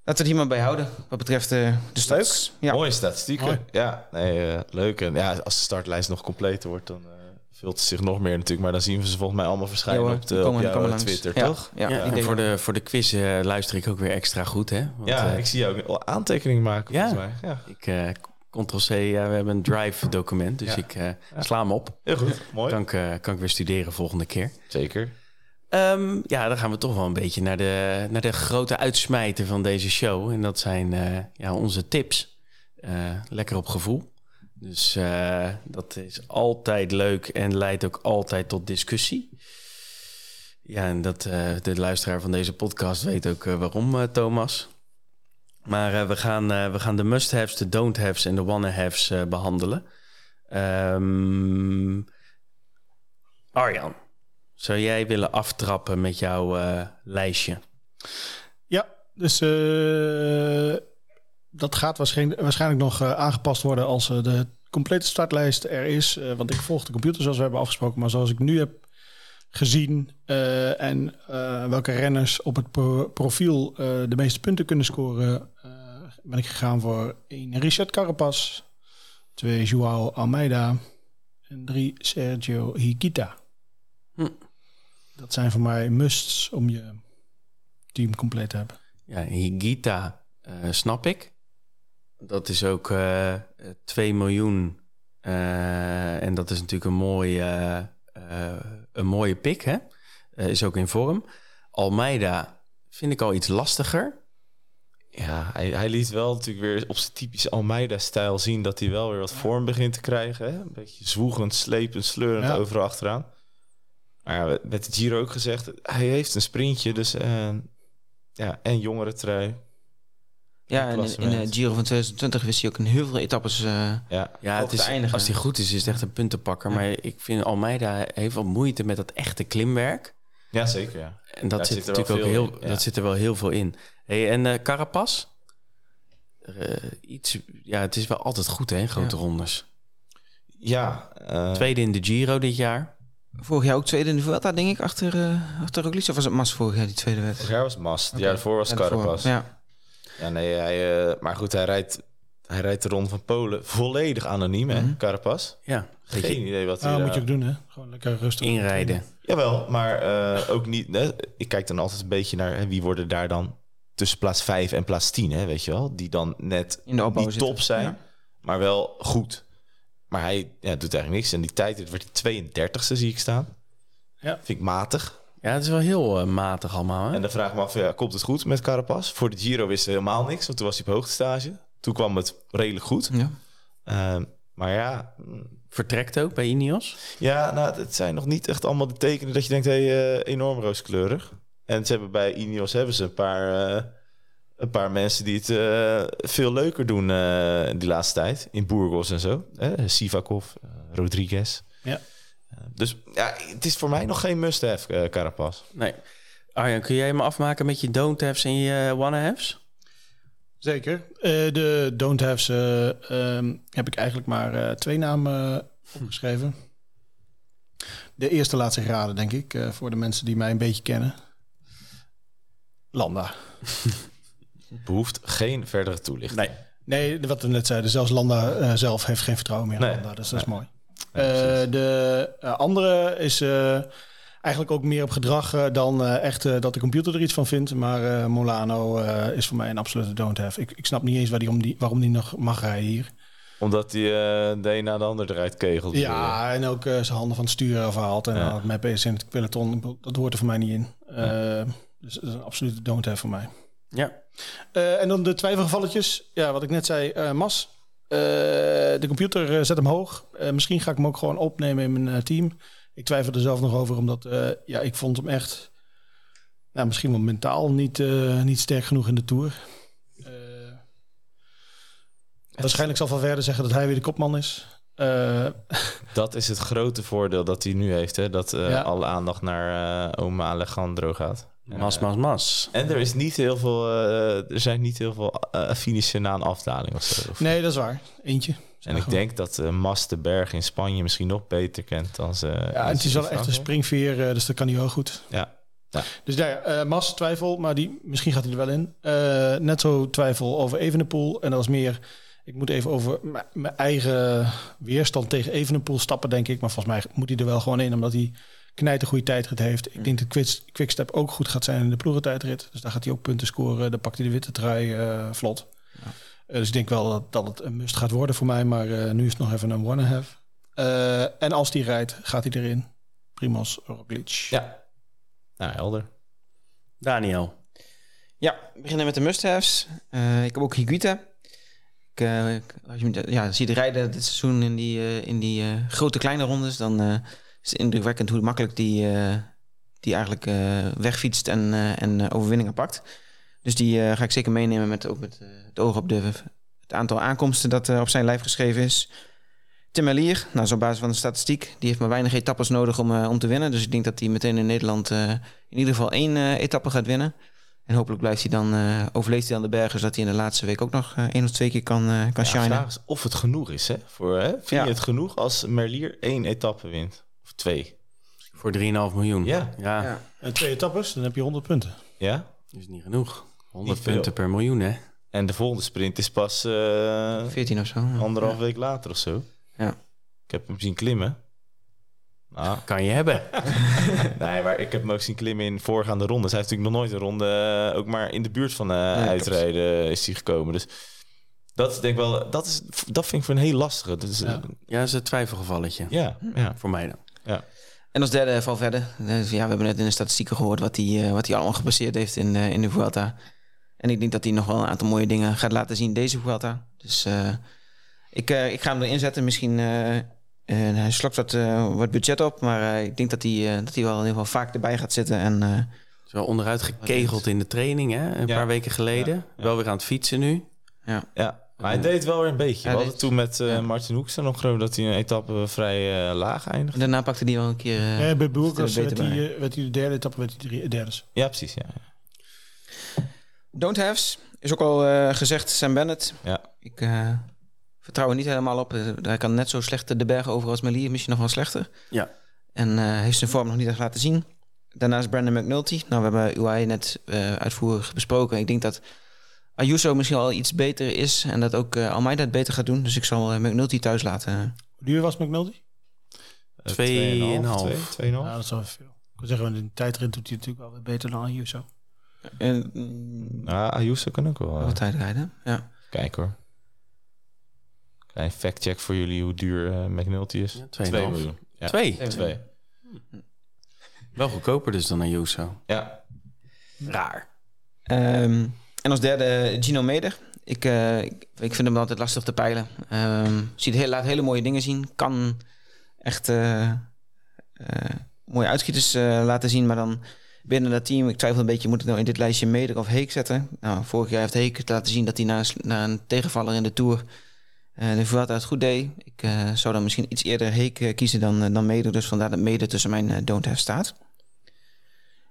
we het hier maar bij houden, wat betreft uh, de stats. Ja. Mooie statistieken. Mooi. Ja, nee, uh, leuk. En ja, als de startlijst nog compleet wordt, dan... Uh... vult zich nog meer natuurlijk, maar dan zien we ze volgens mij allemaal verschijnen ja, op, de, komen, op jouw Twitter, ja, toch? Ja, ja. En voor de, voor de quiz uh, luister ik ook weer extra goed, hè? Want, ja, uh, ik zie jou ook aantekeningen maken, ja, volgens mij. Ja, ik uh, control C, ja, we hebben een Drive-document, dus ja. ik uh, ja. sla hem op. Heel goed, mooi. Kan ik, uh, kan ik weer studeren volgende keer. Zeker. Um, ja, dan gaan we toch wel een beetje naar de, naar de grote uitsmijter van deze show. En dat zijn uh, ja, onze tips. Uh, lekker op gevoel. Dus uh, dat is altijd leuk en leidt ook altijd tot discussie. Ja, en dat, uh, de luisteraar van deze podcast weet ook uh, waarom, uh, Thomas. Maar uh, we, gaan, uh, we gaan de must-haves, de don't-haves en de wanna-haves uh, behandelen. Um, Arjan, zou jij willen aftrappen met jouw uh, lijstje? Ja, dus... Uh... dat gaat waarschijnlijk nog uh, aangepast worden als uh, de complete startlijst er is. Uh, want ik volg de computer zoals we hebben afgesproken. Maar zoals ik nu heb gezien uh, en uh, welke renners op het pro- profiel uh, de meeste punten kunnen scoren... Uh, ben ik gegaan voor één Richard Carapaz, twee João Almeida en drie Sergio Higuita. Hm. Dat zijn voor mij musts om je team compleet te hebben. Ja, Higuita uh, snap ik. Dat is ook uh, twee miljoen. Uh, en dat is natuurlijk een mooie, uh, een mooie pick. Hè? Uh, is ook in vorm. Almeida vind ik al iets lastiger. Ja, hij, hij liet wel natuurlijk weer op zijn typische Almeida-stijl zien... dat hij wel weer wat vorm begint te krijgen. Hè? Een beetje zwoegend, slepend, sleurend ja. overal achteraan. Maar ja, met de Giro ook gezegd, hij heeft een sprintje. Dus uh, ja, en jongere trui. Ja, en in de Giro van twintig twintig wist hij ook in heel veel etappes uh, ja. Ja, het is, te eindigen. Als hij goed is, is het echt een puntenpakker. Ja. Maar ik vind Almeida heeft wel moeite met dat echte klimwerk. Ja, zeker. Ja. En dat, zit, zit, er natuurlijk ook heel, ja. dat zit er wel heel veel in. Hey, en uh, Carapaz? Uh, iets, ja, het is wel altijd goed, hè, grote ja. rondes. Ja. Uh, tweede in de Giro dit jaar. Vorig jaar ook tweede in de Vuelta, denk ik, achter, uh, achter Roglic. Of was het Mas vorig jaar, die tweede wedstrijd? Vorig jaar was Mas. Okay. Ja, daarvoor was ja, Carapaz. Ja. Ja, nee, hij, uh, maar goed, hij rijdt, hij rijdt de Ronde van Polen volledig anoniem, mm-hmm. hè, Carapaz? Ja. Geen je, idee wat hij... Nou, moet je ook doen, hè? Gewoon lekker rustig inrijden. Jawel, maar uh, ook niet... Hè? Ik kijk dan altijd een beetje naar hè, wie worden daar dan tussen plaats vijf en plaats tien, hè, weet je wel? Die dan net in de opbouw niet top zijn, ja. maar wel goed. Maar hij ja, doet eigenlijk niks. En die tijd, het wordt de tweeëndertigste, zie ik staan. Ja. Vind ik matig. Ja, het is wel heel uh, matig allemaal. Hè? En dan vraag ik me af, ja, komt het goed met Carapaz? Voor de Giro wist hij helemaal niks, want toen was hij op hoogtestage. Toen kwam het redelijk goed. Ja. Uh, maar ja... Vertrekt ook bij Ineos? Ja, nou, het zijn nog niet echt allemaal de tekenen dat je denkt, hé, hey, uh, enorm rooskleurig. En ze hebben bij Ineos hebben ze een paar, uh, een paar mensen die het uh, veel leuker doen uh, die laatste tijd. In Burgos en zo. Uh, Sivakov, uh, Rodriguez. Ja. Dus ja, het is voor mij nog geen must-have, uh, Carapaz. Nee. Arjan, kun jij me afmaken met je don't-haves en je uh, wanna-haves? Zeker. Uh, de Don't Have's uh, um, heb ik eigenlijk maar uh, twee namen uh, opgeschreven. De eerste laat zich raden, denk ik, uh, voor de mensen die mij een beetje kennen. Landa. Behoeft geen verdere toelichting. Nee. Nee, wat we net zeiden, zelfs Landa uh, zelf heeft geen vertrouwen meer in nee. Landa. Dus dat is nee. mooi. Uh, de uh, andere is uh, eigenlijk ook meer op gedrag uh, dan uh, echt uh, dat de computer er iets van vindt. Maar uh, Molano uh, is voor mij een absolute don't have. Ik, ik snap niet eens waar die om die, waarom die nog mag rijden hier. Omdat hij uh, de een naar de ander eruit kegelt. Ja, weer. En ook uh, zijn handen van het stuur afhaalt. En ja. het map is in het peloton. Dat hoort er voor mij niet in. Uh, ja. Dus dat is een absolute don't have voor mij. Ja. Uh, en dan de twijfelgevalletjes. Ja, wat ik net zei, uh, Mas. Uh, de computer uh, zet hem hoog. Uh, misschien ga ik hem ook gewoon opnemen in mijn uh, team. Ik twijfel er zelf nog over, omdat uh, ja, ik vond hem echt... Nou, misschien wel mentaal niet, uh, niet sterk genoeg in de Tour. Uh, waarschijnlijk zal Valverde zeggen dat hij weer de kopman is. Uh, dat is het grote voordeel dat hij nu heeft. Hè? Dat uh, ja. alle aandacht naar uh, oma Alejandro gaat. Mas, mas, mas. En er is niet heel veel, uh, er zijn niet heel veel uh, finishen na een afdaling of zo. Of nee, dat is waar. Eentje. En ik denk dat uh, Mas de Berg in Spanje misschien nog beter kent dan ze. Ja, en het is wel echt een springveer, uh, dus dat kan hij heel goed. Ja. ja. Dus daar, uh, Mas twijfel, maar die, misschien gaat hij er wel in. Uh, net zo twijfel over Evenepoel. En dat is meer, ik moet even over m- mijn eigen weerstand tegen Evenepoel stappen, denk ik. Maar volgens mij moet hij er wel gewoon in, omdat hij... knijt een goede tijdrit heeft. Ik denk dat Quickstep ook goed gaat zijn in de ploegentijdrit. Dus daar gaat hij ook punten scoren. Dan pakt hij de witte trui uh, vlot. Ja. Uh, dus ik denk wel dat, dat het een must gaat worden voor mij. Maar uh, nu is het nog even een wanna have. Uh, en als die rijdt, gaat hij erin. Primoz Roglic. Ja, nou helder. Daniel. Ja, we beginnen met de must-haves. Uh, ik heb ook Higuita. Ik, uh, als je ja, ziet rijden dit seizoen in die, uh, in die uh, grote kleine rondes... dan uh, Het is indrukwekkend hoe makkelijk die, uh, die eigenlijk uh, wegfietst en, uh, en uh, overwinningen pakt. Dus die uh, ga ik zeker meenemen met ook met uh, het oog op de, het aantal aankomsten dat uh, op zijn lijf geschreven is. Tim Merlier, nou, zo op basis van de statistiek, die heeft maar weinig etappes nodig om, uh, om te winnen. Dus ik denk dat hij meteen in Nederland uh, in ieder geval één uh, etappe gaat winnen. En hopelijk blijft hij dan, uh, overleeft hij dan de bergen... zodat hij in de laatste week ook nog uh, één of twee keer kan, uh, kan ja, shinen. De vraag is of het genoeg is. Hè? Voor, hè? Vind ja. je het genoeg als Merlier één etappe wint? Twee. Voor drie komma vijf miljoen. Ja. Ja. ja. En twee etappes, dan heb je honderd punten. Ja. Dat is niet genoeg. honderd punten per miljoen, hè? En de volgende sprint is pas... Uh, veertien of zo. Anderhalf ja. week later of zo. Ja. Ik heb hem zien klimmen. Nou, kan je hebben. Nee, maar ik heb hem ook zien klimmen in voorgaande rondes. Hij heeft natuurlijk nog nooit een ronde... Uh, ook maar in de buurt van uh, nee, uitrijden is hij gekomen. Dus dat denk ik wel... Dat, is, dat vind ik voor een heel lastige. Dus, ja. Uh, ja, dat is een twijfelgevalletje. Ja, ja. Voor mij dan. Ja. En als derde Valverde. Ja, we hebben net in de statistieken gehoord wat hij uh, wat hij allemaal gepasseerd heeft in, uh, in de Vuelta. En ik denk dat hij nog wel een aantal mooie dingen gaat laten zien deze Vuelta. Dus uh, ik, uh, ik ga hem erin zetten. Misschien uh, uh, hij slakt wat, uh, wat budget op. Maar uh, ik denk dat hij, uh, dat hij wel in ieder geval vaak erbij gaat zitten. En, uh, is wel onderuit gekegeld in de training, hè? Een ja. paar weken geleden. Ja. Ja. Wel weer aan het fietsen nu. Ja. ja. Maar hij deed wel weer een beetje. Hij We hadden deed... toen met uh, ja. Martin Hoekstra nog gewoon dat hij een etappe vrij uh, laag eindigde. Daarna pakte hij wel een keer... Uh, ja, bij Boerkers werd, werd hij de derde etappe, werd hij de derde. Ja, precies. Ja. Don't have's. Is ook al uh, gezegd, Sam Bennett. Ja. Ik uh, vertrouw er niet helemaal op. Hij kan net zo slecht de bergen over als Merlier. Misschien nog wel slechter. Ja. En uh, heeft zijn vorm nog niet echt laten zien. Daarnaast Brandon McNulty. Nou, we hebben U A E net uh, uitvoerig besproken. Ik denk dat... Ayuso misschien al iets beter is en dat ook uh, Almeida het beter gaat doen. Dus ik zal uh, McNulty thuis laten. Hoe duur was McNulty? Uh, twee en half. Twee en half. Ja, dat is wel veel. Ik wil zeggen, in de tijdrit doet hij natuurlijk wel weer beter dan Ayuso. En, mm, nou, Ayuso kan ook wel. Uh, wat tijdrijden, ja. Kijk hoor. Klein fact-check voor jullie hoe duur uh, McNulty is. Ja, twee, twee miljoen. Ja. Twee? Twee. twee. Hm. Wel goedkoper dus dan Ayuso. Ja. Raar. Um, En als derde Gino Meder. Ik, uh, ik vind hem altijd lastig te peilen. Um, ziet heel, laat hele mooie dingen zien. Kan echt uh, uh, mooie uitschieters uh, laten zien. Maar dan binnen dat team, ik twijfel een beetje... moet ik nou in dit lijstje Meder of Heek zetten? Nou, vorig jaar heeft Heek laten zien dat hij na, na een tegenvaller in de Tour... Uh, de Vuelta het goed deed. Ik uh, zou dan misschien iets eerder Heek uh, kiezen dan, uh, dan Meder. Dus vandaar dat Meder tussen mijn uh, don't have staat.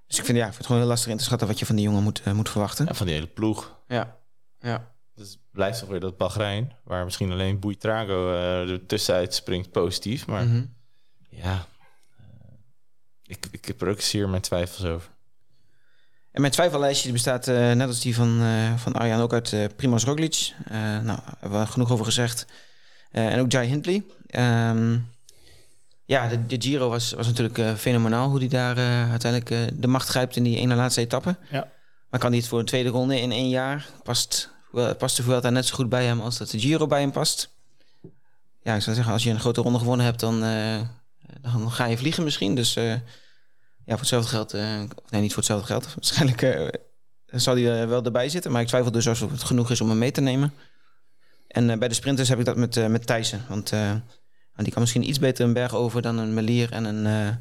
Dus ik vind, ja, ik vind het gewoon heel lastig in te schatten wat je van die jongen moet, uh, moet verwachten. Ja, van die hele ploeg. Ja. ja. Dus blijft toch weer dat Bahrein, waar misschien alleen Buitrago uh, er tussenuit springt positief. Maar mm-hmm. ja, uh, ik, ik heb er ook zeer mijn twijfels over. En mijn twijfellijstje bestaat, uh, net als die van, uh, van Arjan, ook uit uh, Primoz Roglic. Uh, nou, daar hebben we genoeg over gezegd. Uh, en ook Jai Hindley. Um, ja, de, de Giro was, was natuurlijk uh, fenomenaal hoe hij daar uh, uiteindelijk uh, de macht grijpt in die ene laatste etappe. Ja. Maar kan hij het voor een tweede ronde in één jaar? Past, past de Vuelta net zo goed bij hem als dat de Giro bij hem past? Ja, ik zou zeggen, als je een grote ronde gewonnen hebt, dan, uh, dan ga je vliegen misschien. Dus uh, ja, voor hetzelfde geld... Uh, nee, niet voor hetzelfde geld. Waarschijnlijk uh, zal hij uh, wel erbij zitten. Maar ik twijfel dus of het genoeg is om hem mee te nemen. En uh, bij de sprinters heb ik dat met, uh, met Thijssen. Want uh, die kan misschien iets beter een berg over dan een Merlier en een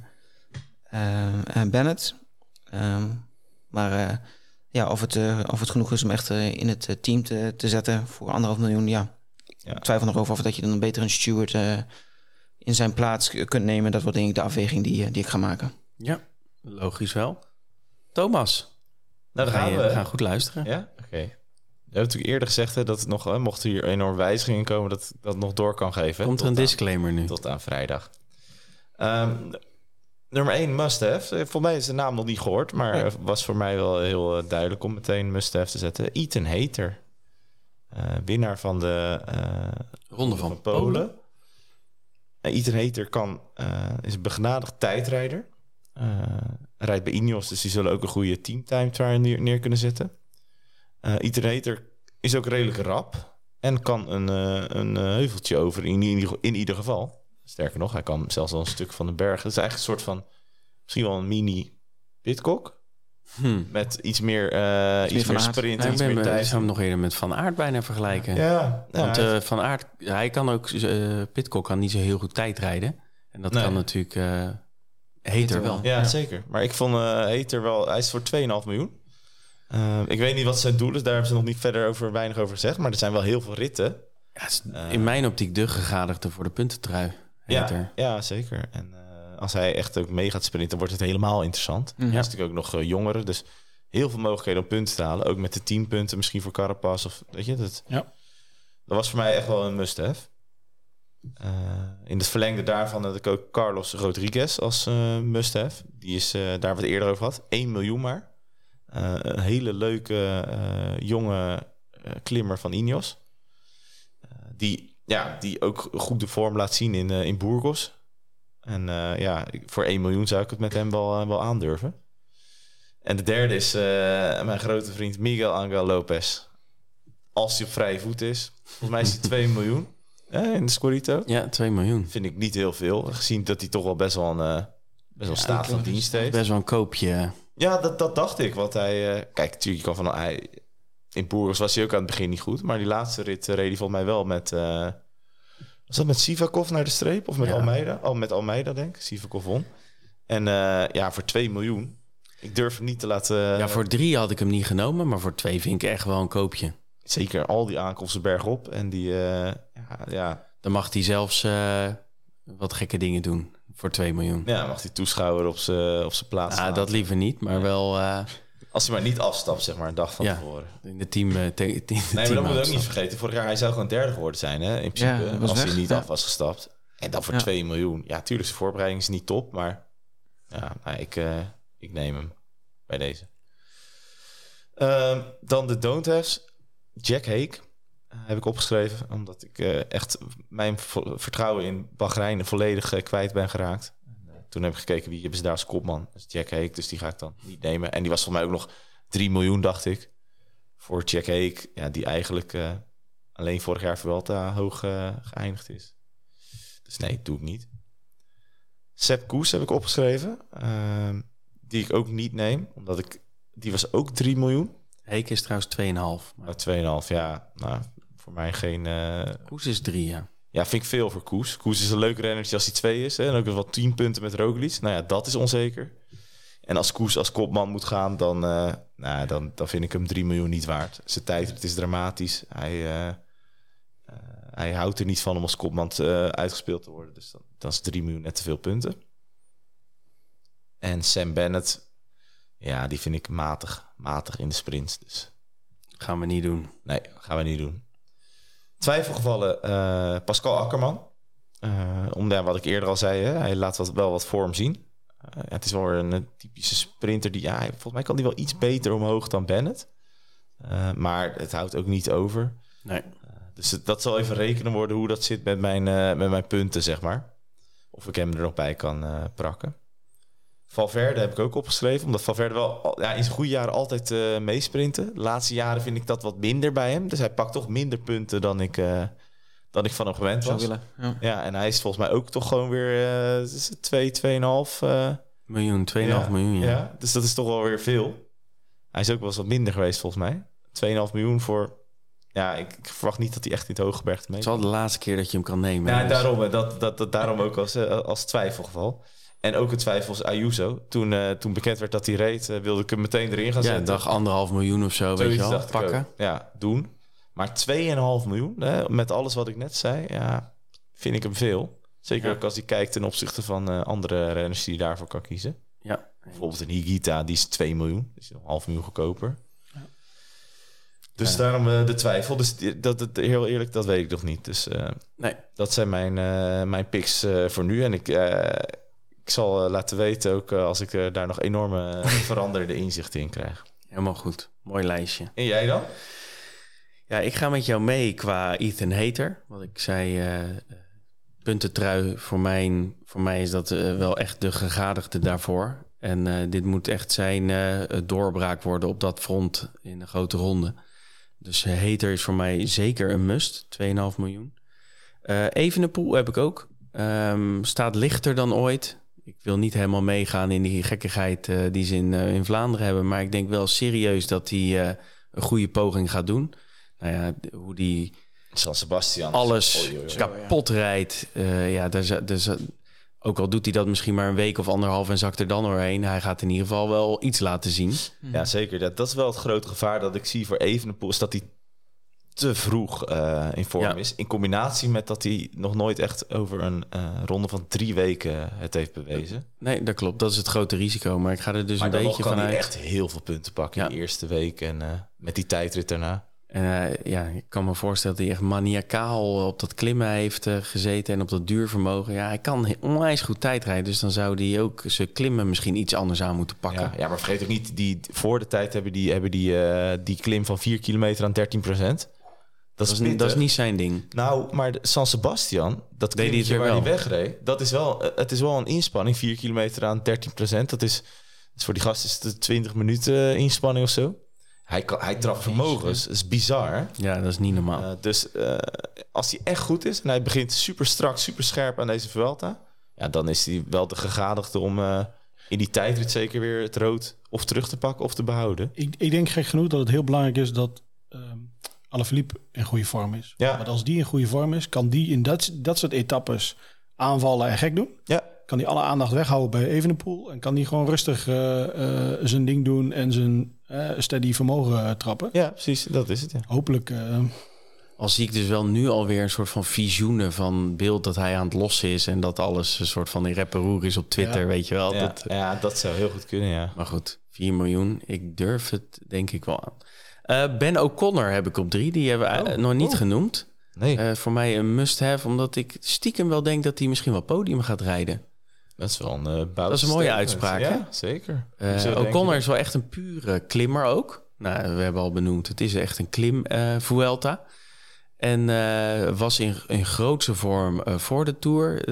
uh, uh, Bennett. Um, maar... Uh, Ja, of het, uh, of het genoeg is om echt uh, in het uh, team te, te zetten voor anderhalf miljoen, ja. ja. Ik twijfel nog over of dat je dan beter een steward uh, in zijn plaats k- kunt nemen. Dat wordt denk ik de afweging die, uh, die ik ga maken. Ja, logisch wel. Thomas, nou, dan gaan we, we gaan goed luisteren. Ja, oké. Okay. Je hebt natuurlijk eerder gezegd hè, dat het nog, hè, mocht hier enorm wijzigingen komen, dat dat nog door kan geven. Komt er een disclaimer aan, nu? Tot aan vrijdag. Um, Nummer één, must-have. Voor mij is de naam nog niet gehoord, maar ja. was voor mij wel heel uh, duidelijk om meteen must-have te zetten. Ethan Hayter, uh, winnaar van de uh, Ronde van, van Polen. Polen. Uh, Ethan Hayter kan, uh, is een begnadigd tijdrijder. Uh, rijdt bij Ineos, dus die zullen ook een goede teamtime trial neer, neer kunnen zetten. Uh, Ethan Hayter is ook redelijk rap en kan een, uh, een uh, heuveltje over in, in, in ieder geval. Sterker nog, hij kan zelfs al een stuk van de berg. Dat is eigenlijk een soort van, misschien wel een mini Pidcock. Hmm. Met iets meer, uh, iets meer, meer sprint, nee, iets meer tijd. Ik zou hem nog eerder met Van Aert bijna vergelijken. Ja, ja, Want ja, hij... uh, Van Aert, hij kan ook, uh, Pidcock kan niet zo heel goed tijd rijden. En dat nee. kan natuurlijk uh, Hayter wel. Ja, ja, zeker. Maar ik vond uh, Hayter wel, hij is voor twee komma vijf miljoen. Uh, ik weet niet wat zijn doel is, daar hebben ze nog niet verder over weinig over gezegd. Maar er zijn wel heel veel ritten. Ja, is uh, in mijn optiek de gegadigde voor de puntentrui. Ja, ja, zeker. En uh, als hij echt ook mee gaat sprinten, dan wordt het helemaal interessant. Mm-hmm. Hij is natuurlijk ook nog uh, jongeren, dus heel veel mogelijkheden om punten te halen. Ook met de teampunten misschien voor Carapaz. Of, weet je, dat, ja. dat was voor mij echt wel een must-have. Uh, in het verlengde daarvan had ik ook Carlos Rodriguez als uh, must-have. Die is uh, daar wat eerder over gehad. één miljoen maar. Uh, een hele leuke, uh, jonge uh, klimmer van Ineos. Uh, die... Ja, die ook goed de vorm laat zien in, uh, in Burgos. En uh, ja, voor één miljoen zou ik het met hem wel, uh, wel aandurven. En de derde is uh, mijn grote vriend Miguel Angel Lopez. Als hij op vrije voet is. Volgens mij is hij twee miljoen eh, in de Scorito. Ja, twee miljoen. Vind ik niet heel veel. Gezien dat hij toch wel best wel een uh, best wel ja, staat van dienst heeft. Best wel een koopje. Ja, dat, dat dacht ik. Want hij... Uh, kijk, natuurlijk kan van... Hij, in Burgos was hij ook aan het begin niet goed. Maar die laatste rit reed hij volgens mij wel met... Uh, was dat met Sivakov naar de streep? Of met ja. Almeida? Oh, met Almeida, denk ik. Sivakov won. En uh, ja, voor twee miljoen. Ik durf hem niet te laten... Uh, ja, voor drie had ik hem niet genomen. Maar voor twee vind ik echt wel een koopje. Zeker, al die aankomsten bergop. En die... Uh, ja, ja. Dan mag hij zelfs uh, wat gekke dingen doen. Voor twee miljoen. Ja, mag hij toeschouwer op zijn plaats staan. Ja, dat liever niet. Maar ja. wel... Uh, Als hij maar niet afstapt, zeg maar, een dag van ja, tevoren. In de team... Te, te, nee, de maar team dat moet je ook niet vergeten. Vorig jaar, hij zou gewoon derde geworden zijn, hè? In principe, ja, als weg, hij niet ja. af was gestapt. En dan voor ja. twee miljoen. Ja, tuurlijk, zijn voorbereiding is niet top, maar... Ja, nou, ik, uh, ik neem hem bij deze. Um, dan de don't have's. Jack Heek uh, heb ik opgeschreven, omdat ik uh, echt mijn vo- vertrouwen in Bahrein volledig uh, kwijt ben geraakt. Toen heb ik gekeken, wie hebben ze daar als kopman? Dat is Jack Heek, dus die ga ik dan niet nemen. En die was voor mij ook nog drie miljoen, dacht ik. Voor Jack Heek, ja, die eigenlijk uh, alleen vorig jaar Vuelta hoog uh, geëindigd is. Dus nee, doe ik niet. Sepp Koes heb ik opgeschreven. Uh, die ik ook niet neem, omdat ik... Die was ook drie miljoen. Heek is trouwens twee komma vijf. Nou, twee komma vijf, ja. Nou, voor mij geen... Uh... Koes is drie, ja. Ja, vind ik veel voor Koes. Koes is een leuk rennertje als hij twee is. Hè? En ook wel tien punten met Roglic. Nou ja, dat is onzeker. En als Koes als kopman moet gaan, dan, uh, nou, dan, dan vind ik hem drie miljoen niet waard. Zijn tijd, het is dramatisch. Hij, uh, uh, hij houdt er niet van om als kopman uh, uitgespeeld te worden. Dus dan, dan is drie miljoen net te veel punten. En Sam Bennett, ja, die vind ik matig, matig in de sprints. Dus. Gaan we niet doen. Nee, gaan we niet doen. Twijfelgevallen, uh, Pascal Akkerman. Uh, omdat wat ik eerder al zei, hè, hij laat wat, wel wat vorm zien. Uh, ja, het is wel weer een typische sprinter. Die, ja, volgens mij kan die wel iets beter omhoog dan Bennett. Uh, maar het houdt ook niet over. Nee. Uh, dus het, dat zal even rekenen worden hoe dat zit met mijn, uh, met mijn punten, zeg maar. Of ik hem er nog bij kan uh, prakken. Valverde heb ik ook opgeschreven. Omdat Valverde wel ja, in zijn goede jaren altijd uh, meesprinten. De laatste jaren vind ik dat wat minder bij hem. Dus hij pakt toch minder punten dan ik, uh, dan ik van hem gewend was. Willen, ja. ja, en hij is volgens mij ook toch gewoon weer twee, tweeënhalf Uh, miljoen, tweeënhalf ja, miljoen. Ja. ja, dus dat is toch wel weer veel. Hij is ook wel eens wat minder geweest volgens mij. twee komma vijf miljoen voor... Ja, ik, ik verwacht niet dat hij echt niet Hooggebergte mee. Het is al de laatste keer dat je hem kan nemen. Ja, dus. daarom, dat, dat, dat, daarom ook als, als twijfelgeval. En ook een twijfel is Ayuso. Toen, uh, toen bekend werd dat hij reed, uh, wilde ik hem meteen erin gaan zetten. Ja, dag anderhalf miljoen of zo, weet je wel, pakken. Ja, doen. Maar twee komma vijf miljoen, hè, met alles wat ik net zei, ja, vind ik hem veel. Zeker ja. ook als hij kijkt ten opzichte van uh, andere renners die daarvoor kan kiezen. Ja. Bijvoorbeeld een Higuita, die is twee miljoen. Dus een half miljoen goedkoper. Ja. Dus ja. daarom uh, de twijfel. Dus dat, dat, heel eerlijk, dat weet ik nog niet. Dus uh, nee. dat zijn mijn, uh, mijn picks uh, voor nu. En ik... Uh, Ik zal uh, laten weten ook uh, als ik uh, daar nog enorme uh, veranderde inzichten in krijg. Helemaal goed. Mooi lijstje. En jij dan? Ja, ik ga met jou mee qua Ethan Hater. Wat ik zei, uh, puntentrui voor, mijn, voor mij is dat uh, wel echt de gegadigde daarvoor. En uh, dit moet echt zijn uh, doorbraak worden op dat front in de grote ronde. Dus uh, Hater is voor mij zeker een must. twee komma vijf miljoen. Uh, Evenepoel heb ik ook. Um, staat lichter dan ooit. Ik wil niet helemaal meegaan in die gekkigheid uh, die ze in, uh, in Vlaanderen hebben. Maar ik denk wel serieus dat hij uh, een goede poging gaat doen. Nou ja, hoe die San Sebastian alles oei, oei, oei. kapot rijdt. Uh, ja, daar, daar, ook al doet hij dat misschien maar een week of anderhalf en zakt er dan doorheen. Hij gaat in ieder geval wel iets laten zien. Ja, zeker. Dat, dat is wel het grote gevaar dat ik zie voor Evenepoel. Is dat hij te vroeg uh, in vorm ja. is. In combinatie met dat hij nog nooit echt over een uh, ronde van drie weken het heeft bewezen. Nee, dat klopt. Dat is het grote risico. Maar ik ga er dus maar een beetje van uit. Maar dan kan hij echt heel veel punten pakken ja. in de eerste week. En uh, met die tijdrit daarna. Uh, ja, ik kan me voorstellen dat hij echt maniakaal op dat klimmen heeft uh, gezeten. En op dat duurvermogen. Ja, hij kan onwijs goed tijdrijden. Dus dan zou hij ook zijn klimmen misschien iets anders aan moeten pakken. Ja, ja maar vergeet ook niet, die voor de tijd hebben die, hebben die, uh, die klim van vier kilometer aan dertien procent. Dat is, niet, dat is niet zijn ding. Nou, maar San Sebastian, dat deed hij weer waar wel. Hij wegreed, dat is wel, het is wel een inspanning. vier kilometer aan dertien procent. Dat is, dus voor die gast is het twintig minuten inspanning of zo. Hij, hij trapt vermogens. Dat is bizar. Ja, dat is niet normaal. Uh, dus uh, als hij echt goed is en hij begint super strak, super scherp aan deze Vuelta, ja, dan is hij wel de gegadigde om uh, in die tijdrit zeker weer het rood of terug te pakken of te behouden. Ik, ik denk gek genoeg dat het heel belangrijk is dat... Um... Alaphilippe in goede vorm is. Ja. Want als die in goede vorm is, kan die in dat, dat soort etappes aanvallen en gek doen. Ja. Kan die alle aandacht weghouden bij Evenepoel. En kan die gewoon rustig uh, uh, zijn ding doen en zijn uh, steady vermogen trappen. Ja, precies. Dat is het. Ja. Hopelijk. Uh, al zie ik dus wel nu alweer een soort van visioenen van beeld dat hij aan het lossen is. En dat alles een soort van in rep en roer is op Twitter, ja. weet je wel. Ja. Dat, ja, dat zou heel goed kunnen, ja. Maar goed, vier miljoen. Ik durf het denk ik wel aan. Uh, Ben O'Connor heb ik op drie. Die hebben we oh, uh, nog niet oh. genoemd. Nee. Uh, voor mij een must-have. Omdat ik stiekem wel denk dat hij misschien wel podium gaat rijden. Dat is wel een uh, Dat is een mooie uitspraak. Ja, zeker. Uh, O'Connor is wel echt een pure klimmer ook. Nou, we hebben al benoemd. Het is echt een klim uh, Vuelta. En uh, was in, in grootse vorm uh, voor de Tour.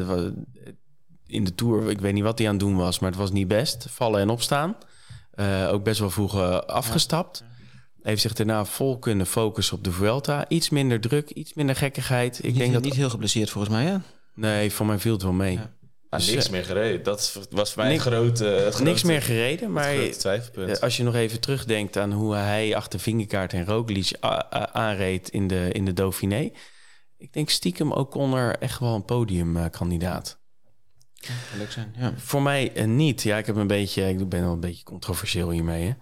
In de Tour, ik weet niet wat hij aan het doen was. Maar het was niet best. Vallen en opstaan. Uh, ook best wel vroeg uh, afgestapt. Ja. Heeft zich daarna vol kunnen focussen op de Vuelta. Iets minder druk, iets minder gekkigheid. Ik niet, denk dat niet heel geblesseerd volgens mij, hè? Nee, voor mij viel het wel mee. Ja. Maar dus, niks meer gereden. Dat was voor mij een grote, grote... Niks meer gereden, maar als je nog even terugdenkt aan hoe hij achter Vingegaard en Roglic aanreed in de, in de Dauphiné. Ik denk stiekem ook onder echt wel een podiumkandidaat. Ja, leuk zijn, ja. Voor mij niet. Ja, ik, heb een beetje, ik ben wel een beetje controversieel hiermee.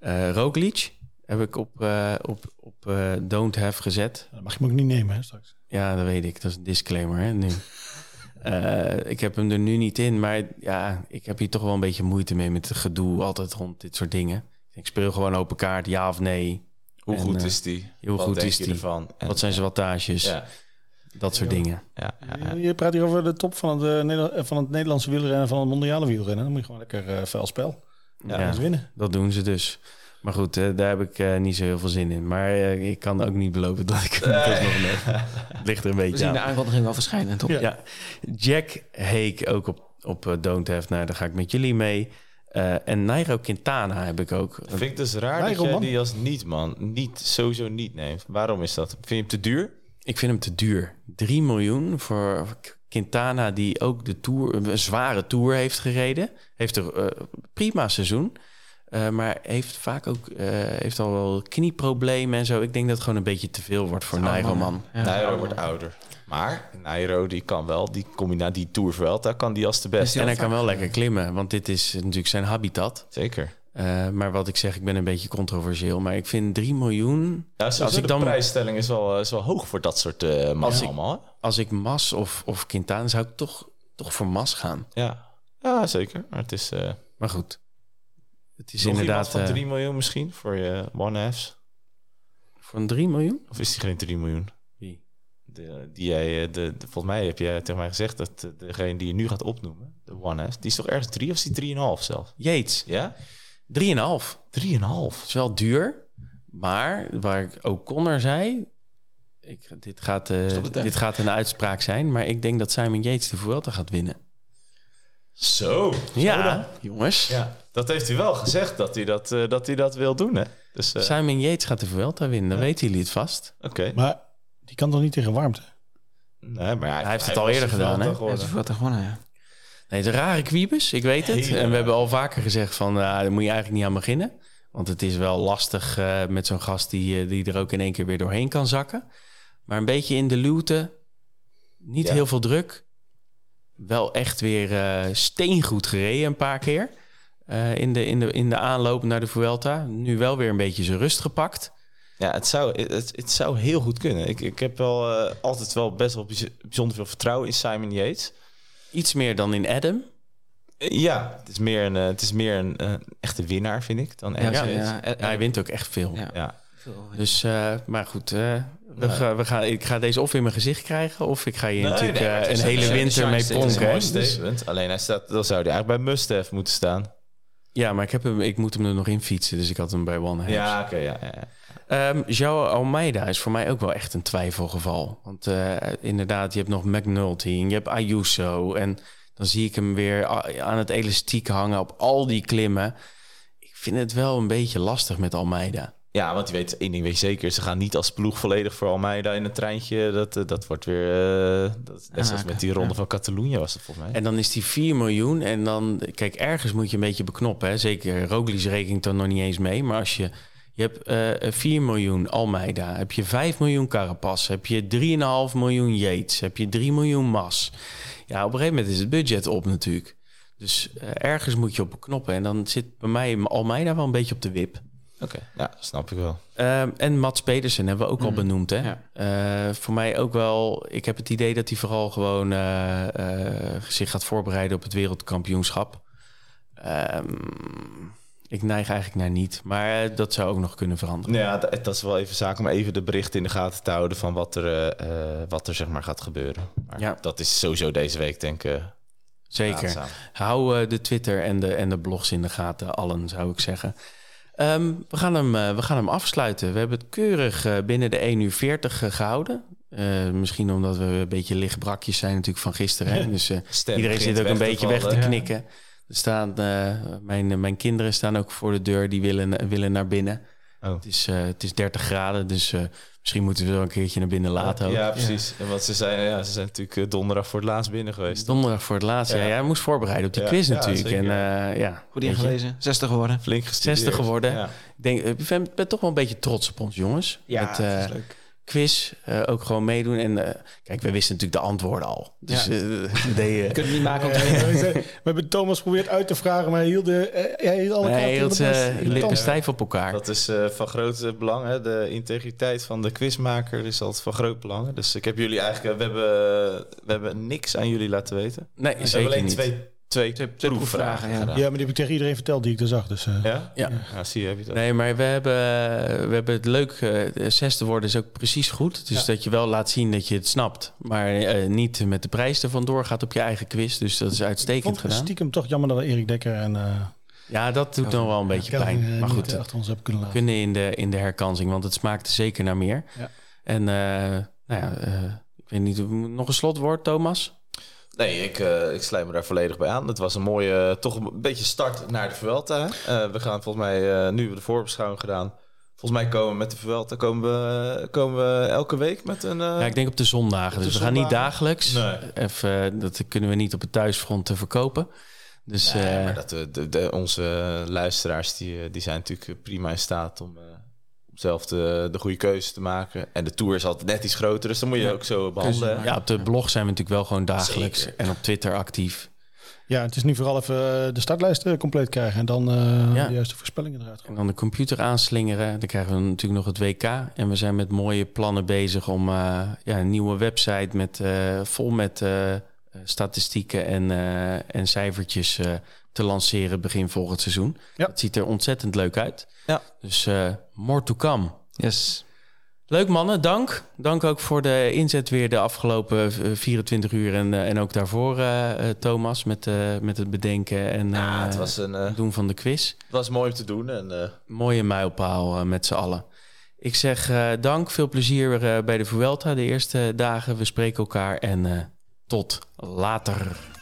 Hè. Uh, Roglic... heb ik op, uh, op, op uh, Don't Have gezet. Dat mag je hem ook niet nemen, hè, straks. Ja, dat weet ik. Dat is een disclaimer, hè, nu. uh, ik heb hem er nu niet in, maar ja, ik heb hier toch wel een beetje moeite mee met het gedoe, altijd rond dit soort dingen. Ik speel gewoon open kaart, ja of nee. Hoe en, goed is die? Hoe wat goed denk is je die? Ervan? En, wat zijn zijn wattages? Ja. Dat soort ja. dingen. Ja, ja, ja. Je praat hier over de top van het, uh, van het Nederlandse wielrennen... van het mondiale wielrennen. Dan moet je gewoon lekker uh, vuil spel ja, ja, winnen. Dat doen ze dus. Maar goed, uh, daar heb ik uh, niet zo heel veel zin in. Maar uh, ik kan ook niet beloven dat ik... Nee. Dat nog een, het ligt er een beetje aan. We zien aan. De aankondiging wel verschijnen, toch? Ja. Ja. Jack Heek, ook op, op uh, Don't Have. Nou, daar ga ik met jullie mee. Uh, en Nairo Quintana heb ik ook. Vind ik dus raar Nairo, dat jij man. die als niet-man niet, sowieso niet neemt. Waarom is dat? Vind je hem te duur? Ik vind hem te duur. drie miljoen voor Quintana, die ook de tour, een zware tour heeft gereden. Heeft een uh, prima seizoen. Uh, maar heeft vaak ook uh, heeft al wel knieproblemen en zo. Ik denk dat het gewoon een beetje te veel wordt voor Nairo, man. Ja. Nairo wordt ouder. Maar Nairo, die kan wel, die combinatie, die Tour Vuelta, kan die als de beste. En hij kan wel lekker klimmen, want dit is natuurlijk zijn habitat. Zeker. Uh, maar wat ik zeg, ik ben een beetje controversieel. Maar ik vind drie miljoen... Ja, als als ik dan... de prijsstelling is wel, is wel hoog voor dat soort uh, mas ja. allemaal. Hè? Als ik Mas of, of Quintana, zou ik toch, toch voor Mas gaan. Ja, ja zeker. Maar het is... Uh... Maar goed. Het is nog inderdaad van drie miljoen misschien voor je one-halves. Voor een drie miljoen? Of is die geen drie miljoen? Wie? De, die jij, de, de, volgens mij heb jij tegen mij gezegd dat degene die je nu gaat opnoemen, de one-halves, die is toch ergens drie of is die drie komma vijf zelf? Yates. Ja? drie komma vijf. drie komma vijf. Dat is wel duur, maar waar ik O'Connor zei, ik, dit, gaat, uh, dit gaat een uitspraak zijn, maar ik denk dat Simon Yates de Vuelta gaat winnen. Zo. Ja, jongens. Ja. Dat heeft hij wel gezegd, dat hij dat, uh, dat, hij dat wil doen, hè? Dus, uh... Simon Yates gaat de Vuelta winnen, dan ja. weten jullie het vast. Oké. Okay. Maar die kan toch niet tegen warmte? Nee, maar hij, hij heeft hij het al eerder gedaan, hè? Hij heeft de Vuelta gewonnen, ja. Nee, het is een rare kwiebes, ik weet het. En we hebben al vaker gezegd van, uh, daar moet je eigenlijk niet aan beginnen. Want het is wel lastig uh, met zo'n gast die, uh, die er ook in één keer weer doorheen kan zakken. Maar een beetje in de luwte, niet ja. heel veel druk. Wel echt weer uh, steengoed gereden een paar keer. Uh, in, de, in, de, in de aanloop naar de Vuelta. Nu wel weer een beetje zijn rust gepakt. Ja, het zou, het, het zou heel goed kunnen. Ik, ik heb wel uh, altijd wel best wel bijzonder veel vertrouwen in Simon Yates. Iets meer dan in Adam. Ja, het is meer een, het is meer een, een echte winnaar, vind ik, dan Adam. Ja, ja, ja, hij wint ook echt veel. Ja. Ja. Dus, uh, maar goed, uh, we ja. ga, we gaan, ik ga deze of in mijn gezicht krijgen, of ik ga hier nee, natuurlijk nee, uh, een is, hele winter mee pronken. Dus. Alleen hij staat, dan zou hij eigenlijk bij Mustaf moeten staan. Ja, maar ik, heb hem, ik moet hem er nog in fietsen, dus ik had hem bij One Halves. Ja, oké, okay, ja. ja, ja. Um, João Almeida is voor mij ook wel echt een twijfelgeval. Want uh, inderdaad, je hebt nog McNulty en je hebt Ayuso. En dan zie ik hem weer aan het elastiek hangen op al die klimmen. Ik vind het wel een beetje lastig met Almeida. Ja, want je weet, één ding weet je zeker. Ze gaan niet als ploeg volledig voor Almeida in een treintje. Dat, dat wordt weer... Uh, dat, net zoals met die ronde ja. van Catalonië was het volgens mij. En dan is die vier miljoen. En dan... Kijk, ergens moet je een beetje beknoppen. Hè? Zeker, Roglic rekent dan nog niet eens mee. Maar als je... Je hebt uh, vier miljoen Almeida, heb je vijf miljoen Carapaz, heb je drie komma vijf miljoen Yates, heb je drie miljoen Mas. Ja, op een gegeven moment is het budget op natuurlijk. Dus uh, ergens moet je op knoppen. En dan zit bij mij Almeida wel een beetje op de wip. Oké, okay. Ja, snap ik wel. Uh, en Mats Pedersen hebben we ook mm. al benoemd. Hè? Ja. Uh, voor mij ook wel, ik heb het idee dat hij vooral gewoon uh, uh, zich gaat voorbereiden op het wereldkampioenschap. Um, Ik neig eigenlijk naar niet, maar dat zou ook nog kunnen veranderen. Ja, dat, dat is wel even zaak om even de berichten in de gaten te houden van wat er, uh, wat er zeg maar gaat gebeuren. Maar ja. Dat is sowieso deze week, denk ik. Uh, Zeker. Raadzaam. Hou uh, de Twitter en de, en de blogs in de gaten, allen, zou ik zeggen. Um, we, gaan hem, uh, we gaan hem afsluiten. We hebben het keurig uh, binnen de één uur veertig uh, gehouden. Uh, misschien omdat we een beetje lichtbrakjes zijn natuurlijk van gisteren. Hè? Dus uh, iedereen zit ook een beetje weg te knikken. Ja. Staan, uh, mijn, mijn kinderen staan ook voor de deur. Die willen, willen naar binnen. Oh. Het, is, uh, het is dertig graden, dus uh, misschien moeten we wel een keertje naar binnen laten. Ja, ja precies. Ja. Want ze zijn, ja, ze zijn natuurlijk donderdag voor het laatst binnen geweest. Donderdag voor het laatst, ja. ja jij moest voorbereiden op die ja. quiz ja, natuurlijk. En, uh, ja, goed ingelezen. zestig geworden. Flink gestudeerd. zestig geworden. Ja. Ik denk, ik ben, ben toch wel een beetje trots op ons, jongens. Ja, Met, uh, dat is leuk. Quiz, uh, ook gewoon meedoen. En uh, kijk, we wisten natuurlijk de antwoorden al. Dus ja. uh, de, uh, kunnen niet maken. Om te we hebben Thomas geprobeerd uit te vragen, maar hij hield, de, uh, hij hield alle nee, hij hield, de uh, lippen stijf op elkaar. Dat is uh, van groot belang. Hè? De integriteit van de quizmaker is altijd van groot belang. Dus ik heb jullie eigenlijk, uh, we hebben, we hebben niks aan jullie laten weten. Nee, we zeker hebben alleen niet. twee Twee, twee, twee proefvragen, proefvragen ja. ja, maar die heb ik tegen iedereen verteld die ik er zag. Dus, uh, ja? Ja. Ja, zie je. Heb je dat. Nee, maar we hebben, we hebben het leuk. Uh, zesde worden is ook precies goed. Dus ja. dat je wel laat zien dat je het snapt. Maar uh, niet met de prijs er vandoor gaat op je eigen quiz. Dus dat is uitstekend gedaan. Ik vond het stiekem toch jammer dat Erik Dekker en... Uh, ja, dat doet dan wel een beetje Kelvin, pijn. Maar goed, achter ons hebben kunnen laten. Kunnen in de, in de herkansing, want het smaakte zeker naar meer. Ja. En uh, nou ja, uh, ik weet niet, nog een slotwoord, Thomas? Nee, ik, uh, ik sluit me daar volledig bij aan. Het was een mooie, uh, toch een beetje start naar de Vuelta. Hè? Uh, we gaan volgens mij, uh, nu hebben we de voorbeschouwing gedaan. Volgens mij komen we met de Vuelta, komen we, komen we elke week met een... Uh, ja, ik denk op de zondagen. Op dus de we zondagen. Gaan niet dagelijks. Nee. Even, uh, dat kunnen we niet op het thuisfront te verkopen. Dus, nee, uh, maar dat, de, de, onze luisteraars die, die zijn natuurlijk prima in staat om... Uh, zelf de, de goede keuze te maken. En de Tour is altijd net iets groter, dus dan moet je ja. ook zo behandelen. Dus, ja, op de blog zijn we natuurlijk wel gewoon dagelijks. Zeker. En op Twitter actief. Ja, het is nu vooral even de startlijst compleet krijgen. En dan uh, ja. de juiste voorspellingen eruit gaan. En dan de computer aanslingeren. Dan krijgen we natuurlijk nog het W K. En we zijn met mooie plannen bezig om uh, ja, een nieuwe website met, uh, vol met uh, statistieken en, uh, en cijfertjes uh, te lanceren begin volgend seizoen. Ja. Dat ziet er ontzettend leuk uit. Ja. Dus uh, more to come. Yes. Leuk mannen, dank. Dank ook voor de inzet weer de afgelopen vierentwintig uur en, en ook daarvoor uh, Thomas met, uh, met het bedenken en uh, ja, het was een, uh, doen van de quiz. Het was mooi om te doen. En, uh... mooie mijlpaal uh, met z'n allen. Ik zeg uh, dank, veel plezier uh, bij de Vuelta de eerste dagen. We spreken elkaar en uh, tot later.